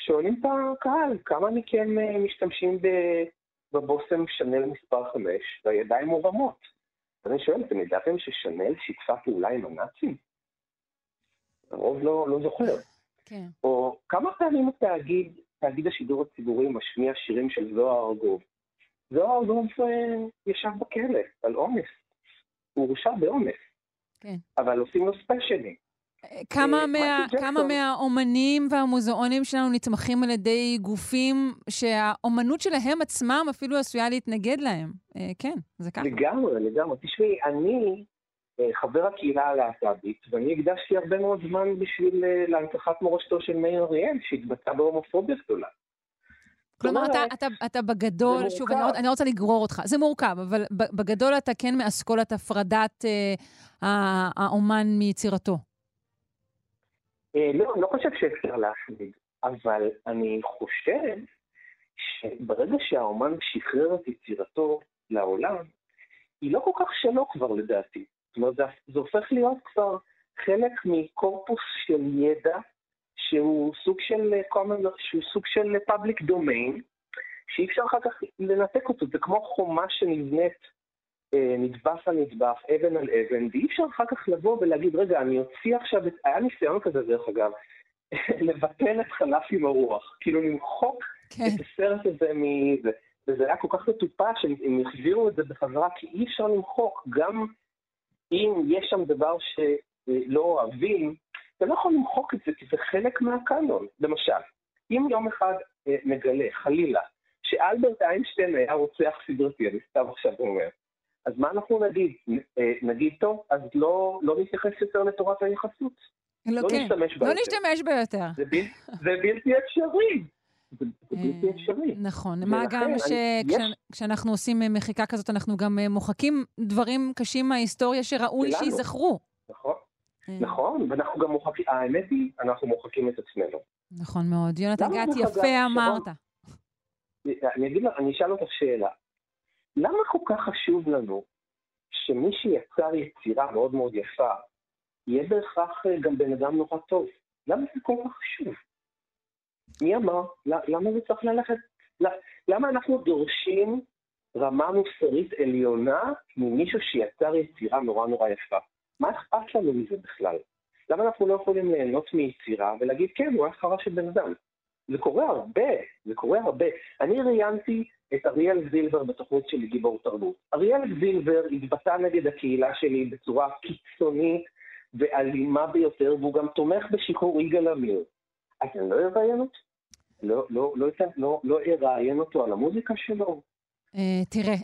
שואלים את הקהל, כמה מכם משתמשים בבושם שנל מספר 5, והידיים מורמות? אני שואל, אתם ידעתם ששנל שיתפה פעולה עם הנאצים? הרוב לא זוכר. כן. או כמה פעמים תאגיד השידור הציבורי משמיע שירים של זוהר ארגוב? זוהר ארגוב ישב בכלא על אונס. הוא הורשע באונס. כן. אבל עושים לו ספיישלים. כמה מהאומנים והמוזיאונים שלנו נתמכים על ידי גופים שהאומנות שלהם עצמם אפילו עשויה להתנגד להם? כן, זה ככה. לגמרי. תשמעי, אני חבר הקהילה הלהט"בית, ואני הקדשתי הרבה מאוד זמן בשביל להנצחת מורשתו של מאיר אריאל, שהתבטא בהומופוביה גדולה. כלומר, אתה בגדול, שוב, אני רוצה לגרור אותך, זה מורכב, אבל בגדול אתה כן מאסכולת הפרדת האומן מיצירתו. לא חושב שאפשר להפריד, אבל אני חושב שברגע שהאומן שחרר את יצירתו לעולם, היא לא כל כך שלא כבר לדעתי. זאת אומרת, זה הופך להיות כבר חלק מקורפוס של ידע, שהוא סוג של public domain, שאי אפשר אחר כך לנתק אותו. זה כמו חומה שנבנית נדבף על נדבף, אבן על אבן, ואי אפשר אחר כך לבוא ולהגיד, רגע, אני אוציא עכשיו, היה ניסיון כזה דרך אגב, לבטל את חלף עם הרוח, כאילו למחוק את הסרט הזה מזה. וזה היה כל כך מטופה שהם יחזירו את זה בחזרה, כי אי אפשר למחוק, גם אם יש שם דבר שלא אוהבים, אתה לא יכול למחוק את זה, כי זה חלק מהקנון. למשל, אם יום אחד נגלה, חלילה, שאלברט איינשטיין היה רוצח סדרתי, אני סתם עכשיו אומר, אז מה אנחנו נגיד טוב, אז לא נתייחס יותר לתורת היחסות. לא נשתמש ביותר. זה בלתי אפשרי. נכון, מה גם שכשאנחנו עושים מחיקה כזאת, אנחנו גם מוחקים דברים קשים מההיסטוריה שראוי שיזכרו. נכון, ואנחנו גם מוחקים, האמת היא, אנחנו מוחקים את עצמנו. נכון מאוד, יונתן גת, יפה אמרת. אני אשאל אותך שאלה. למה כל כך חשוב לנו שמי שיצר יצירה מאוד מאוד יפה, יהיה בהכרח גם בן אדם נורא טוב? למה זה כל כך חשוב? מי אמר? למה זה צריך ללכת? למה אנחנו דורשים רמה מוסרית עליונה ממישהו שיצר יצירה נורא נורא יפה? מה אכפת לנו מזה בכלל? למה אנחנו לא יכולים ליהנות מיצירה ולהגיד, כן, הוא החרה של בן אדם? זה קורה הרבה. אני ראיינתי את אריאל זילבר בתוכנית שלי גיבור תרבות. אריאל זילבר התבטא נגד הקהילה שלי בצורה קיצונית ואלימה ביותר, והוא גם תומך בשחרור יגאל עמיר. אז אני לא אראיין אותו על המוזיקה שלו, תראה,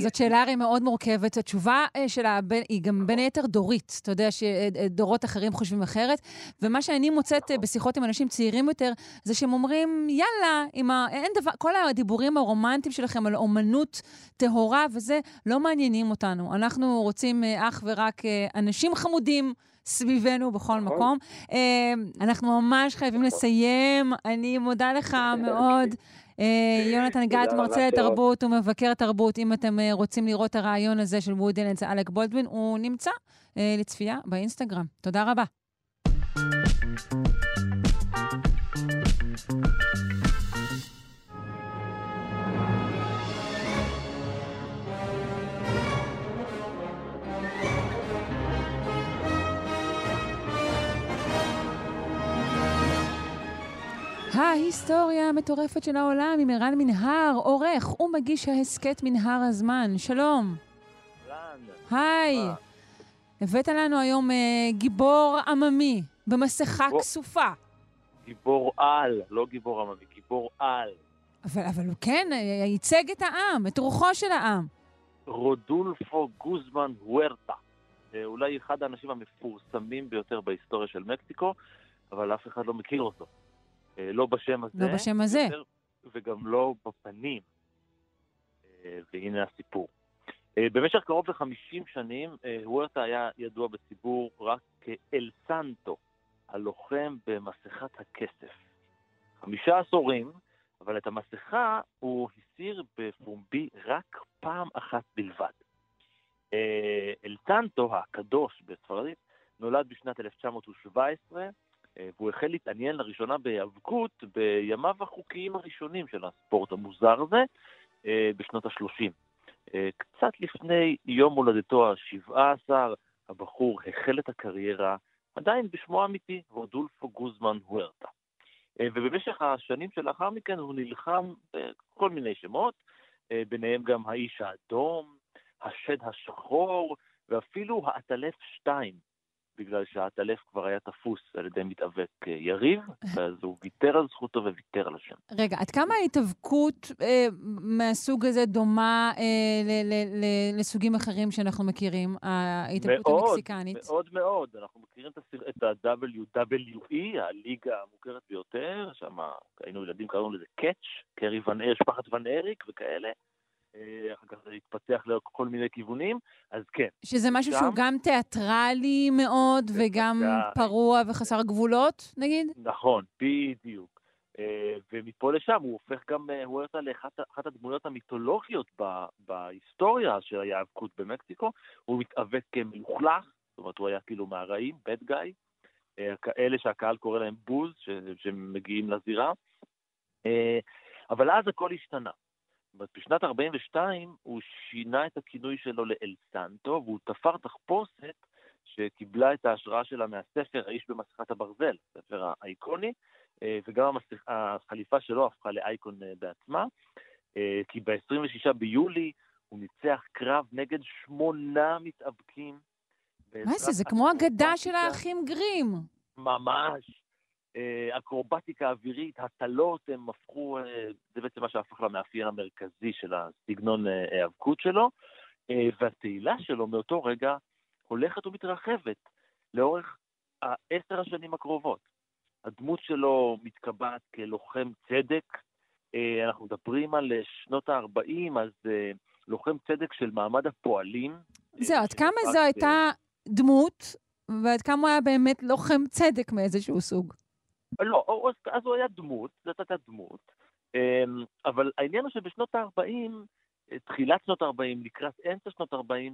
זאת שאלה הרי מאוד מורכבת, התשובה שלה היא גם בין היתר דורית, אתה יודע שדורות אחרים חושבים אחרת, ומה שאני מוצאת בשיחות עם אנשים צעירים יותר, זה שהם אומרים, יאללה, כל הדיבורים הרומנטיים שלכם על אומנות טהורה וזה, לא מעניינים אותנו, אנחנו רוצים אך ורק אנשים חמודים, סביבנו בכל מקום. אנחנו ממש חייבים לסיים. אני מודה לך מאוד. יונתן גת, מרצה לתרבות ומבקר תרבות. אם אתם רוצים לראות הרעיון הזה של וודי אלן, אלק בולדווין, הוא נמצא לצפייה באינסטגרם. תודה רבה. ההיסטוריה המטורפת של העולם עם ערן מנהר, עורך ומגיש ההסקט מנהר הזמן. שלום. היי. הבאת לנו היום גיבור עממי במסכה כסופה. גיבור על, לא גיבור עממי, גיבור על. אבל הוא כן, ייצג את העם, את רוחו של העם. רודולפו גוזמן הוארטה. אולי אחד האנשים המפורסמים ביותר בהיסטוריה של מקסיקו, אבל אף אחד לא מכיר אותו. לא בשם הזה, לא בשם הזה. יותר, וגם לא בפנים. והנה הסיפור. במשך קרוב ל-50 שנים, הוארטה היה ידוע בציבור רק כאל סנטו, הלוחם במסכת הכסף. 5 עשורים, אבל את המסכה הוא הסיר בפומבי רק פעם אחת בלבד. אל סנטו, הקדוש בספרדית, נולד בשנת 1917, והוא החל להתעניין לראשונה בהיאבקות בימיו החוקיים הראשונים של הספורט המוזר הזה בשנות ה-30. קצת לפני יום הולדתו ה-17, הבחור החל את הקריירה, עדיין בשמו האמיתי, רודולפו גוזמן הוארטה. ובמשך השנים שלאחר מכן הוא נלחם בכל מיני שמות, ביניהם גם האיש האדום, השד השחור, ואפילו האטלף 2. בגלל שהאטלף כבר היה תפוס על ידי מתאבק יריב, אז הוא ויתר על זכותו וויתר על השם. רגע, עד כמה ההתאבקות מהסוג הזה דומה לסוגים אחרים שאנחנו מכירים, ההתאבקות המקסיקנית? מאוד. אנחנו מכירים את ה-WWE, הליגה המוכרת ביותר, שם היינו ילדים, קראנו לזה קאץ', קרי ון אריק, שפחת ון אריק וכאלה. אחר כך זה התפתח לכל מיני כיוונים, אז כן. שזה משהו שהוא גם תיאטרלי מאוד, וגם פרוע וחסר גבולות, נגיד? נכון, בדיוק. ומפה לשם הוא הופך גם, הוא הולך לאחת הדמויות המיתולוגיות בהיסטוריה של ההיאבקות במקסיקו, הוא מתאבק כמלוכלך, זאת אומרת הוא היה כאילו מהרעים, bad guy, כאלה שהקהל קורא להם בוז, שמגיעים לזירה, אבל אז הכל השתנה. בשנת 42 הוא שינה את הכינוי שלו לאל סנטו, והוא תפר תחפושת שקיבלה את ההשראה שלה מהספר האיש במסכת הברזל, הספר האיקוני, וגם החליפה שלו הפכה לאייקון בעצמה, כי ב-26 ביולי הוא ניצח קרב נגד 8 מתאבקים. מה זה? זה כמו אגדה של האחים גרים. ממש. אקרובטיקה אווירית, הטלות, הם הפכו, זה בעצם מה שהפך למאפיין המרכזי של הסגנון ההיאבקות שלו, והתהילה שלו מאותו רגע הולכת ומתרחבת לאורך 10 השנים הקרובות. הדמות שלו מתקבעת כלוחם צדק, אנחנו מדברים על שנות ה-40, אז לוחם צדק של מעמד הפועלים. זהו, עד כמה זו הייתה דמות, ועד כמה הוא היה באמת לוחם צדק מאיזשהו סוג? לא, אז הוא היה דמות, זאת הייתה דמות, אבל העניין הוא שבשנות ה-40, תחילת שנות ה-40, לקראת אמצע שנות ה-40,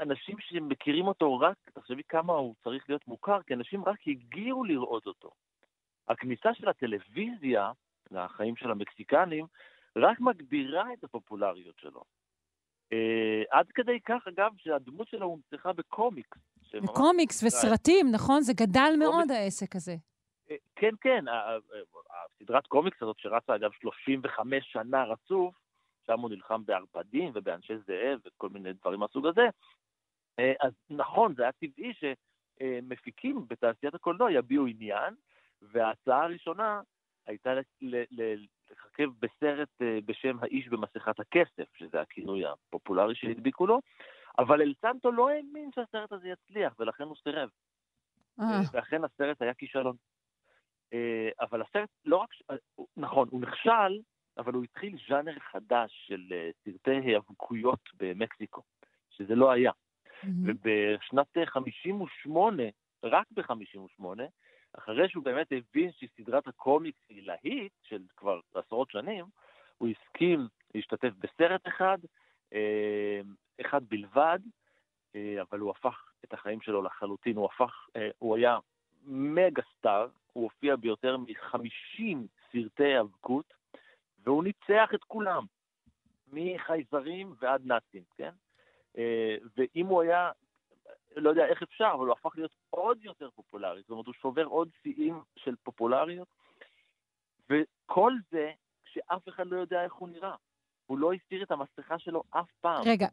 אנשים שמכירים אותו רק, תחשבי כמה הוא צריך להיות מוכר, כי אנשים רק הגיעו לראות אותו. הכניסה של הטלוויזיה, לחיים של המקסיקנים, רק מגבירה את הפופולריות שלו. עד כדי כך, אגב, שהדמות שלו הומצחה בקומיקס. קומיקס וסרטים, נכון? זה גדל מאוד העסק הזה. כן, כן. הסדרת קומיקס הזאת שרצה, אגב, 35 שנה רצוף, שם הוא נלחם בערפדים ובאנשי זאב וכל מיני דברים מהסוג הזה. אז נכון, זה היה טבעי שמפיקים בתעשיית הקולנוע יביעו עניין, וההצעה הראשונה הייתה לחכב בסרט בשם האיש במסכת הכסף, שזה הכינוי הפופולרי שהדביקו לו, אבל אל סנטו לא האמין שהסרט הזה יצליח, ולכן הוא סירב. ואכן הסרט היה כישלון. אבל הסרט לא רק... נכון, הוא נכשל, אבל הוא התחיל ז'אנר חדש של סרטי היאבקויות במקסיקו, שזה לא היה. ובשנת 58, רק ב-58, אחרי שהוא באמת הבין שסדרת הקומיקס היא להיט, של כבר עשרות שנים, הוא הסכים להשתתף בסרט אחד בלבד, אבל הוא הפך את החיים שלו לחלוטין, הוא היה מגה סטאר, הוא הופיע ביותר מ-50 סרטי אבקות, והוא ניצח את כולם, מחייזרים ועד נאצים, כן? ואם הוא היה, לא יודע איך אפשר, אבל הוא הפך להיות עוד יותר פופולרי, זאת אומרת, הוא שובר עוד שיאים של פופולריות, וכל זה כשאף אחד לא יודע איך הוא נראה. הוא לא הסתיר את המסכה שלו אף פעם. רגע,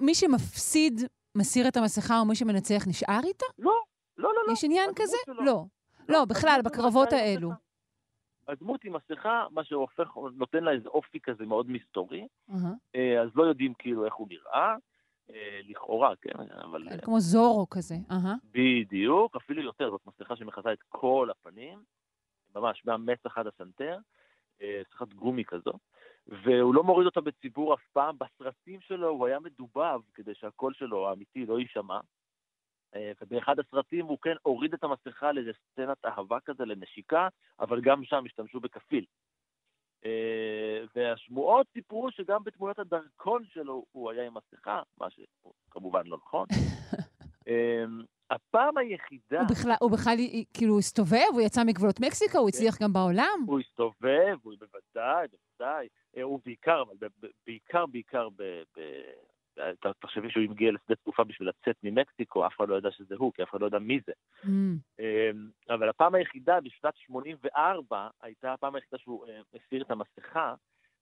מי שמפסיד מסיר את המסכה, או מי שמנצח נשאר איתה? לא, לא, לא. יש עניין כזה? לא. לא, בכלל, בקרבות האלו. הדמות עם מסכה, מה שהופך, נותן לה איזה אופי כזה מאוד מסתורי, אז לא יודעים כאילו איך הוא נראה, לכאורה, כן? כמו זורו כזה. בדיוק, אפילו יותר, זאת מסכה שמכסה את כל הפנים, ממש, מהמצח עד הסנטר, מסכת גומי כזו, והוא לא מוריד אותה בציבור אף פעם, בסרטים שלו הוא היה מדובב, כדי שהקול שלו האמיתי לא יישמע, ובאחד הסרטים הוא כן הוריד את המסכה לאיזה סצנת אהבה כזה לנשיקה, אבל גם שם השתמשו בכפיל. והשמועות סיפרו שגם בתמונת הדרכון שלו הוא היה עם מסכה, מה שכמובן לא נכון. הפעם היחידה... הוא בכלל כאילו הוא הסתובב, הוא יצא מגבולות מקסיקה, הוא הצליח גם בעולם. הוא הסתובב, הוא בוודאי. הוא בעיקר, תחשבי שהוא ימגיע לשדה תקופה בשביל לצאת ממקסיקו, אף אחד לא ידע שזה הוא, כי אף אחד לא ידע מי זה. אבל הפעם היחידה בשנת 84 הייתה הפעם היחידה שהוא הסיר את המסכה,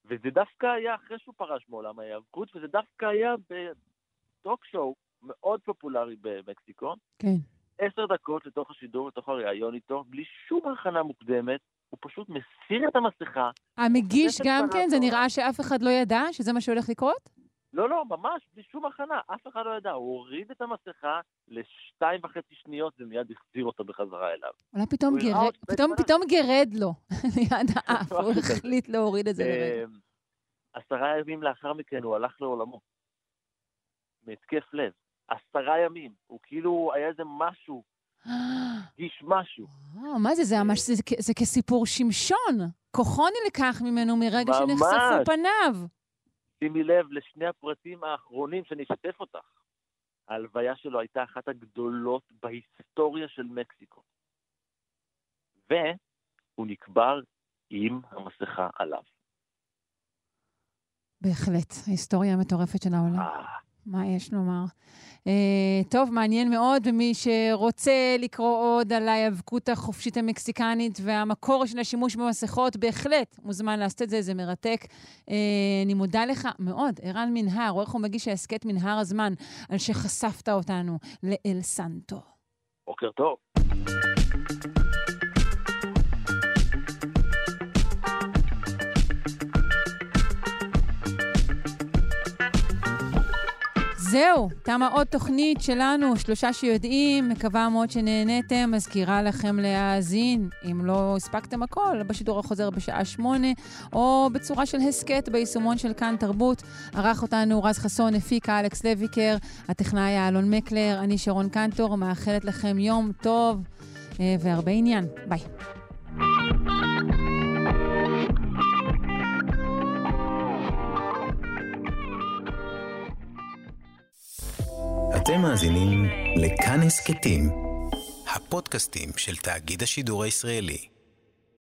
וזה דווקא היה אחרי שהוא פרש מעולם ההיאבקות, וזה דווקא היה בטוק שואו, מאוד פופולרי במקסיקו. 10 דקות לתוך השידור, לתוך הראיון איתו, בלי שום הכנה מוקדמת, הוא פשוט מסיר את המסכה. המגיש גם כן, זה נראה שאף אחד לא ידע שזה מה שהולך לקרות? לא, לא, ממש, בלי שום הכנה, אף אחד לא ידע. הוא הוריד את המסכה ל2.5 שניות, ומיד החזיר אותה בחזרה אליו. אולי פתאום גרד לו, ליד האף, הוא החליט להוריד את זה לרגע. 10 ימים לאחר מכן הוא הלך לעולמו. מתקף לב. 10 ימים. הוא כאילו היה איזה משהו, גיש משהו. מה זה? זה כסיפור שמשון. כוחוני לקח ממנו מרגע שנחשפו פניו. שימי לב לשני הפרטים האחרונים שאני אשתף אותך. ההלוויה שלו הייתה אחת הגדולות בהיסטוריה של מקסיקו. והוא נקבר עם המסכה עליו. בהחלט. ההיסטוריה המטורפת של העולם. מה יש לומר? טוב, מעניין מאוד, ומי שרוצה לקרוא עוד על ההיאבקות החופשית המקסיקנית והמקור של השימוש במסכות, בהחלט מוזמן לעשות את זה, זה מרתק. אני מודה לך מאוד, ערן מנהר, עורך ומגיש ההסכת מנהר הזמן, על שחשפת אותנו לאל סנטו. בוקר טוב. זהו, תמה עוד תוכנית שלנו, 3 שיודעים, מקווה מאוד שנהניתם, מזכירה לכם להאזין, אם לא הספקתם הכל, בשידור החוזר בשעה 8, או בצורה של הסקט ביישומון של כאן תרבות. ערך אותנו רז חסון, הפיקה אלכס לויקר, הטכנאי אלון מקלר, אני שרון קנטור, מאחלת לכם יום טוב והרבה עניין. ביי. אתם מאזינים לכאן הסכתים, הפודקאסטים של תאגיד השידור הישראלי.